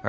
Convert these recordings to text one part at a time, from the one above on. All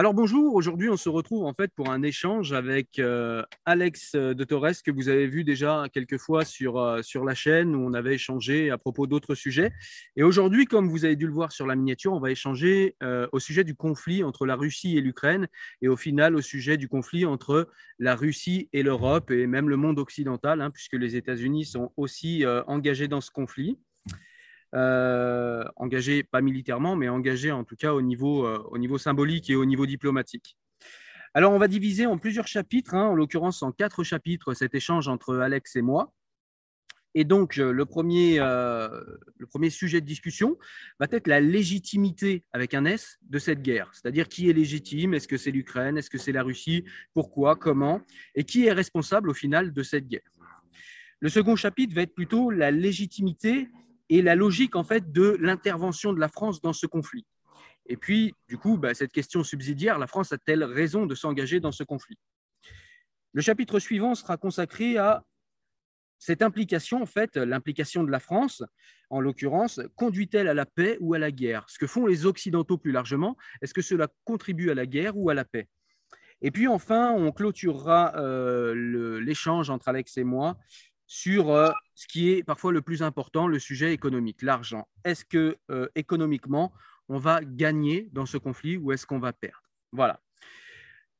Alors bonjour, aujourd'hui on se retrouve en fait pour un échange avec Alex de Torres que vous avez vu déjà quelques fois sur la chaîne où on avait échangé à propos d'autres sujets. Et aujourd'hui, comme vous avez dû le voir sur la miniature, on va échanger au sujet du conflit entre la Russie et l'Ukraine et au final au sujet du conflit entre la Russie et l'Europe et même le monde occidental puisque les États-Unis sont aussi engagés dans ce conflit. Engagé pas militairement mais engagé en tout cas au niveau symbolique et au niveau diplomatique. Alors on va diviser en plusieurs chapitres, en l'occurrence en 4 chapitres cet échange entre Alex et moi. Et donc le premier sujet de discussion va être la légitimité avec un S de cette guerre, c'est-à-dire qui est légitime, est-ce que c'est l'Ukraine, est-ce que c'est la Russie, pourquoi, comment et qui est responsable au final de cette guerre. Le second chapitre va être plutôt la légitimité et la logique en fait de l'intervention de la France dans ce conflit. Et puis, du coup, cette question subsidiaire, la France a-t-elle raison de s'engager dans ce conflit ? Le chapitre suivant sera consacré à cette implication, en fait, l'implication de la France, en l'occurrence, conduit-elle à la paix ou à la guerre ? Ce que font les Occidentaux plus largement, est-ce que cela contribue à la guerre ou à la paix ? Et puis enfin, on clôturera l'échange entre Alex et moi sur ce qui est parfois le plus important, le sujet économique, l'argent. Est-ce que économiquement, on va gagner dans ce conflit ou est-ce qu'on va perdre ? Voilà.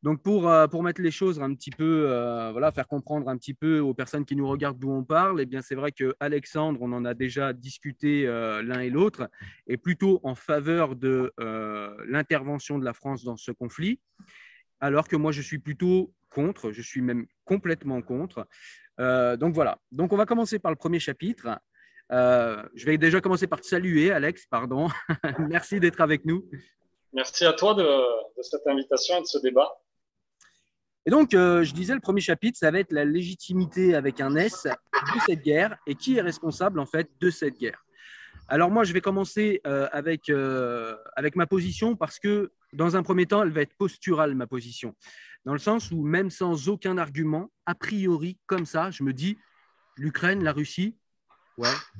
Donc pour mettre les choses un petit peu, faire comprendre un petit peu aux personnes qui nous regardent d'où on parle, eh bien c'est vrai que Alexandre, on en a déjà discuté l'un et l'autre, est plutôt en faveur de l'intervention de la France dans ce conflit, alors que moi je suis plutôt contre, je suis même complètement contre. Donc voilà, donc on va commencer par le premier chapitre. Je vais déjà commencer par te saluer, Alex, pardon. Merci d'être avec nous. Merci à toi de cette invitation et de ce débat. Et donc, je disais, le premier chapitre, ça va être la légitimité avec un S de cette guerre et qui est responsable en fait de cette guerre. Alors moi, je vais commencer avec ma position parce que dans un premier temps, elle va être posturale, ma position, dans le sens où même sans aucun argument, a priori, comme ça, je me dis, l'Ukraine, la Russie,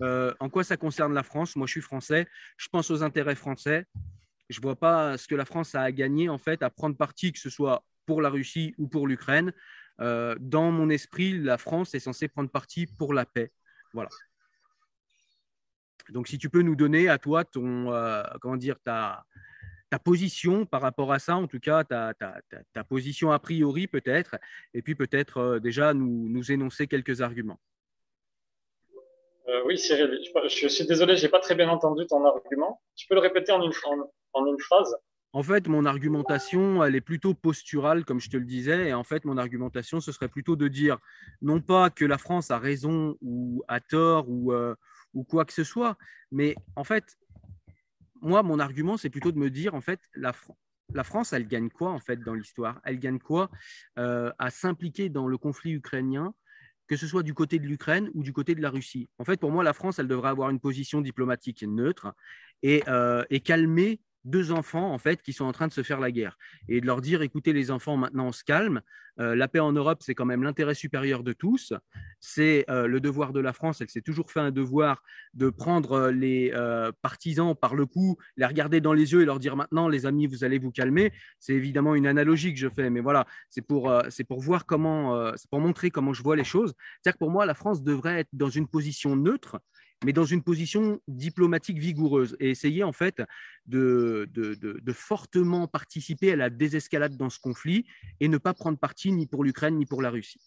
en quoi ça concerne la France ? Moi, je suis français, je pense aux intérêts français, je ne vois pas ce que la France a à gagner en fait, à prendre parti, que ce soit pour la Russie ou pour l'Ukraine. Dans mon esprit, la France est censée prendre parti pour la paix, voilà. Donc, si tu peux nous donner à toi ta position par rapport à ça, en tout cas ta position a priori peut-être, et puis peut-être déjà nous énoncer quelques arguments. Oui, Cyril, je suis désolé, je n'ai pas très bien entendu ton argument. Tu peux le répéter en une phrase ? En fait, mon argumentation, elle est plutôt posturale, comme je te le disais. Et en fait, mon argumentation, ce serait plutôt de dire non pas que la France a raison ou a tort ou quoi que ce soit, mais en fait, moi, mon argument, c'est plutôt de me dire, en fait, la France, elle gagne quoi, en fait, dans l'histoire? Elle gagne quoi à s'impliquer dans le conflit ukrainien, que ce soit du côté de l'Ukraine ou du côté de la Russie? En fait, pour moi, la France, elle devrait avoir une position diplomatique neutre et calmer deux enfants, en fait, qui sont en train de se faire la guerre, et de leur dire, écoutez les enfants, maintenant on se calme, la paix en Europe, c'est quand même l'intérêt supérieur de tous, c'est le devoir de la France, elle s'est toujours fait un devoir de prendre les partisans par le cou, les regarder dans les yeux et leur dire, maintenant les amis, vous allez vous calmer. C'est évidemment une analogie que je fais, mais voilà, c'est pour voir comment, c'est pour montrer comment je vois les choses. C'est-à-dire que pour moi, la France devrait être dans une position neutre, mais dans une position diplomatique vigoureuse, et essayer en fait de fortement participer à la désescalade dans ce conflit et ne pas prendre parti ni pour l'Ukraine ni pour la Russie.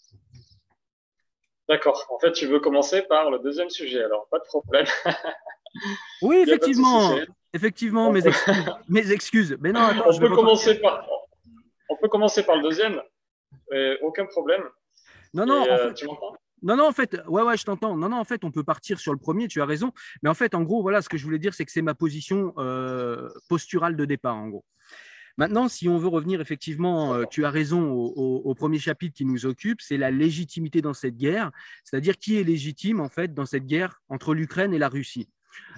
D'accord. En fait, tu veux commencer par le deuxième sujet, alors pas de problème. Oui, effectivement, mes excuses. Mais non, attends, on peut commencer par le deuxième, aucun problème. Non, en fait, tu m'entends ? Non, en fait, ouais, je t'entends. Non, en fait, on peut partir sur le premier, tu as raison. Mais en fait, en gros, voilà, ce que je voulais dire, c'est que c'est ma position posturale de départ, en gros. Maintenant, si on veut revenir, effectivement, tu as raison, au premier chapitre qui nous occupe, c'est la légitimité dans cette guerre, c'est-à-dire qui est légitime, en fait, dans cette guerre entre l'Ukraine et la Russie.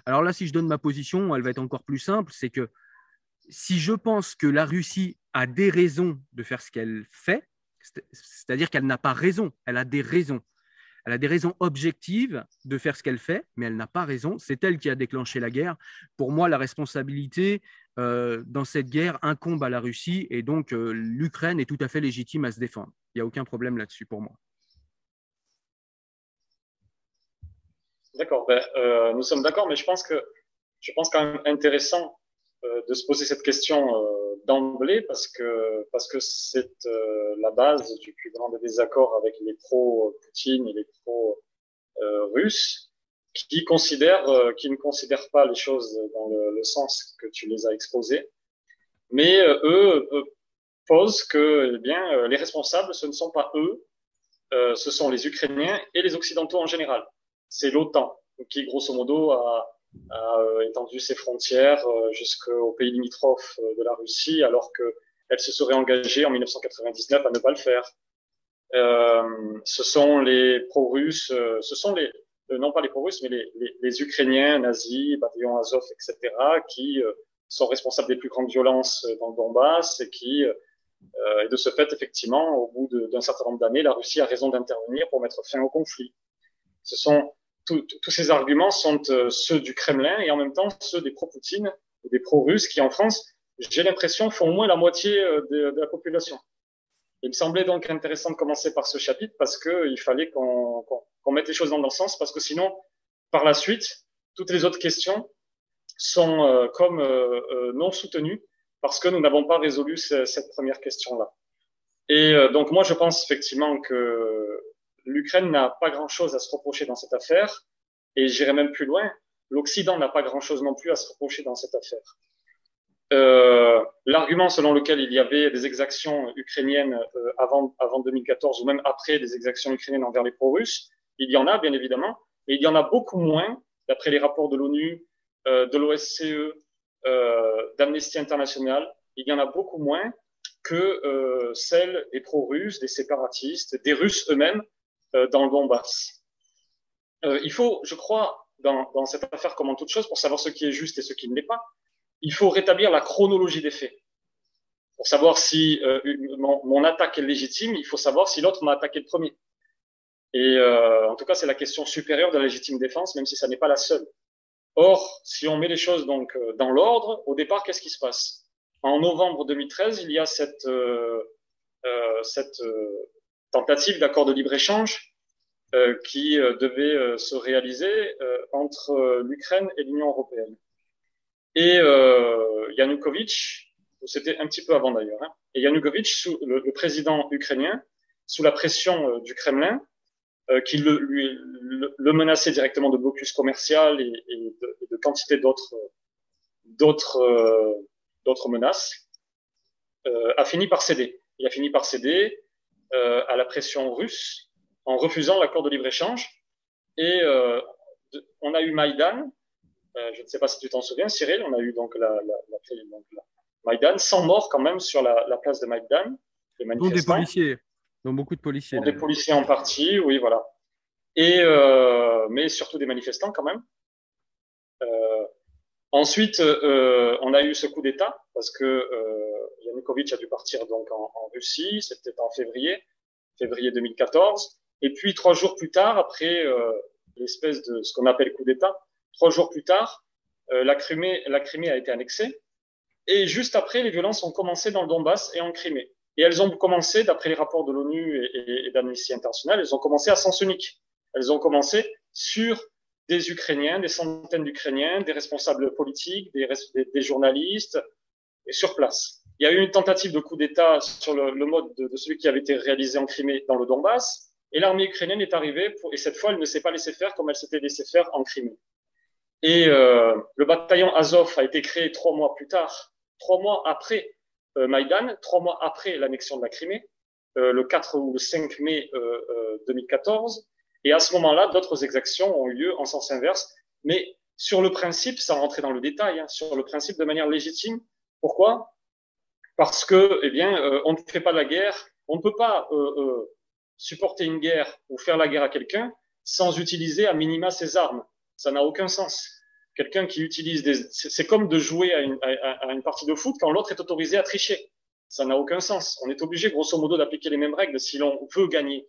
Alors là, si je donne ma position, elle va être encore plus simple, c'est que si je pense que la Russie a des raisons de faire ce qu'elle fait, c'est-à-dire qu'elle n'a pas raison, elle a des raisons. Elle a des raisons objectives de faire ce qu'elle fait, mais elle n'a pas raison. C'est elle qui a déclenché la guerre. Pour moi, la responsabilité dans cette guerre incombe à la Russie, et donc l'Ukraine est tout à fait légitime à se défendre. Il n'y a aucun problème là-dessus pour moi. D'accord. Nous sommes d'accord, mais je pense quand même intéressant de se poser cette question d'emblée, parce que c'est la base du plus grand des désaccords avec les pro-Poutine et les pro-Russes, qui ne considèrent pas les choses dans le sens que tu les as exposées, mais eux posent que les responsables, ce ne sont pas eux, ce sont les Ukrainiens et les Occidentaux en général. C'est l'OTAN qui, grosso modo, a étendu ses frontières jusqu'aux pays limitrophes de la Russie, alors qu'elle se serait engagée en 1999 à ne pas le faire. Ce sont les pro-russes, non pas les pro-russes, mais les Ukrainiens, nazis, bataillon Azov, etc., qui sont responsables des plus grandes violences dans le Donbass, et et de ce fait, effectivement, au bout d'un certain nombre d'années, la Russie a raison d'intervenir pour mettre fin au conflit. Tous ces arguments sont ceux du Kremlin et en même temps ceux des pro-Poutine ou des pro-Russes qui, en France, j'ai l'impression, font au moins la moitié de la population. Il me semblait donc intéressant de commencer par ce chapitre parce qu'il fallait qu'on mette les choses dans leur sens, parce que sinon, par la suite, toutes les autres questions sont non soutenues parce que nous n'avons pas résolu cette première question-là. Et donc moi, je pense effectivement que l'Ukraine n'a pas grand-chose à se reprocher dans cette affaire, et j'irai même plus loin, l'Occident n'a pas grand-chose non plus à se reprocher dans cette affaire. L'argument selon lequel il y avait des exactions ukrainiennes avant 2014, ou même après des exactions ukrainiennes envers les pro-russes, il y en a bien évidemment, mais il y en a beaucoup moins, d'après les rapports de l'ONU, de l'OSCE, d'Amnesty International, il y en a beaucoup moins que celles des pro-russes, des séparatistes, des Russes eux-mêmes, dans le Donbass. Il faut, je crois, dans cette affaire comme en toute chose, pour savoir ce qui est juste et ce qui ne l'est pas, il faut rétablir la chronologie des faits. Pour savoir si mon attaque est légitime, il faut savoir si l'autre m'a attaqué le premier. Et en tout cas, c'est la question supérieure de la légitime défense, même si ça n'est pas la seule. Or, si on met les choses donc dans l'ordre, au départ, qu'est-ce qui se passe? En novembre 2013, il y a cette tentative d'accord de libre-échange qui devait se réaliser entre l'Ukraine et l'Union européenne. Et Yanukovych, c'était un petit peu avant d'ailleurs, hein, et Yanukovych, le président ukrainien, sous la pression du Kremlin, qui le menaçait directement de blocus commercial et de quantité d'autres menaces, a fini par céder. Il a fini par céder à la pression russe en refusant l'accord de libre-échange, et on a eu Maïdan Je ne sais pas si tu t'en souviens, Cyril, on a eu donc la Maïdan, 100 morts quand même sur la place de Maïdan, les manifestants. Dont des policiers, dont beaucoup de policiers. Dont des policiers en partie, oui, voilà. Mais surtout des manifestants quand même. Ensuite, on a eu ce coup d'État parce que Yanukovych a dû partir donc en Russie, c'était en février 2014. Et puis 3 jours plus tard, après l'espèce de ce qu'on appelle coup d'État, 3 jours plus tard, la Crimée a été annexée. Et juste après, les violences ont commencé dans le Donbass et en Crimée. Et elles ont commencé, d'après les rapports de l'ONU et d'Amnesty International, elles ont commencé à sens unique. Elles ont commencé sur des Ukrainiens, des centaines d'Ukrainiens, des responsables politiques, des journalistes, et sur place. Il y a eu une tentative de coup d'État sur le mode de celui qui avait été réalisé en Crimée dans le Donbass, et l'armée ukrainienne est arrivée, et cette fois, elle ne s'est pas laissée faire comme elle s'était laissée faire en Crimée. Et le bataillon Azov a été créé 3 mois plus tard, 3 mois après Maïdan, 3 mois après l'annexion de la Crimée, le 4 ou le 5 mai 2014, et à ce moment-là, d'autres exactions ont eu lieu en sens inverse, mais sur le principe, sans rentrer dans le détail, sur le principe de manière légitime. Pourquoi ? Parce que, on ne fait pas la guerre, on ne peut pas supporter une guerre ou faire la guerre à quelqu'un sans utiliser à minima ses armes. Ça n'a aucun sens. Quelqu'un qui utilise c'est comme de jouer à une partie de foot quand l'autre est autorisé à tricher. Ça n'a aucun sens. On est obligé, grosso modo, d'appliquer les mêmes règles si l'on veut gagner.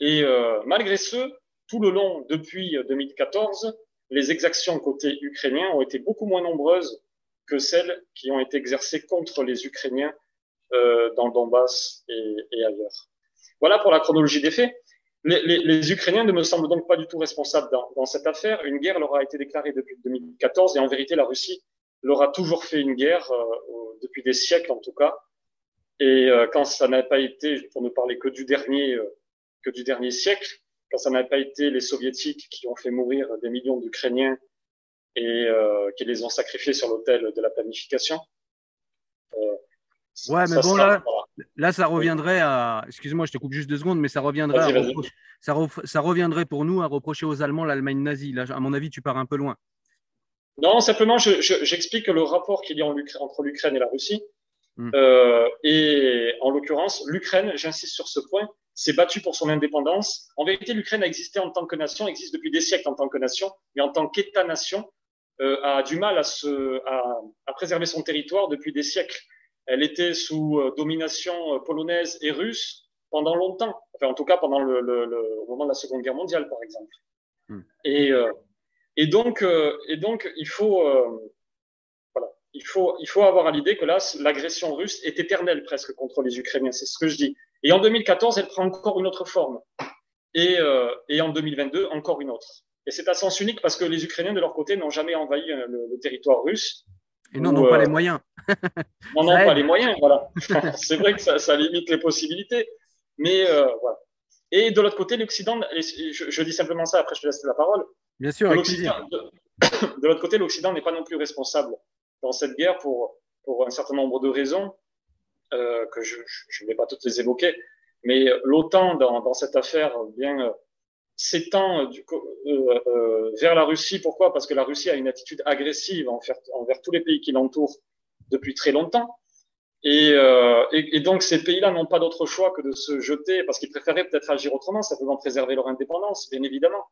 Et malgré ce, tout le long, depuis 2014, les exactions côté ukrainien ont été beaucoup moins nombreuses que celles qui ont été exercées contre les Ukrainiens dans le Donbass et ailleurs. Voilà pour la chronologie des faits. Les Ukrainiens ne me semblent donc pas du tout responsables dans cette affaire. Une guerre leur a été déclarée depuis 2014 et en vérité, la Russie leur a toujours fait une guerre, depuis des siècles en tout cas. Et quand ça n'a pas été, pour ne parler que du dernier siècle, quand ça n'a pas été les Soviétiques qui ont fait mourir des millions d'Ukrainiens et qui les ont sacrifiés sur l'autel de la planification. Ouais, mais bon, là, ça reviendrait à… Excuse-moi, je te coupe juste 2 secondes, mais ça reviendrait, vas-y. Ça reviendrait pour nous à reprocher aux Allemands l'Allemagne nazie. Là, à mon avis, tu pars un peu loin. Non, simplement, j'explique le rapport qu'il y a entre l'Ukraine et la Russie. Et en l'occurrence, l'Ukraine, j'insiste sur ce point, s'est battue pour son indépendance. En vérité, l'Ukraine a existé en tant que nation, existe depuis des siècles en tant que nation, mais en tant qu'État-nation, a du mal à préserver son territoire depuis des siècles. Elle était sous domination polonaise et russe pendant longtemps, enfin, en tout cas pendant au moment de la Seconde Guerre mondiale, par exemple. Et donc, il faut… Il faut avoir à l'idée que là, l'agression russe est éternelle presque contre les Ukrainiens, c'est ce que je dis. Et en 2014, elle prend encore une autre forme. Et en 2022, encore une autre. Et c'est à sens unique parce que les Ukrainiens, de leur côté, n'ont jamais envahi le territoire russe. Et n'ont pas les moyens. n'ont pas les moyens, voilà. C'est vrai que ça limite les possibilités. Mais voilà. Et de l'autre côté, l'Occident, je dis simplement ça, après je te laisse la parole. Bien sûr, avec plaisir. De l'autre côté, l'Occident n'est pas non plus responsable dans cette guerre pour un certain nombre de raisons que je ne vais pas toutes les évoquer, mais l'OTAN dans cette affaire s'étend vers la Russie. Pourquoi ? Parce que la Russie a une attitude agressive envers tous les pays qui l'entourent depuis très longtemps. Et donc ces pays-là n'ont pas d'autre choix que de se jeter, parce qu'ils préféraient peut-être agir autrement, simplement préserver leur indépendance, bien évidemment.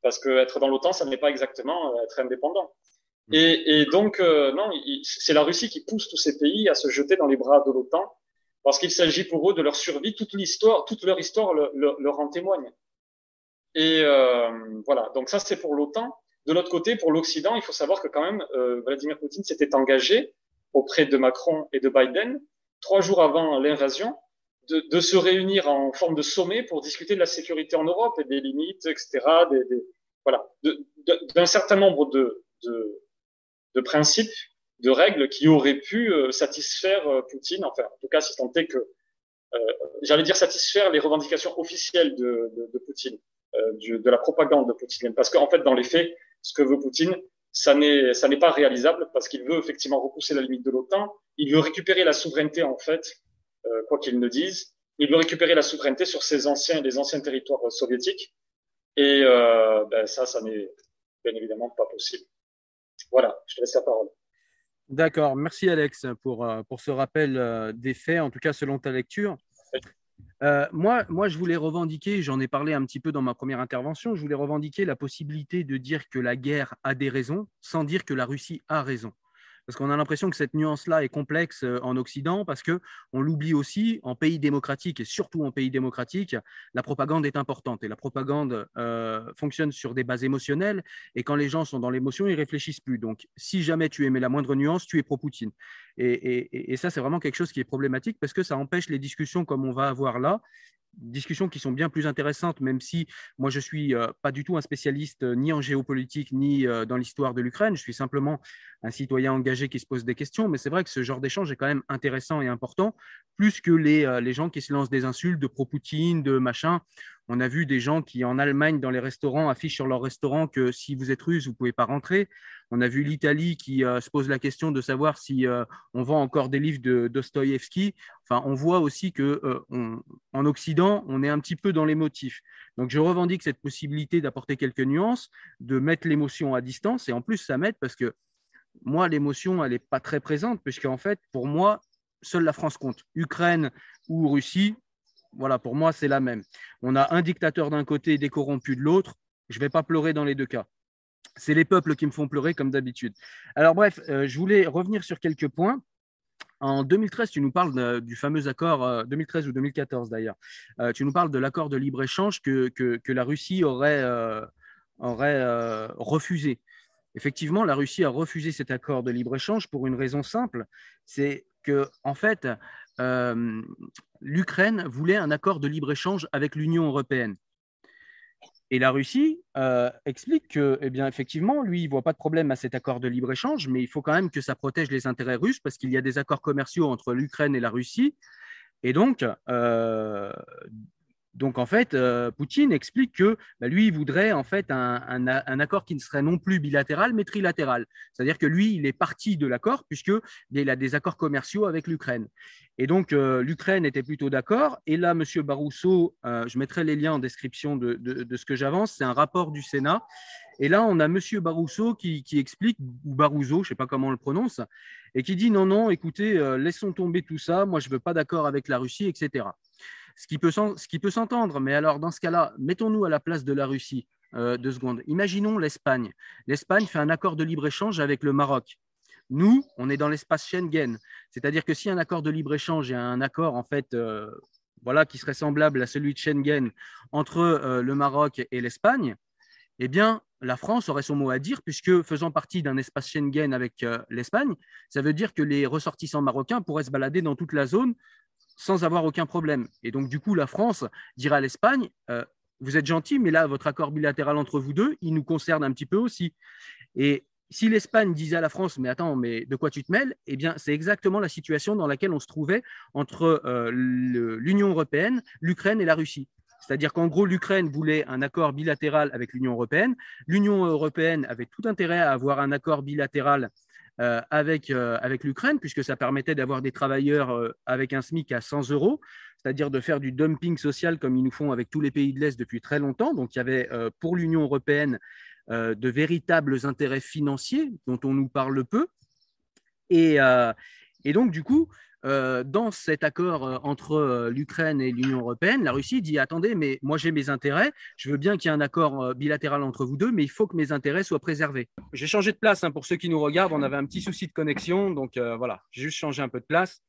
Parce qu'être dans l'OTAN, ça n'est pas exactement être indépendant. Et donc, non, c'est la Russie qui pousse tous ces pays à se jeter dans les bras de l'OTAN, parce qu'il s'agit pour eux de leur survie, toute leur histoire leur en témoigne. Et voilà, donc ça c'est pour l'OTAN. De l'autre côté, pour l'Occident, il faut savoir que quand même, Vladimir Poutine s'était engagé auprès de Macron et de Biden, 3 jours avant l'invasion, de se réunir en forme de sommet pour discuter de la sécurité en Europe et des limites, etc., d'un certain nombre de principes, de règles qui auraient pu satisfaire Poutine, enfin en tout cas si tant est que, satisfaire les revendications officielles de Poutine, de la propagande de Poutine. Parce qu'en fait, dans les faits, ce que veut Poutine, ça n'est pas réalisable parce qu'il veut effectivement repousser la limite de l'OTAN, il veut récupérer la souveraineté en fait, quoi qu'il ne dise, il veut récupérer la souveraineté sur les anciens territoires soviétiques et ça n'est bien évidemment pas possible. Voilà, je te laisse la parole. D'accord, merci Alex pour ce rappel des faits, en tout cas selon ta lecture. Moi, je voulais revendiquer, j'en ai parlé un petit peu dans ma première intervention, je voulais revendiquer la possibilité de dire que la guerre a des raisons sans dire que la Russie a raison. Parce qu'on a l'impression que cette nuance-là est complexe en Occident, parce qu'on l'oublie aussi, en pays démocratique, et surtout en pays démocratique, la propagande est importante. Et la propagande fonctionne sur des bases émotionnelles, et quand les gens sont dans l'émotion, ils ne réfléchissent plus. Donc, si jamais tu émets la moindre nuance, tu es pro-Poutine. Et ça, c'est vraiment quelque chose qui est problématique, parce que ça empêche les discussions comme on va avoir là, discussions qui sont bien plus intéressantes, même si moi je ne suis pas du tout un spécialiste ni en géopolitique ni dans l'histoire de l'Ukraine, je suis simplement un citoyen engagé qui se pose des questions, mais c'est vrai que ce genre d'échange est quand même intéressant et important, plus que les gens qui se lancent des insultes de pro-Poutine, de machin. On a vu des gens qui, en Allemagne, dans les restaurants, affichent sur leur restaurant que si vous êtes russe, vous ne pouvez pas rentrer. On a vu l'Italie qui se pose la question de savoir si on vend encore des livres de Dostoïevski. Enfin, on voit aussi qu'en Occident, on est un petit peu dans l'émotif. Donc, je revendique cette possibilité d'apporter quelques nuances, de mettre l'émotion à distance. Et en plus, ça m'aide parce que moi, l'émotion, elle n'est pas très présente, puisqu'en fait, pour moi, seule la France compte. Ukraine ou Russie, voilà, pour moi, c'est la même. On a un dictateur d'un côté et des corrompus de l'autre. Je ne vais pas pleurer dans les deux cas. C'est les peuples qui me font pleurer comme d'habitude. Alors bref, je voulais revenir sur quelques points. En 2013, tu nous parles du fameux accord, 2013 ou 2014 d'ailleurs, tu nous parles de l'accord de libre-échange que la Russie aurait refusé. Effectivement, la Russie a refusé cet accord de libre-échange pour une raison simple, c'est que, en fait, l'Ukraine voulait un accord de libre-échange avec l'Union européenne. Et la Russie explique que, eh bien, effectivement, lui, il ne voit pas de problème à cet accord de libre-échange, mais il faut quand même que ça protège les intérêts russes parce qu'il y a des accords commerciaux entre l'Ukraine et la Russie. Et donc en fait, Poutine explique que bah, lui, il voudrait en fait un accord qui ne serait non plus bilatéral, mais trilatéral. C'est-à-dire que lui, il est parti de l'accord puisqu'il a des accords commerciaux avec l'Ukraine. Et donc, l'Ukraine était plutôt d'accord. Et là, M. Barousseau, je mettrai les liens en description de ce que j'avance, c'est un rapport du Sénat. Et là, on a M. Barousseau qui explique, ou Barousseau, je ne sais pas comment on le prononce, et qui dit non, écoutez, laissons tomber tout ça, moi, je ne veux pas d'accord avec la Russie, etc. Ce qui peut s'entendre, mais alors dans ce cas-là, mettons-nous à la place de la Russie, 2 secondes. Imaginons l'Espagne. L'Espagne fait un accord de libre-échange avec le Maroc. Nous, on est dans l'espace Schengen. C'est-à-dire que si un accord de libre-échange est un accord en fait, qui serait semblable à celui de Schengen entre le Maroc et l'Espagne, eh bien, la France aurait son mot à dire puisque faisant partie d'un espace Schengen avec l'Espagne, ça veut dire que les ressortissants marocains pourraient se balader dans toute la zone sans avoir aucun problème. Et donc, du coup, la France dira à l'Espagne, vous êtes gentil, mais là, votre accord bilatéral entre vous deux, il nous concerne un petit peu aussi. Et si l'Espagne disait à la France, mais attends, mais de quoi tu te mêles ? Eh bien, c'est exactement la situation dans laquelle on se trouvait entre l'Union européenne, l'Ukraine et la Russie. C'est-à-dire qu'en gros, l'Ukraine voulait un accord bilatéral avec l'Union européenne. L'Union européenne avait tout intérêt à avoir un accord bilatéral avec l'Ukraine, puisque ça permettait d'avoir des travailleurs avec un SMIC à 100 €, c'est-à-dire de faire du dumping social comme ils nous font avec tous les pays de l'Est depuis très longtemps. Donc, il y avait pour l'Union européenne de véritables intérêts financiers dont on nous parle peu. Et donc, du coup, dans cet accord entre l'Ukraine et l'Union européenne, la Russie dit « Attendez, mais moi j'ai mes intérêts, je veux bien qu'il y ait un accord bilatéral entre vous deux, mais il faut que mes intérêts soient préservés. » J'ai changé de place pour ceux qui nous regardent, on avait un petit souci de connexion, donc voilà, j'ai juste changé un peu de place.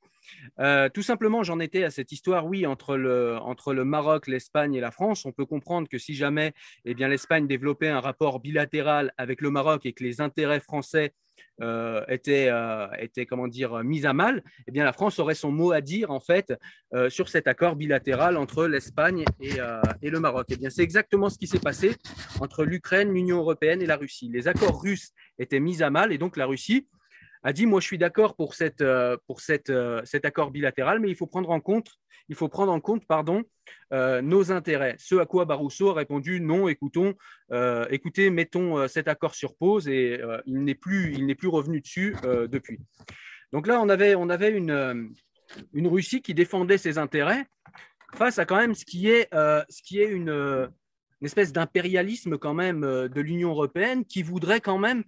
Tout simplement, j'en étais à cette histoire, oui, entre le Maroc, l'Espagne et la France. On peut comprendre que si jamais eh bien, l'Espagne développait un rapport bilatéral avec le Maroc et que les intérêts français était mise à mal, eh bien, la France aurait son mot à dire en fait, sur cet accord bilatéral entre l'Espagne et le Maroc. Eh bien, c'est exactement ce qui s'est passé entre l'Ukraine, l'Union européenne et la Russie. Les accords russes étaient mis à mal et donc la Russie a dit « Moi, je suis d'accord pour cet accord bilatéral, mais il faut prendre en compte nos intérêts. » Ce à quoi Barousseau a répondu « Non, écoutez, mettons cet accord sur pause et il n'est plus revenu dessus depuis. » Donc là, on avait une Russie qui défendait ses intérêts face à quand même ce qui est une espèce d'impérialisme quand même de l'Union européenne qui voudrait quand même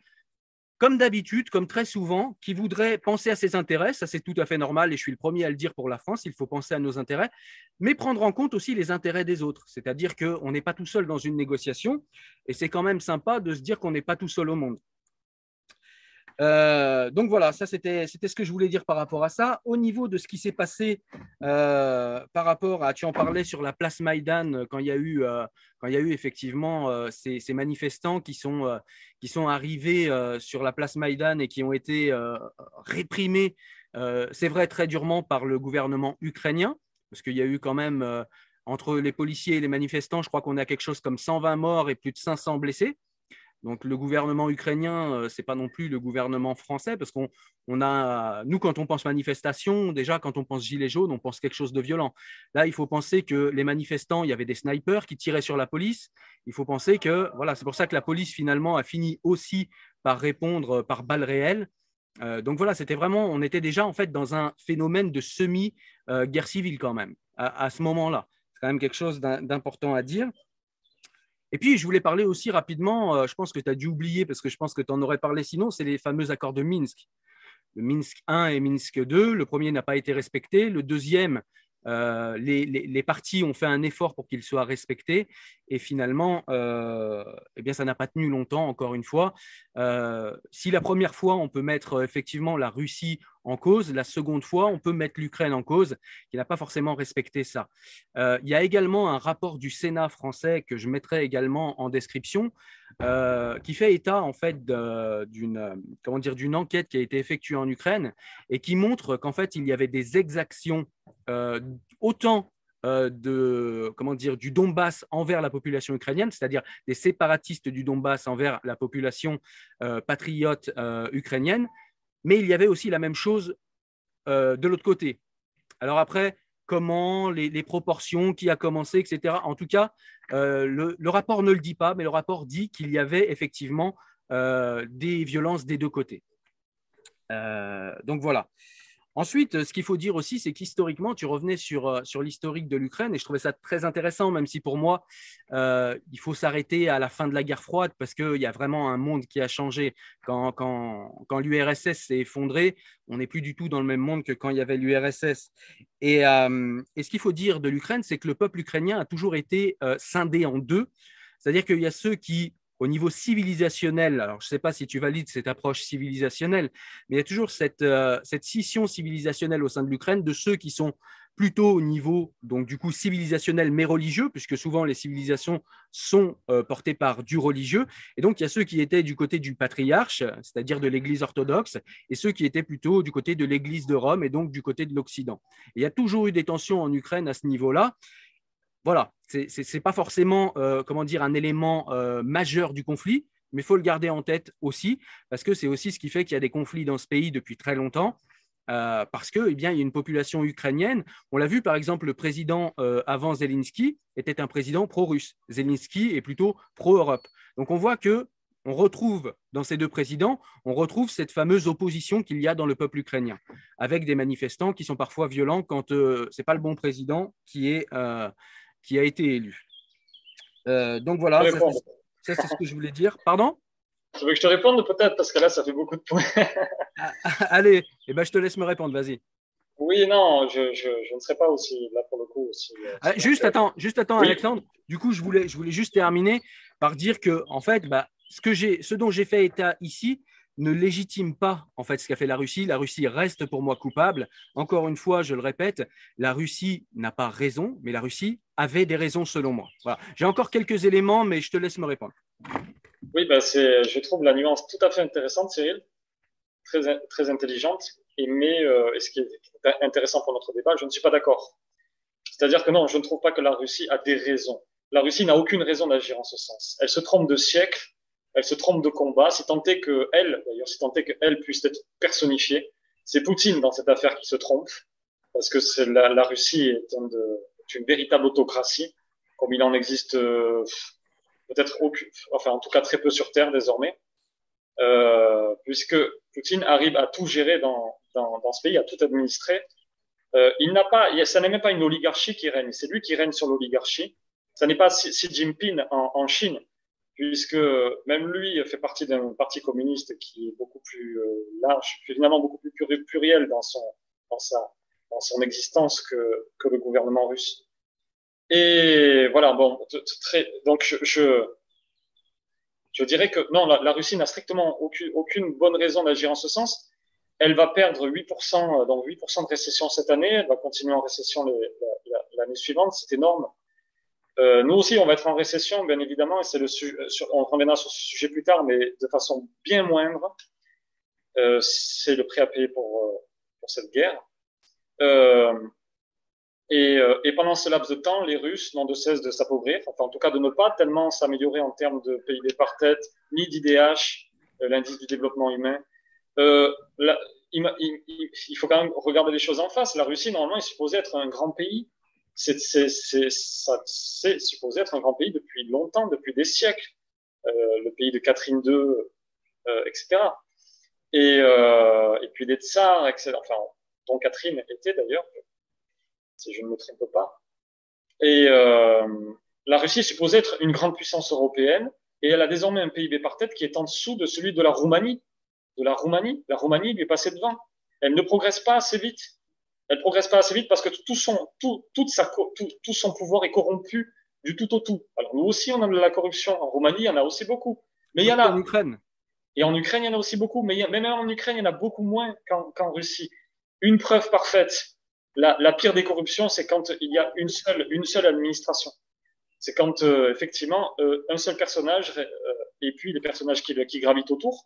comme d'habitude, comme très souvent, qui voudraient penser à ses intérêts, ça c'est tout à fait normal et je suis le premier à le dire pour la France, il faut penser à nos intérêts, mais prendre en compte aussi les intérêts des autres, c'est-à-dire qu'on n'est pas tout seul dans une négociation et c'est quand même sympa de se dire qu'on n'est pas tout seul au monde. Donc voilà, ça c'était ce que je voulais dire par rapport à ça. Au niveau de ce qui s'est passé par rapport à, tu en parlais sur la place Maïdan quand il y a eu, effectivement ces manifestants qui sont arrivés sur la place Maïdan et qui ont été réprimés, c'est vrai très durement par le gouvernement ukrainien, parce qu'il y a eu quand même entre les policiers et les manifestants, je crois qu'on a quelque chose comme 120 morts et plus de 500 blessés. Donc, le gouvernement ukrainien, ce n'est pas non plus le gouvernement français, parce nous, quand on pense manifestation, déjà, quand on pense gilet jaune, on pense quelque chose de violent. Là, il faut penser que les manifestants, il y avait des snipers qui tiraient sur la police. Il faut penser que, voilà, c'est pour ça que la police, finalement, a fini aussi par répondre par balles réelles. Donc, voilà, c'était vraiment, on était déjà, en fait, dans un phénomène de semi-guerre civile, quand même, à ce moment-là. C'est quand même quelque chose d'important à dire. Et puis, je voulais parler aussi rapidement, je pense que tu as dû oublier, parce que je pense que tu en aurais parlé sinon, c'est les fameux accords de Minsk. Le Minsk 1 et Minsk 2, le premier n'a pas été respecté. Le deuxième, les parties ont fait un effort pour qu'il soit respecté. Et finalement, eh bien, ça n'a pas tenu longtemps, encore une fois. Si la première fois, on peut mettre effectivement la Russie en cause, la seconde fois, on peut mettre l'Ukraine en cause, qui n'a pas forcément respecté ça. Il y a également un rapport du Sénat français que je mettrai également en description, qui fait état en fait d'une enquête qui a été effectuée en Ukraine et qui montre qu'en fait il y avait des exactions autant du Donbass envers la population ukrainienne, c'est-à-dire des séparatistes du Donbass envers la population patriote ukrainienne. Mais il y avait aussi la même chose de l'autre côté. Alors après, comment, les proportions, qui a commencé, etc. En tout cas, le rapport ne le dit pas, mais le rapport dit qu'il y avait effectivement des violences des deux côtés. Donc voilà. Ensuite, ce qu'il faut dire aussi, c'est qu'historiquement, tu revenais sur l'historique de l'Ukraine, et je trouvais ça très intéressant, même si pour moi, il faut s'arrêter à la fin de la guerre froide, parce qu'il y a vraiment un monde qui a changé. Quand l'URSS s'est effondrée, on n'est plus du tout dans le même monde que quand il y avait l'URSS. Et ce qu'il faut dire de l'Ukraine, c'est que le peuple ukrainien a toujours été scindé en deux, c'est-à-dire qu'il y a ceux qui… Au niveau civilisationnel, alors je ne sais pas si tu valides cette approche civilisationnelle, mais il y a toujours cette scission civilisationnelle au sein de l'Ukraine de ceux qui sont plutôt au niveau donc du coup civilisationnel mais religieux, puisque souvent les civilisations sont portées par du religieux. Et donc il y a ceux qui étaient du côté du patriarche, c'est-à-dire de l'Église orthodoxe, et ceux qui étaient plutôt du côté de l'Église de Rome et donc du côté de l'Occident. Et il y a toujours eu des tensions en Ukraine à ce niveau-là. Voilà, ce n'est pas forcément un élément majeur du conflit, mais il faut le garder en tête aussi, parce que c'est aussi ce qui fait qu'il y a des conflits dans ce pays depuis très longtemps, parce que, eh bien, il y a une population ukrainienne. On l'a vu, par exemple, le président avant Zelensky était un président pro-russe. Zelensky est plutôt pro-Europe. Donc, on voit que on retrouve dans ces deux présidents, on retrouve cette fameuse opposition qu'il y a dans le peuple ukrainien, avec des manifestants qui sont parfois violents quand ce n'est pas le bon président qui a été élu. Donc voilà, ça c'est ce que je voulais dire. Pardon ? Je veux que je te réponde peut-être, parce que là, ça fait beaucoup de points. Allez, eh ben, je te laisse me répondre, vas-y. Oui, non, je ne serai pas aussi, là pour le coup. Aussi, attends, oui. Alexandre, du coup, je voulais juste terminer par dire que, en fait, ce dont j'ai fait état ici ne légitime pas en fait ce qu'a fait la Russie. La Russie reste pour moi coupable. Encore une fois, je le répète, la Russie n'a pas raison, mais la Russie avait des raisons selon moi. Voilà. J'ai encore quelques éléments, mais je te laisse me répondre. Oui, je trouve la nuance tout à fait intéressante, Cyril, très, très intelligente. Mais ce qui est intéressant pour notre débat, je ne suis pas d'accord. C'est-à-dire que non, je ne trouve pas que la Russie a des raisons. La Russie n'a aucune raison d'agir en ce sens. Elle se trompe de siècle. Elle se trompe de combat, si tant est qu'elle puisse être personnifiée. C'est Poutine dans cette affaire qui se trompe, parce que la Russie est une véritable autocratie, comme il en existe peut-être aucune, enfin en tout cas très peu sur Terre désormais, puisque Poutine arrive à tout gérer dans ce pays, à tout administrer. Ça n'est même pas une oligarchie qui règne, c'est lui qui règne sur l'oligarchie. Ça n'est pas Xi Jinping en Chine. puisque même lui fait partie d'un parti communiste qui est beaucoup plus large, finalement beaucoup plus pluriel dans son existence que le gouvernement russe. Et voilà, bon, donc je dirais que non, la Russie n'a strictement aucune bonne raison d'agir en ce sens. Elle va perdre 8%, donc 8% de récession cette année, elle va continuer en récession l'année suivante, c'est énorme. Nous aussi, on va être en récession, bien évidemment, et c'est on reviendra sur ce sujet plus tard, mais de façon bien moindre. C'est le prix à payer pour cette guerre. Et pendant ce laps de temps, les Russes n'ont de cesse de s'appauvrir, enfin, en tout cas de ne pas tellement s'améliorer en termes de PIB par tête, ni d'IDH, l'indice du développement humain. Il faut quand même regarder les choses en face. La Russie, normalement, est supposée être un grand pays. C'est supposé être un grand pays depuis longtemps, depuis des siècles. Le pays de Catherine II, etc. Et puis des tsars, etc. Enfin, dont Catherine était d'ailleurs, si je ne me trompe pas. Et la Russie est supposée être une grande puissance européenne, et elle a désormais un PIB par tête qui est en dessous de celui de la Roumanie. La Roumanie lui est passée devant. Elle ne progresse pas assez vite. Elle progresse pas assez vite parce que tout son pouvoir est corrompu du tout au tout. Alors nous aussi, on a de la corruption. En Roumanie, il y en a aussi beaucoup. Mais il y en a. En Ukraine. Et en Ukraine, il y en a aussi beaucoup. Mais même en Ukraine, il y en a beaucoup moins qu'en Russie. Une preuve parfaite. La pire des corruptions, c'est quand il y a une seule administration. C'est quand effectivement un seul personnage et puis les personnages qui gravitent autour.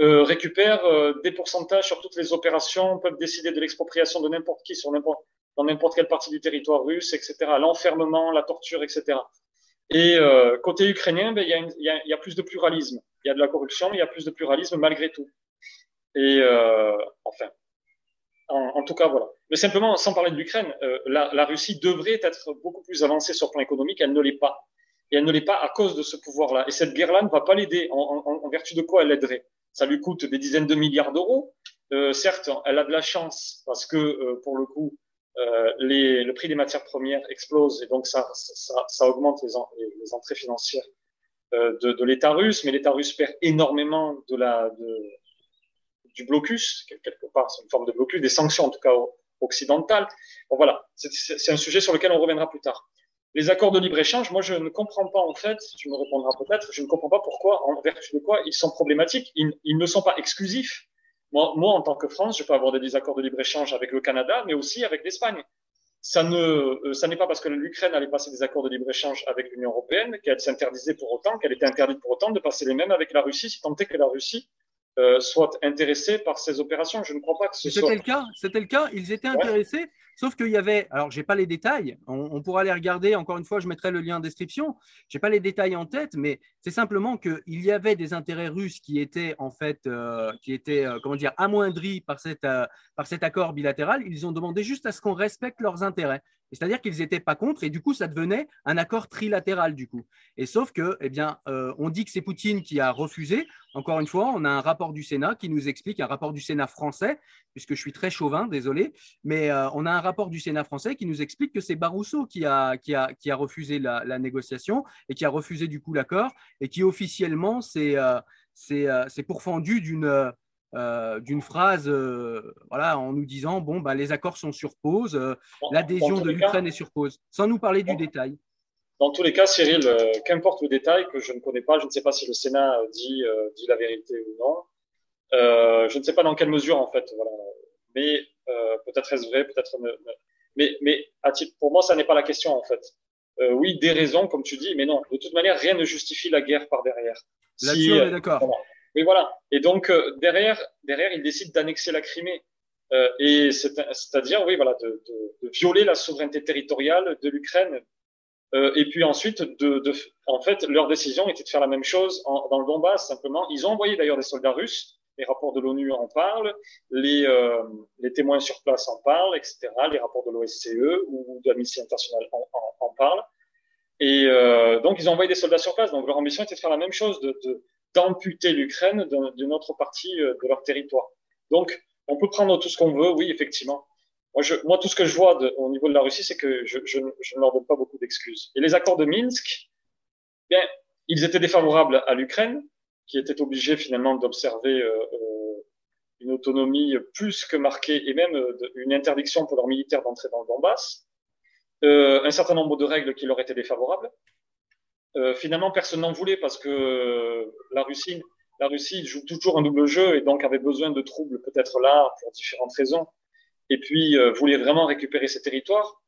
Récupèrent des pourcentages sur toutes les opérations, peuvent décider de l'expropriation de n'importe qui dans n'importe quelle partie du territoire russe, etc. L'enfermement, la torture, etc. Et côté ukrainien, ben il y a plus de pluralisme. Il y a de la corruption, mais il y a plus de pluralisme malgré tout. Et enfin, en tout cas voilà. Mais simplement, sans parler de l'Ukraine, la Russie devrait être beaucoup plus avancée sur le plan économique. Elle ne l'est pas. Et elle ne l'est pas à cause de ce pouvoir-là. Et cette guerre-là ne va pas l'aider. En vertu de quoi elle l'aiderait? Ça lui coûte des dizaines de milliards d'euros. Certes, elle a de la chance parce que, pour le coup, le prix des matières premières explose et donc ça augmente les entrées financières de l'État russe. Mais l'État russe perd énormément du blocus, quelque part, c'est une forme de blocus, des sanctions en tout cas occidentales. Bon, voilà, c'est un sujet sur lequel on reviendra plus tard. Les accords de libre-échange, moi je ne comprends pas en fait, tu me répondras peut-être, je ne comprends pas pourquoi, en vertu de quoi, ils sont problématiques, ils ne sont pas exclusifs. Moi, en tant que France, je peux avoir des accords de libre-échange avec le Canada, mais aussi avec l'Espagne. Ça n'est pas parce que l'Ukraine allait passer des accords de libre-échange avec l'Union européenne qu'elle s'interdisait pour autant, qu'elle était interdite pour autant de passer les mêmes avec la Russie, si tant est que la Russie soit intéressée par ces opérations. Je ne crois pas que ce soit… C'était le cas, ils étaient intéressés… Ouais. Sauf qu'il y avait, alors j'ai pas les détails, on pourra les regarder, encore une fois, je mettrai le lien en description, j'ai pas les détails en tête, mais c'est simplement qu'il y avait des intérêts russes qui étaient en fait, comment dire, amoindris par cet accord bilatéral, ils ont demandé juste à ce qu'on respecte leurs intérêts. C'est-à-dire qu'ils n'étaient pas contre et du coup, ça devenait un accord trilatéral du coup. Et sauf que, eh bien, on dit que c'est Poutine qui a refusé. Encore une fois, on a un rapport du Sénat qui nous explique, un rapport du Sénat français, puisque je suis très chauvin, désolé, mais on a un rapport du Sénat français qui nous explique que c'est Barousseau qui a refusé la négociation et qui a refusé du coup l'accord et qui officiellement s'est pourfendu d'une phrase voilà, en nous disant bon, bah, les accords sont sur pause, l'adhésion de l'Ukraine est sur pause, sans nous parler du détail. Dans tous les cas, Cyril, qu'importe le détail que je ne connais pas, je ne sais pas si le Sénat dit la vérité ou non, je ne sais pas dans quelle mesure en fait, voilà. Mais peut-être est-ce vrai, peut-être ne. Mais pour moi, ça n'est pas la question en fait. Oui, des raisons, comme tu dis, mais non, de toute manière, rien ne justifie la guerre par derrière. Là-dessus, si, on est d'accord. Voilà. Mais voilà. Et donc, derrière, ils décident d'annexer la Crimée. Et c'est-à-dire, oui, voilà, de violer la souveraineté territoriale de l'Ukraine. Et puis ensuite, en fait, leur décision était de faire la même chose dans le Donbass, simplement. Ils ont envoyé d'ailleurs des soldats russes. Les rapports de l'ONU en parlent, les témoins sur place en parlent, etc. Les rapports de l'OSCE ou de l'Amnesty International en parlent. Et donc, ils ont envoyé des soldats sur place. Donc, leur ambition était de faire la même chose, d'amputer l'Ukraine d'une autre partie de leur territoire. Donc, on peut prendre tout ce qu'on veut, oui, effectivement. Moi, tout ce que je vois au niveau de la Russie, c'est que je ne leur donne pas beaucoup d'excuses. Et les accords de Minsk, bien, Ils étaient défavorables à l'Ukraine, qui était obligée finalement d'observer une autonomie plus que marquée et même une interdiction pour leurs militaires d'entrer dans le Donbass, un certain nombre de règles qui leur étaient défavorables. Finalement, personne n'en voulait parce que la Russie joue toujours un double jeu et donc avait besoin de troubles peut-être là pour différentes raisons et puis voulait vraiment récupérer ses territoires.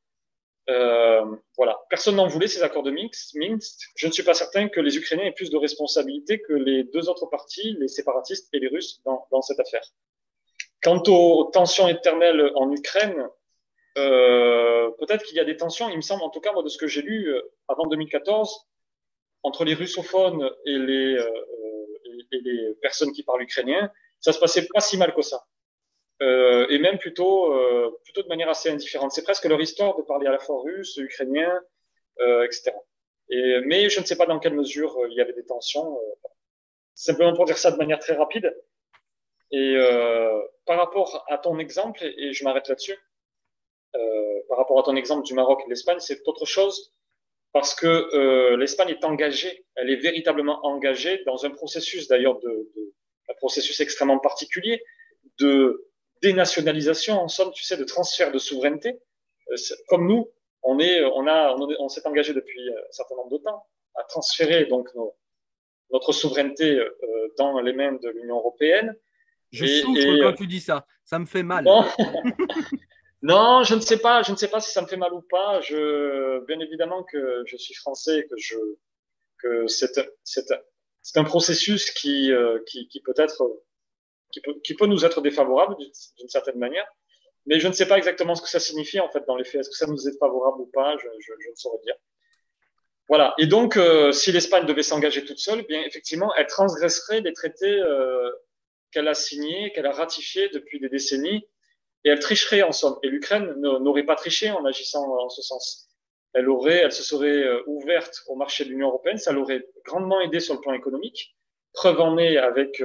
Voilà. Personne n'en voulait ces accords de Minsk. Je ne suis pas certain que les Ukrainiens aient plus de responsabilité que les deux autres parties, les séparatistes et les Russes, dans cette affaire. Quant aux tensions éternelles en Ukraine, peut-être qu'il y a des tensions, il me semble, en tout cas, moi, de ce que j'ai lu avant 2014, entre les russophones et les personnes qui parlent ukrainien, ça se passait pas si mal que ça. Et même plutôt de manière assez indifférente. C'est presque leur histoire de parler à la fois russe, ukrainien, etc. Mais je ne sais pas dans quelle mesure il y avait des tensions. Simplement pour dire ça de manière très rapide. Et par rapport à ton exemple, et je m'arrête là-dessus, par rapport à ton exemple du Maroc et de l'Espagne, c'est autre chose parce que l'Espagne est engagée, elle est véritablement engagée dans un processus d'ailleurs, un processus extrêmement particulier de dénationalisation, en somme, tu sais, de transfert de souveraineté. Comme nous, on s'est engagé depuis un certain nombre de temps à transférer donc notre souveraineté dans les mains de l'Union européenne. Je souffre quand tu dis ça. Ça me fait mal. Non, non, je ne sais pas si ça me fait mal ou pas. Bien évidemment que je suis français, que c'est un processus qui peut être qui peut nous être défavorable d'une certaine manière, mais je ne sais pas exactement ce que ça signifie en fait dans les faits. Est-ce que ça nous est favorable ou pas, je ne saurais dire. Voilà. Et donc, si l'Espagne devait s'engager toute seule, bien effectivement, elle transgresserait les traités qu'elle a signés, qu'elle a ratifiés depuis des décennies, et elle tricherait en somme. Et l'Ukraine n'aurait pas triché en agissant en ce sens. Elle se serait ouverte au marché de l'Union européenne. Ça l'aurait grandement aidée sur le plan économique. Preuve en est avec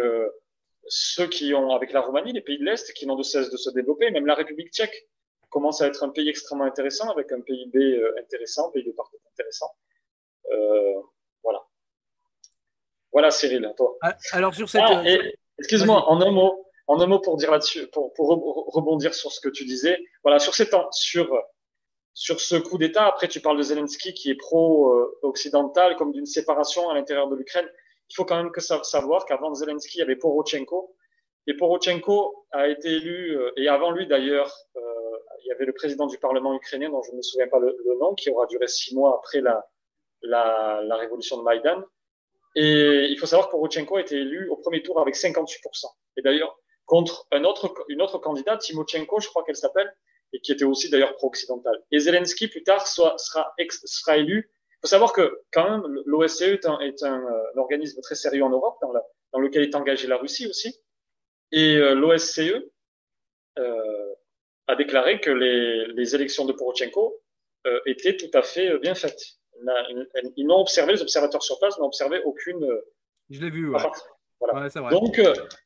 ceux qui ont, avec la Roumanie, les pays de l'Est, qui n'ont de cesse de se développer. Même la République tchèque commence à être un pays extrêmement intéressant, avec un PIB intéressant, un pays de partout intéressant. Voilà. Voilà, Cyril, à toi. Alors, sur cette... excuse-moi, en un mot pour dire là-dessus, pour rebondir sur ce que tu disais. Voilà, sur ce coup d'État, après, tu parles de Zelensky qui est pro-occidental, comme d'une séparation à l'intérieur de l'Ukraine. Il faut quand même savoir qu'avant Zelensky, il y avait Porochenko. Et Porochenko a été élu, et avant lui d'ailleurs, il y avait le président du Parlement ukrainien, dont je ne me souviens pas le nom, qui aura duré 6 mois après la révolution de Maïdan. Et il faut savoir que Porochenko a été élu au premier tour avec 58%. Et d'ailleurs, contre une autre candidate, Timochenko, je crois qu'elle s'appelle, et qui était aussi d'ailleurs pro-occidentale. Et Zelensky, plus tard, sera élu. Il faut savoir que, quand même, l'OSCE est un organisme très sérieux en Europe, dans lequel est engagée la Russie aussi. Et l'OSCE a déclaré que les élections de Porochenko étaient tout à fait bien faites. Les observateurs sur place n'ont observé aucune... Je l'ai vu, ouais. Voilà. Ouais, c'est vrai.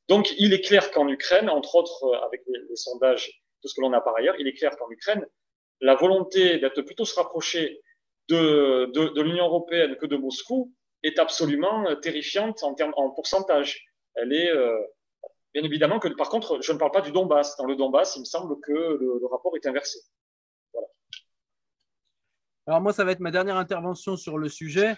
Donc, il est clair qu'en Ukraine, entre autres, avec les sondages, tout ce que l'on a par ailleurs, il est clair qu'en Ukraine, la volonté d'être plutôt se rapprocher de l'Union européenne que de Moscou est absolument terrifiante en pourcentage. Elle est bien évidemment que, par contre, je ne parle pas du Donbass. Dans le Donbass, il me semble que le rapport est inversé. Voilà. Alors moi, ça va être ma dernière intervention sur le sujet,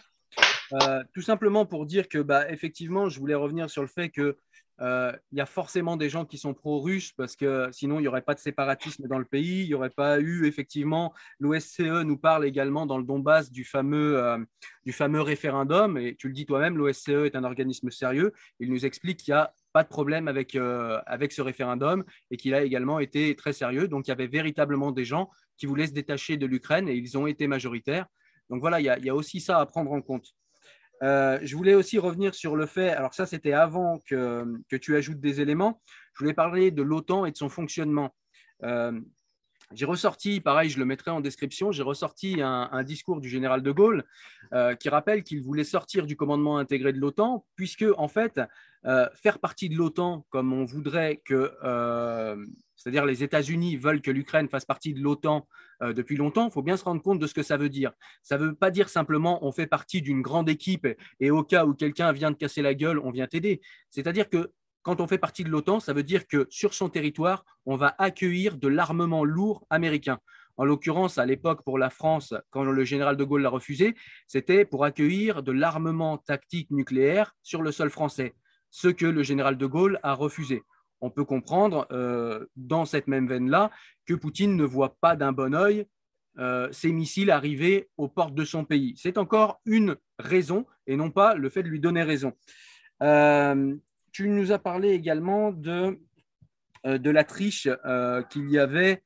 tout simplement pour dire que, effectivement, je voulais revenir sur le fait que il y a forcément des gens qui sont pro-russes parce que sinon il n'y aurait pas de séparatisme dans le pays, il n'y aurait pas eu effectivement, l'OSCE nous parle également dans le Donbass du fameux référendum, et tu le dis toi-même, l'OSCE est un organisme sérieux, il nous explique qu'il n'y a pas de problème avec ce référendum et qu'il a également été très sérieux, donc il y avait véritablement des gens qui voulaient se détacher de l'Ukraine et ils ont été majoritaires, donc voilà, il y a aussi ça à prendre en compte. Je voulais aussi revenir sur le fait, alors ça c'était avant que tu ajoutes des éléments, je voulais parler de l'OTAN et de son fonctionnement. J'ai ressorti, pareil je le mettrai en description, j'ai ressorti un discours du général de Gaulle qui rappelle qu'il voulait sortir du commandement intégré de l'OTAN puisque en fait faire partie de l'OTAN comme on voudrait que, c'est-à-dire les États-Unis veulent que l'Ukraine fasse partie de l'OTAN depuis longtemps, il faut bien se rendre compte de ce que ça veut dire. Ça ne veut pas dire simplement on fait partie d'une grande équipe et au cas où quelqu'un vient te casser la gueule, on vient t'aider. C'est-à-dire que quand on fait partie de l'OTAN, ça veut dire que sur son territoire, on va accueillir de l'armement lourd américain. En l'occurrence, à l'époque, pour la France, quand le général de Gaulle l'a refusé, c'était pour accueillir de l'armement tactique nucléaire sur le sol français, ce que le général de Gaulle a refusé. On peut comprendre, dans cette même veine-là, que Poutine ne voit pas d'un bon œil ces missiles arriver aux portes de son pays. C'est encore une raison, et non pas le fait de lui donner raison. Tu nous as parlé également de la triche qu'il y avait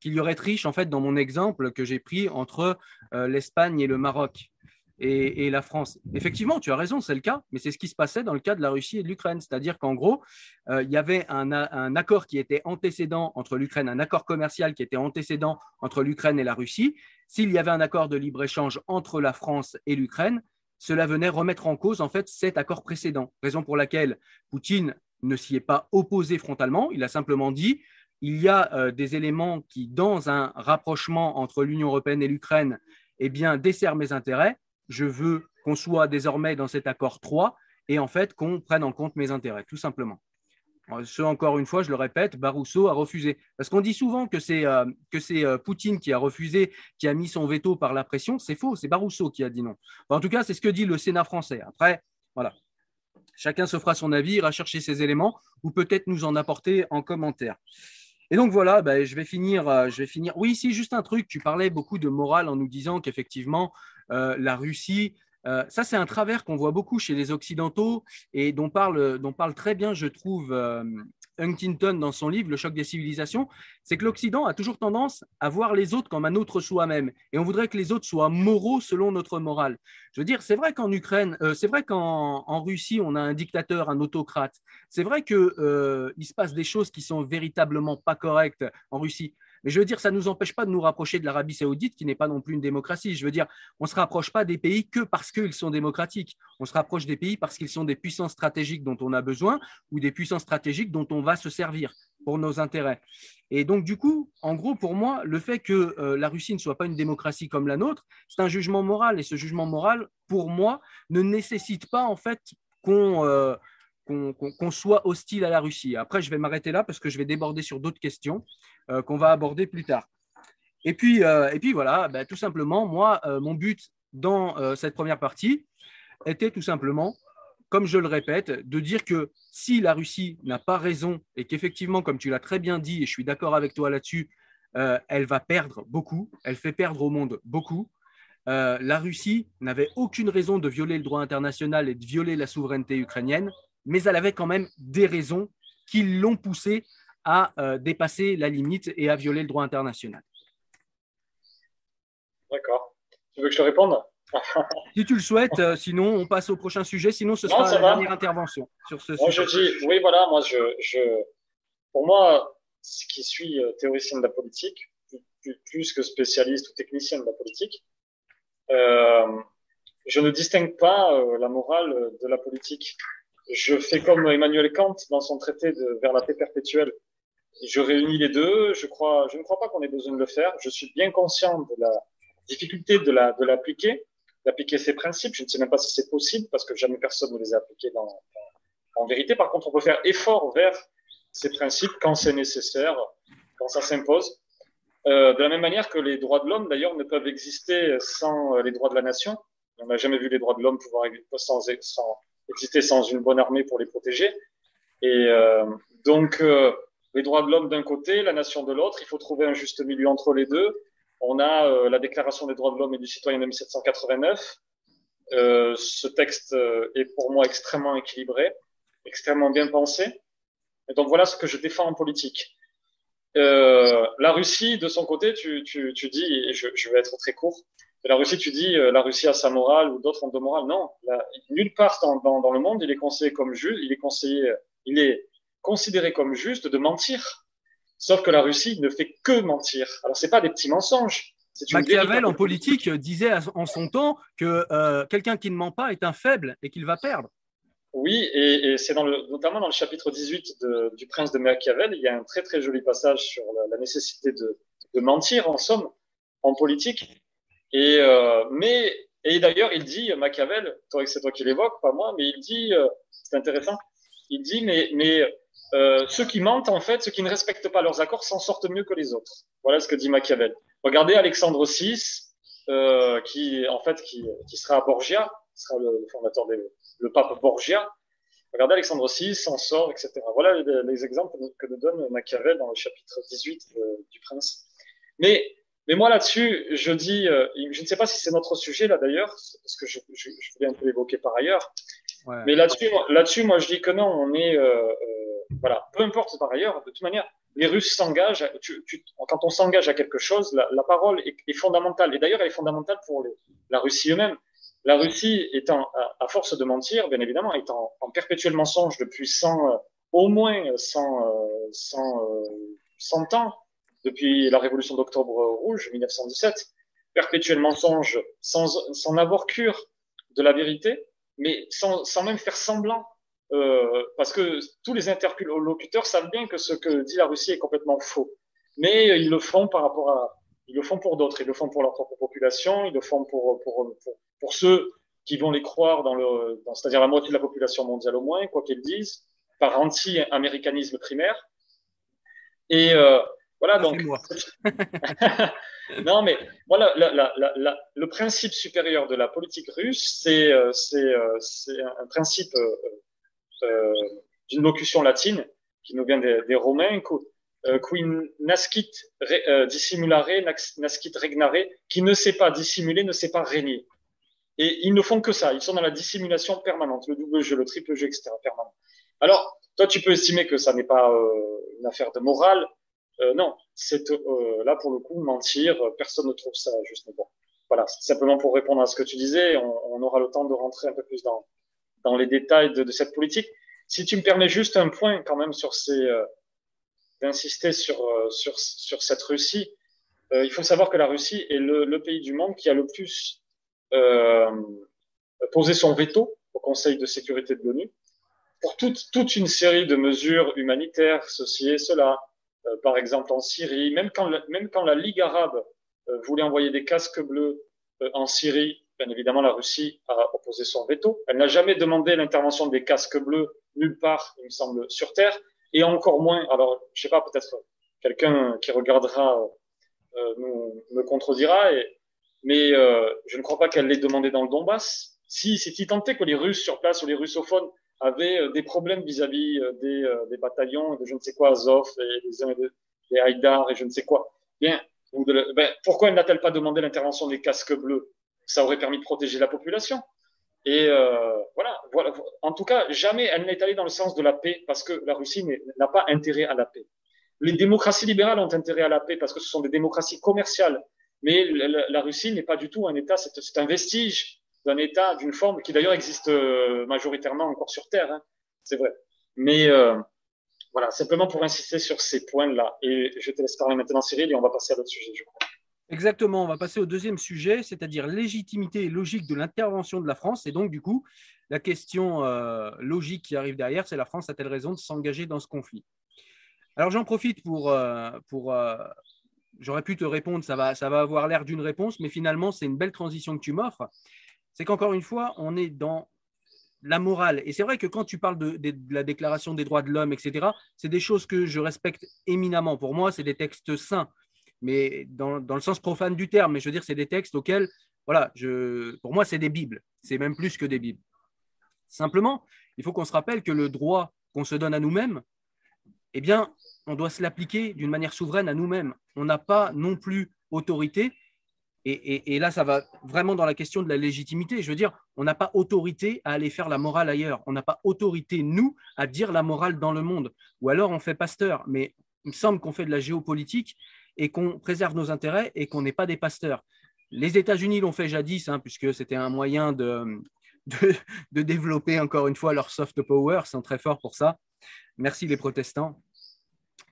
qu'il y aurait triche en fait dans mon exemple que j'ai pris entre l'Espagne et le Maroc et la France. Effectivement, tu as raison, c'est le cas, mais c'est ce qui se passait dans le cas de la Russie et de l'Ukraine, c'est-à-dire qu'en gros, il y avait un accord qui était antécédent entre l'Ukraine, un accord commercial qui était antécédent entre l'Ukraine et la Russie. S'il y avait un accord de libre-échange entre la France et l'Ukraine, cela venait remettre en cause en fait cet accord précédent, raison pour laquelle Poutine ne s'y est pas opposé frontalement, il a simplement dit il y a des éléments qui, dans un rapprochement entre l'Union européenne et l'Ukraine, eh bien, desserrent mes intérêts. Je veux qu'on soit désormais dans cet accord 3 et en fait qu'on prenne en compte mes intérêts, tout simplement. Ce, encore une fois, je le répète, Barroso a refusé. Parce qu'on dit souvent que c'est Poutine qui a refusé, qui a mis son veto par la pression. C'est faux, c'est Barroso qui a dit non. Enfin, en tout cas, c'est ce que dit le Sénat français. Après, voilà. Chacun se fera son avis, ira chercher ses éléments ou peut-être nous en apporter en commentaire. Et donc voilà, ben, je vais finir. Oui, si, juste un truc, tu parlais beaucoup de morale en nous disant qu'effectivement, la Russie, ça c'est un travers qu'on voit beaucoup chez les Occidentaux et dont parle très bien, je trouve, Huntington dans son livre « Le choc des civilisations », c'est que l'Occident a toujours tendance à voir les autres comme un autre soi-même et on voudrait que les autres soient moraux selon notre morale. Je veux dire, c'est vrai qu'en Ukraine, c'est vrai qu'en Russie, on a un dictateur, un autocrate. C'est vrai qu'il se passe des choses qui sont véritablement pas correctes en Russie. Mais je veux dire, ça ne nous empêche pas de nous rapprocher de l'Arabie Saoudite, qui n'est pas non plus une démocratie. Je veux dire, on ne se rapproche pas des pays que parce qu'ils sont démocratiques. On se rapproche des pays parce qu'ils sont des puissances stratégiques dont on a besoin ou des puissances stratégiques dont on va se servir pour nos intérêts. Et donc, du coup, en gros, pour moi, le fait que la Russie ne soit pas une démocratie comme la nôtre, c'est un jugement moral. Et ce jugement moral, pour moi, ne nécessite pas, en fait, qu'on soit hostile à la Russie. Après, je vais m'arrêter là parce que je vais déborder sur d'autres questions qu'on va aborder plus tard. Et puis voilà, bah, tout simplement, moi, mon but dans cette première partie était tout simplement, comme je le répète, de dire que si la Russie n'a pas raison et qu'effectivement, comme tu l'as très bien dit, et je suis d'accord avec toi là-dessus, elle va perdre beaucoup, elle fait perdre au monde beaucoup. La Russie n'avait aucune raison de violer le droit international et de violer la souveraineté ukrainienne, mais elle avait quand même des raisons qui l'ont poussée à dépasser la limite et à violer le droit international. D'accord. Tu veux que je te réponde ? Si tu le souhaites, sinon on passe au prochain sujet, sinon ce sera la dernière intervention sur ce sujet. Je dis, oui, voilà, moi, pour moi, qui suis théoricien de la politique, plus que spécialiste ou technicien de la politique, je ne distingue pas la morale de la politique. Je fais comme Emmanuel Kant dans son traité Vers la paix perpétuelle. Je réunis les deux. Je ne crois pas qu'on ait besoin de le faire. Je suis bien conscient de la difficulté de l'appliquer, d'appliquer ces principes. Je ne sais même pas si c'est possible parce que jamais personne ne les a appliqués en vérité. Par contre, on peut faire effort vers ces principes quand c'est nécessaire, quand ça s'impose. De la même manière que les droits de l'homme, d'ailleurs, ne peuvent exister sans les droits de la nation. On n'a jamais vu les droits de l'homme pouvoir exister sans une bonne armée pour les protéger. Et donc, les droits de l'homme d'un côté, la nation de l'autre, il faut trouver un juste milieu entre les deux. On a la Déclaration des droits de l'homme et du citoyen de 1789. Ce texte est pour moi extrêmement équilibré, extrêmement bien pensé. Et donc voilà ce que je défends en politique. La Russie, de son côté, tu dis, et je vais être très court, la Russie, tu dis, la Russie a sa morale ou d'autres ont de morale. Non, nulle part dans le monde, il est considéré comme juste de mentir. Sauf que la Russie ne fait que mentir. Alors, c'est pas des petits mensonges. Machiavel, en politique, disait en son temps que quelqu'un qui ne ment pas est un faible et qu'il va perdre. Oui, et c'est notamment dans le chapitre 18 du Prince de Machiavel, il y a un très très joli passage sur la nécessité de mentir, en somme, en politique. Et d'ailleurs, il dit, Machiavel, c'est toi qui l'évoque, pas moi, mais il dit, c'est intéressant, il dit, mais ceux qui mentent, en fait, ceux qui ne respectent pas leurs accords s'en sortent mieux que les autres. Voilà ce que dit Machiavel. Regardez Alexandre VI, qui sera à Borgia, sera le fondateur le pape Borgia. Regardez Alexandre VI, s'en sort, etc. Voilà les exemples que nous donne Machiavel dans le chapitre 18 du Prince. Mais moi là-dessus, je dis, je ne sais pas si c'est notre sujet là d'ailleurs, parce que je voulais un peu l'évoquer par ailleurs. Ouais. Mais là-dessus, moi je dis que non, on est, voilà, peu importe par ailleurs, de toute manière, les Russes s'engagent. Quand on s'engage à quelque chose, la parole est fondamentale. Et d'ailleurs, elle est fondamentale pour la Russie eux-mêmes. La Russie étant, à force de mentir, bien évidemment, est en perpétuel mensonge depuis au moins 100 ans, depuis la révolution d'Octobre Rouge, 1917. Perpétuel mensonge, sans avoir cure de la vérité, mais sans même faire semblant. Parce que tous les interlocuteurs savent bien que ce que dit la Russie est complètement faux. Mais ils le font ils le font pour d'autres, ils le font pour leur propre population, ils le font pour ceux qui vont les croire c'est-à-dire la moitié de la population mondiale au moins, quoi qu'ils disent, par anti-américanisme primaire. Et, voilà, donc. Non, mais voilà, le principe supérieur de la politique russe, c'est un principe, d'une locution latine qui nous vient des Romains, qui nascit dissimulare, nascit regnare, qui ne sait pas dissimuler, ne sait pas régner. Et ils ne font que ça. Ils sont dans la dissimulation permanente, le double jeu, le triple jeu, etc. permanent. Alors, toi, tu peux estimer que ça n'est pas une affaire de morale. Non, c'est là pour le coup mentir. Personne ne trouve ça juste bon. Voilà, simplement pour répondre à ce que tu disais, on aura le temps de rentrer un peu plus dans les détails de cette politique. Si tu me permets juste un point quand même sur d'insister sur cette Russie. Il faut savoir que la Russie est le pays du monde qui a le plus posé son veto au Conseil de sécurité de l'ONU pour toute une série de mesures humanitaires, ceci et cela. Par exemple en Syrie, même quand la Ligue arabe voulait envoyer des casques bleus en Syrie, bien évidemment la Russie a opposé son veto. Elle n'a jamais demandé l'intervention des casques bleus nulle part, il me semble, sur Terre, et encore moins. Alors, je sais pas, peut-être quelqu'un qui regardera me contredira, mais je ne crois pas qu'elle l'ait demandé dans le Donbass. Si tant est que les Russes sur place ou les russophones avaient des problèmes vis-à-vis des bataillons de je ne sais quoi, Azov et les Haïdar et je ne sais quoi. Bien, pourquoi n'a-t-elle pas demandé l'intervention des casques bleus? Ça aurait permis de protéger la population. Et voilà. En tout cas, jamais elle n'est allée dans le sens de la paix parce que la Russie n'a pas intérêt à la paix. Les démocraties libérales ont intérêt à la paix parce que ce sont des démocraties commerciales. Mais la Russie n'est pas du tout un État, c'est un vestige d'un État, d'une forme qui d'ailleurs existe majoritairement encore sur Terre, hein, c'est vrai. Mais voilà, simplement pour insister sur ces points-là. Et je te laisse parler maintenant, Cyril, et on va passer à l'autre sujet, je crois. Exactement, on va passer au deuxième sujet, c'est-à-dire légitimité et logique de l'intervention de la France. Et donc, du coup, la question logique qui arrive derrière, c'est la France a-t-elle raison de s'engager dans ce conflit? Alors, j'en profite pour j'aurais pu te répondre, ça va avoir l'air d'une réponse, mais finalement, c'est une belle transition que tu m'offres. C'est qu'encore une fois, on est dans la morale. Et c'est vrai que quand tu parles de la Déclaration des droits de l'homme, etc., c'est des choses que je respecte éminemment. Pour moi, c'est des textes saints, mais dans le sens profane du terme. Mais je veux dire, c'est des textes auxquels, voilà, pour moi, c'est des Bibles. C'est même plus que des Bibles. Simplement, il faut qu'on se rappelle que le droit qu'on se donne à nous-mêmes, eh bien, on doit se l'appliquer d'une manière souveraine à nous-mêmes. On n'a pas non plus autorité. Et là, ça va vraiment dans la question de la légitimité. Je veux dire, on n'a pas autorité à aller faire la morale ailleurs. On n'a pas autorité, nous, à dire la morale dans le monde. Ou alors, on fait Pasteur. Mais il me semble qu'on fait de la géopolitique et qu'on préserve nos intérêts et qu'on n'est pas des pasteurs. Les États-Unis l'ont fait jadis, hein, puisque c'était un moyen de développer, encore une fois, leur soft power. Ils sont très forts pour ça. Merci les protestants.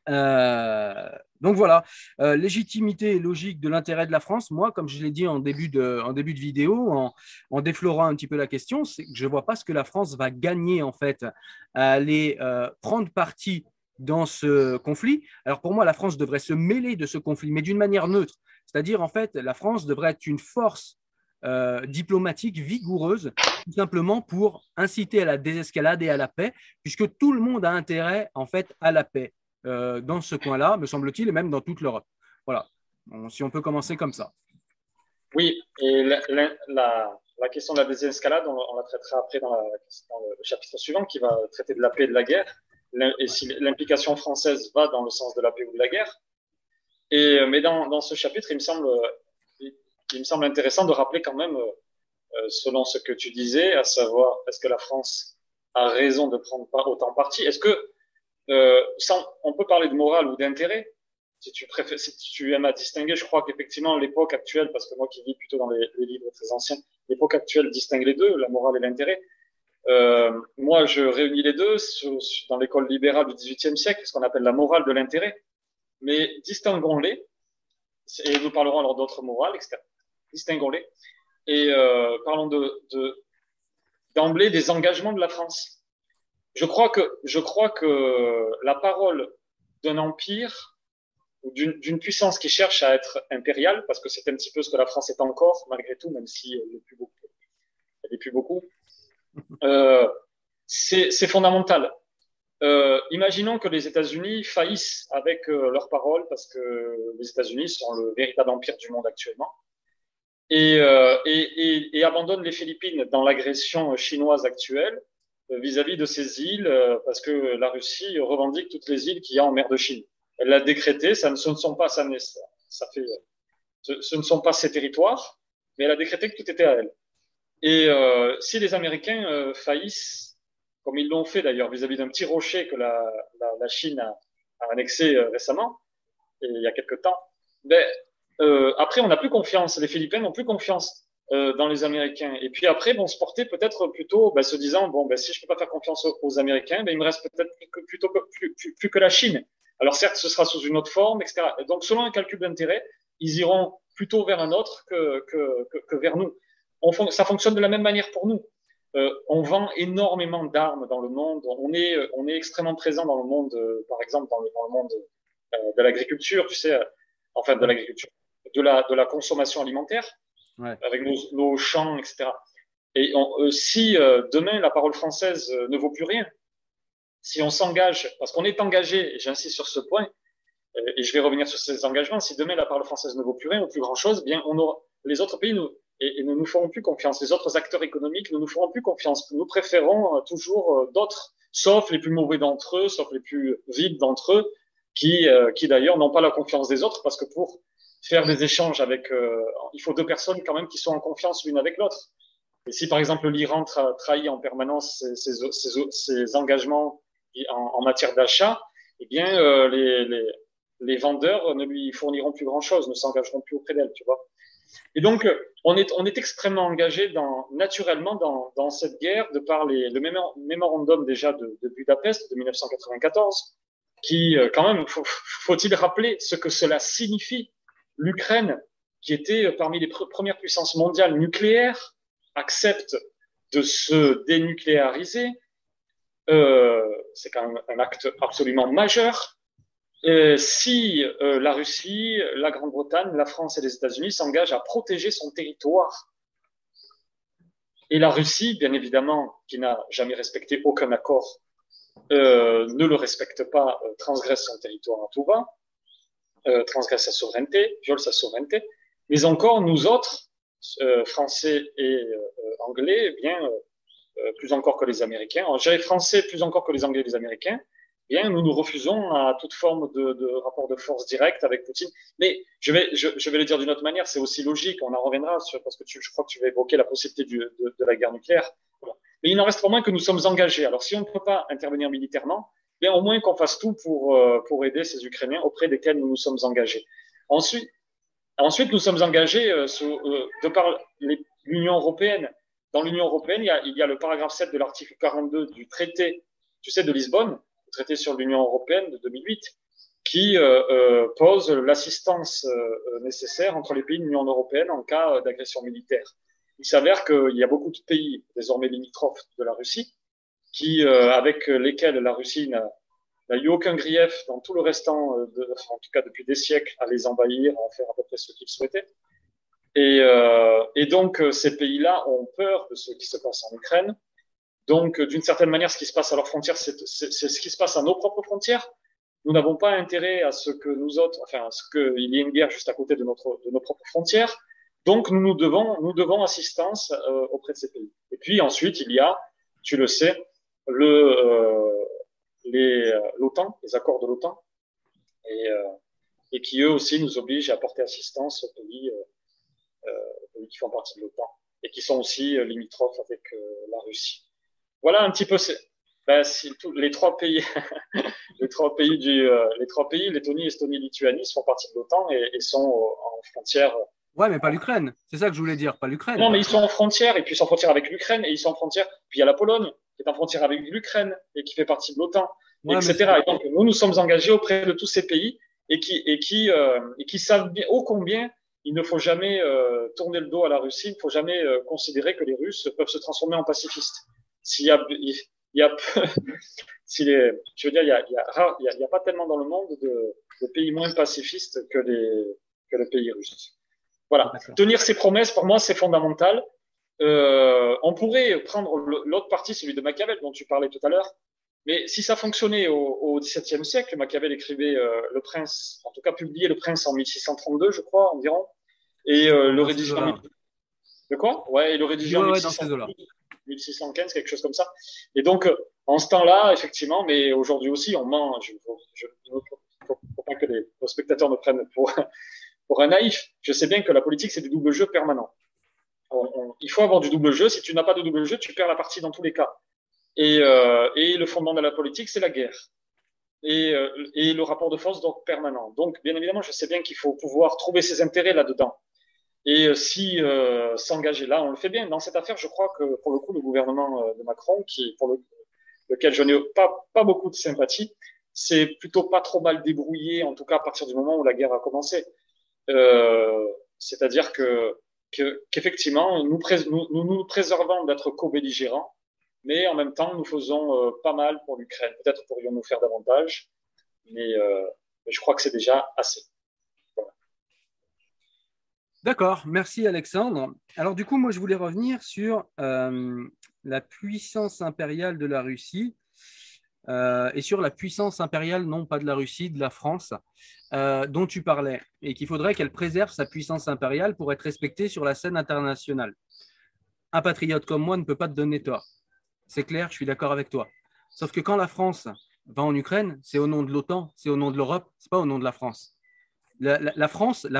Donc voilà, légitimité et logique de l'intérêt de la France. Moi, comme je l'ai dit en début de vidéo, en déflorant un petit peu la question, c'est que je ne vois pas ce que la France va gagner en fait à aller prendre parti dans ce conflit. Alors pour moi, la France devrait se mêler de ce conflit, mais d'une manière neutre. C'est-à-dire en fait, la France devrait être une force diplomatique vigoureuse, tout simplement pour inciter à la désescalade et à la paix, puisque tout le monde a intérêt en fait à la paix. Dans ce coin-là, me semble-t-il, et même dans toute l'Europe. Voilà, bon, si on peut commencer comme ça. Oui, et la question de la désescalade, on la traitera après dans le chapitre suivant, qui va traiter de la paix et de la guerre, et si l'implication française va dans le sens de la paix ou de la guerre. Mais dans ce chapitre, il me semble intéressant de rappeler quand même, selon ce que tu disais, à savoir, est-ce que la France a raison de prendre pas autant parti? Est-ce que on peut parler de morale ou d'intérêt, si tu aimes à distinguer. Je crois qu'effectivement, l'époque actuelle, parce que moi qui vis plutôt dans les livres très anciens, l'époque actuelle distingue les deux, la morale et l'intérêt. Moi, je réunis les deux dans l'école libérale du XVIIIe siècle, ce qu'on appelle la morale de l'intérêt. Mais distinguons-les, et nous parlerons alors d'autres morales, etc. Distinguons-les, et parlons d'emblée des engagements de la France. Je crois que la parole d'un empire ou d'une puissance qui cherche à être impériale, parce que c'est un petit peu ce que la France est encore, malgré tout, même si elle n'est plus beaucoup, c'est fondamental. Imaginons que les États-Unis faillissent avec leur parole, parce que les États-Unis sont le véritable empire du monde actuellement, et abandonnent les Philippines dans l'agression chinoise actuelle, vis-à-vis de ces îles, parce que la Russie revendique toutes les îles qu'il y a en mer de Chine. Elle l'a décrété, ce ne sont pas ses territoires, mais elle a décrété que tout était à elle. Et si les Américains faillissent, comme ils l'ont fait d'ailleurs vis-à-vis d'un petit rocher que la Chine a annexé récemment, et il y a quelques temps, après on n'a plus confiance, les Philippines n'ont plus confiance dans les Américains, et puis après vont se porter peut-être plutôt se disant si je peux pas faire confiance aux Américains, il me reste peut-être plus que la Chine. Alors certes, ce sera sous une autre forme, etc. Et donc selon un calcul d'intérêt, ils iront plutôt vers un autre que vers nous. Ça fonctionne de la même manière pour nous. On vend énormément d'armes dans le monde. On est extrêmement présent dans le monde, par exemple dans le monde de l'agriculture, de l'agriculture, de la consommation alimentaire. Ouais. Avec nos champs, etc. Et si demain la parole française ne vaut plus rien, si on s'engage, parce qu'on est engagé, et j'insiste sur ce point, et je vais revenir sur ces engagements, si demain la parole française ne vaut plus rien ou plus grand-chose, bien les autres pays ne nous feront plus confiance, les autres acteurs économiques ne nous feront plus confiance. Nous préférons toujours d'autres, sauf les plus mauvais d'entre eux, sauf les plus vides d'entre eux, qui d'ailleurs n'ont pas la confiance des autres, parce que pour faire des échanges il faut deux personnes quand même qui sont en confiance l'une avec l'autre. Et si par exemple l'Iran trahit en permanence ses engagements en matière d'achat, eh bien les vendeurs ne lui fourniront plus grand-chose, ne s'engageront plus auprès d'elle, tu vois. Et donc on est extrêmement engagé naturellement dans cette guerre de par le mémorandum déjà de Budapest de 1994, qui quand même faut-il rappeler ce que cela signifie. L'Ukraine, qui était parmi les premières puissances mondiales nucléaires, accepte de se dénucléariser. C'est quand même un acte absolument majeur. Si la Russie, la Grande-Bretagne, la France et les États-Unis s'engagent à protéger son territoire, et la Russie, bien évidemment, qui n'a jamais respecté aucun accord, ne le respecte pas, transgresse son territoire à tout va. Transgresse sa souveraineté, viole sa souveraineté, mais encore nous autres, Français et Anglais, plus encore que les Américains, Français plus encore que les Anglais et les Américains, nous nous refusons à toute forme de rapport de force direct avec Poutine. Mais je vais le dire d'une autre manière, c'est aussi logique, on en reviendra parce que je crois que tu vas évoquer la possibilité de la guerre nucléaire. Voilà. Mais il n'en reste pas moins que nous sommes engagés. Alors si on ne peut pas intervenir militairement, au moins qu'on fasse tout pour aider ces Ukrainiens auprès desquels nous nous sommes engagés. Ensuite nous sommes engagés de par l'Union européenne. Dans l'Union européenne, il y a le paragraphe 7 de l'article 42 du traité de Lisbonne, le traité sur l'Union européenne de 2008, qui pose l'assistance nécessaire entre les pays de l'Union européenne en cas d'agression militaire. Il s'avère qu'il y a beaucoup de pays désormais limitrophes de la Russie qui, avec lesquels la Russie n'a eu aucun grief dans tout le restant, en tout cas depuis des siècles, à les envahir, à en faire à peu près ce qu'ils souhaitaient. Et donc, ces pays-là ont peur de ce qui se passe en Ukraine. Donc, d'une certaine manière, ce qui se passe à leurs frontières, c'est ce qui se passe à nos propres frontières. Nous n'avons pas intérêt à ce que nous autres, enfin, à ce qu'il y ait une guerre juste à côté de nos propres frontières. Donc, nous devons assistance auprès de ces pays. Et puis, ensuite, il y a, tu le sais, l'OTAN, les accords de l'OTAN, et qui, eux aussi, nous obligent à porter assistance aux pays qui font partie de l'OTAN et qui sont aussi limitrophes avec la Russie. Voilà un petit peu les trois pays, Lettonie, Estonie, Lituanie, font partie de l'OTAN et sont en frontière. Ouais, mais pas l'Ukraine. C'est ça que je voulais dire, pas l'Ukraine. Non, mais ils sont en frontière, et puis ils sont en frontière avec l'Ukraine, et ils sont en frontière. Puis il y a la Pologne qui est en frontière avec l'Ukraine et qui fait partie de l'OTAN, ouais, etc. Et donc nous sommes engagés auprès de tous ces pays et qui savent bien, ô combien il ne faut jamais tourner le dos à la Russie. Il ne faut jamais considérer que les Russes peuvent se transformer en pacifistes. Il n'y a pas tellement dans le monde de pays moins pacifistes que le pays russe. Voilà. Tenir ses promesses, pour moi, c'est fondamental. On pourrait prendre l'autre partie, celui de Machiavel, dont tu parlais tout à l'heure. Mais si ça fonctionnait au XVIIe siècle, Machiavel écrivait Le Prince, en tout cas publiait Le Prince en 1632, je crois, environ. Et le rédigeait en... De quoi? Ouais, et le rédigeait en 1615, quelque chose comme ça. Et donc, en ce temps-là, effectivement, mais aujourd'hui aussi, on ment. Faut pas que nos spectateurs me prennent pour un naïf. Je sais bien que la politique, c'est du double jeu permanent. Il faut avoir du double jeu. Si tu n'as pas de double jeu, tu perds la partie dans tous les cas. Et le fondement de la politique, c'est la guerre. Et le rapport de force, donc, permanent. Donc, bien évidemment, je sais bien qu'il faut pouvoir trouver ses intérêts là-dedans. Et si s'engager là, on le fait bien. Dans cette affaire, je crois que, pour le coup, le gouvernement de Macron, lequel je n'ai pas beaucoup de sympathie, s'est plutôt pas trop mal débrouillé, en tout cas à partir du moment où la guerre a commencé. C'est-à-dire qu'effectivement, nous préservons d'être co-belligérants, mais en même temps, nous faisons pas mal pour l'Ukraine. Peut-être pourrions-nous faire davantage, mais je crois que c'est déjà assez. Voilà. D'accord, merci Alexandre. Alors du coup, moi, je voulais revenir sur la puissance impériale de la Russie. Et sur la puissance impériale, non pas de la Russie, de la France, dont tu parlais, et qu'il faudrait qu'elle préserve sa puissance impériale pour être respectée sur la scène internationale. Un patriote comme moi ne peut pas te donner tort. C'est clair, je suis d'accord avec toi. Sauf que quand la France va en Ukraine, c'est au nom de l'OTAN, c'est au nom de l'Europe, c'est pas au nom de la France. La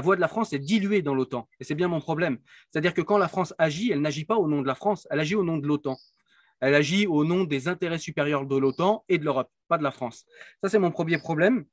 voix de la France est diluée dans l'OTAN, et c'est bien mon problème. C'est-à-dire que quand la France agit, elle n'agit pas au nom de la France, elle agit au nom de l'OTAN. Elle agit au nom des intérêts supérieurs de l'OTAN et de l'Europe, pas de la France. Ça, c'est mon premier problème.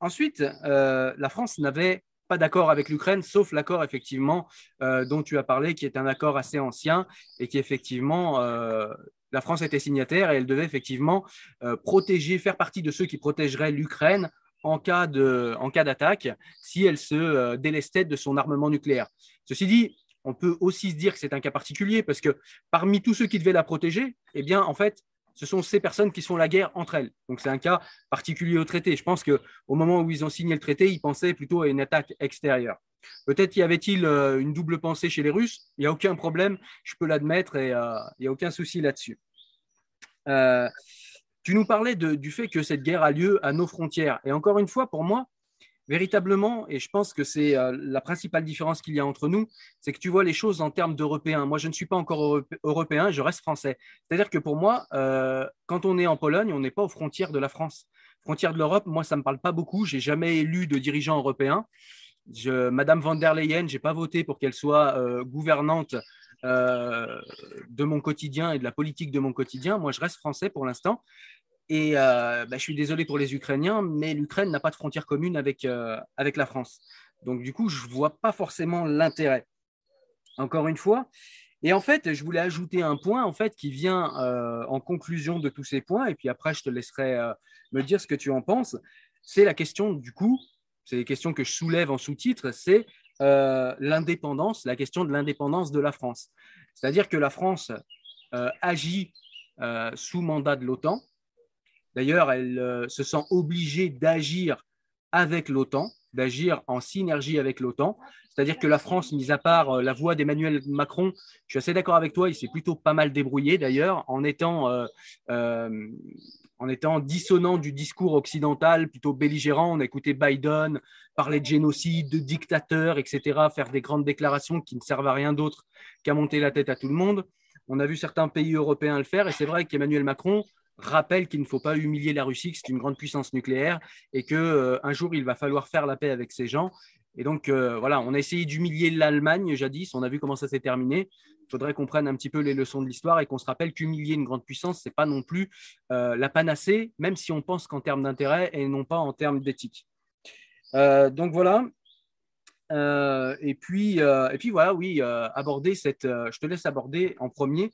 Ensuite, la France n'avait pas d'accord avec l'Ukraine, sauf l'accord, effectivement, dont tu as parlé, qui est un accord assez ancien et qui, effectivement, la France était signataire et elle devait, effectivement, faire partie de ceux qui protégeraient l'Ukraine en cas d'attaque si elle se délestait de son armement nucléaire. Ceci dit, on peut aussi se dire que c'est un cas particulier parce que parmi tous ceux qui devaient la protéger, eh bien, en fait, ce sont ces personnes qui font la guerre entre elles. Donc, c'est un cas particulier au traité. Je pense qu'au moment où ils ont signé le traité, ils pensaient plutôt à une attaque extérieure. Peut-être y avait-il une double pensée chez les Russes. Il n'y a aucun problème, je peux l'admettre et il n'y a aucun souci là-dessus. Tu nous parlais du fait que cette guerre a lieu à nos frontières. Et encore une fois, pour moi, véritablement, et je pense que c'est la principale différence qu'il y a entre nous, c'est que tu vois les choses en termes d'Européens. Moi, je ne suis pas encore Européen, je reste Français. C'est-à-dire que pour moi, quand on est en Pologne, on n'est pas aux frontières de la France. Frontières de l'Europe, moi, ça ne me parle pas beaucoup. Je n'ai jamais élu de dirigeant européen. Madame van der Leyen, je n'ai pas voté pour qu'elle soit gouvernante de mon quotidien et de la politique de mon quotidien. Moi, je reste Français pour l'instant. Et je suis désolé pour les Ukrainiens, mais l'Ukraine n'a pas de frontière commune avec la France. Donc, du coup, je ne vois pas forcément l'intérêt, encore une fois. Et en fait, je voulais ajouter un point en fait, qui vient en conclusion de tous ces points. Et puis après, je te laisserai me dire ce que tu en penses. c'est la question du coût, c'est les questions que je soulève en sous-titre, c'est l'indépendance, la question de l'indépendance de la France. C'est-à-dire que la France agit sous mandat de l'OTAN. D'ailleurs, elle se sent obligée d'agir avec l'OTAN, d'agir en synergie avec l'OTAN. C'est-à-dire que la France, mis à part la voix d'Emmanuel Macron, je suis assez d'accord avec toi, il s'est plutôt pas mal débrouillé d'ailleurs, en étant dissonant du discours occidental, plutôt belligérant. On a écouté Biden parler de génocide, de dictateur, etc., faire des grandes déclarations qui ne servent à rien d'autre qu'à monter la tête à tout le monde. On a vu certains pays européens le faire, et c'est vrai qu'Emmanuel Macron rappelle qu'il ne faut pas humilier la Russie, que c'est une grande puissance nucléaire et qu'un jour, il va falloir faire la paix avec ces gens. Et donc, voilà, on a essayé d'humilier l'Allemagne jadis, on a vu comment ça s'est terminé. Il faudrait qu'on prenne un petit peu les leçons de l'histoire et qu'on se rappelle qu'humilier une grande puissance, ce n'est pas non plus la panacée, même si on pense qu'en termes d'intérêt et non pas en termes d'éthique. Donc, voilà. Et puis voilà, oui, aborder cette, je te laisse aborder en premier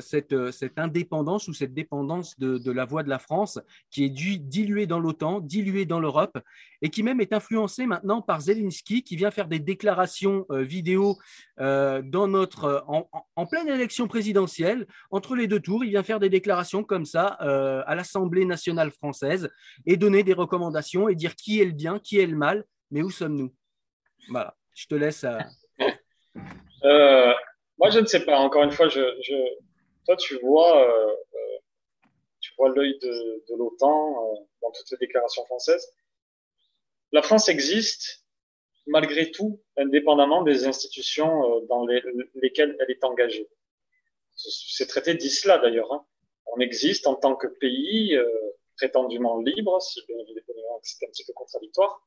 cette indépendance ou cette dépendance de la voix de la France qui est diluée dans l'OTAN, diluée dans l'Europe et qui même est influencée maintenant par Zelensky qui vient faire des déclarations vidéo en pleine élection présidentielle, entre les deux tours, il vient faire des déclarations comme ça à l'Assemblée nationale française et donner des recommandations et dire qui est le bien, qui est le mal, mais où sommes-nous ? Voilà, je te laisse. Moi, je ne sais pas. Encore une fois, toi, tu vois l'œil de l'OTAN dans toutes les déclarations françaises. La France existe malgré tout, indépendamment des institutions dans lesquelles elle est engagée. C'est traité d'ISLA d'ailleurs. Hein. On existe en tant que pays prétendument libre, si bien évidemment c'est un petit peu contradictoire.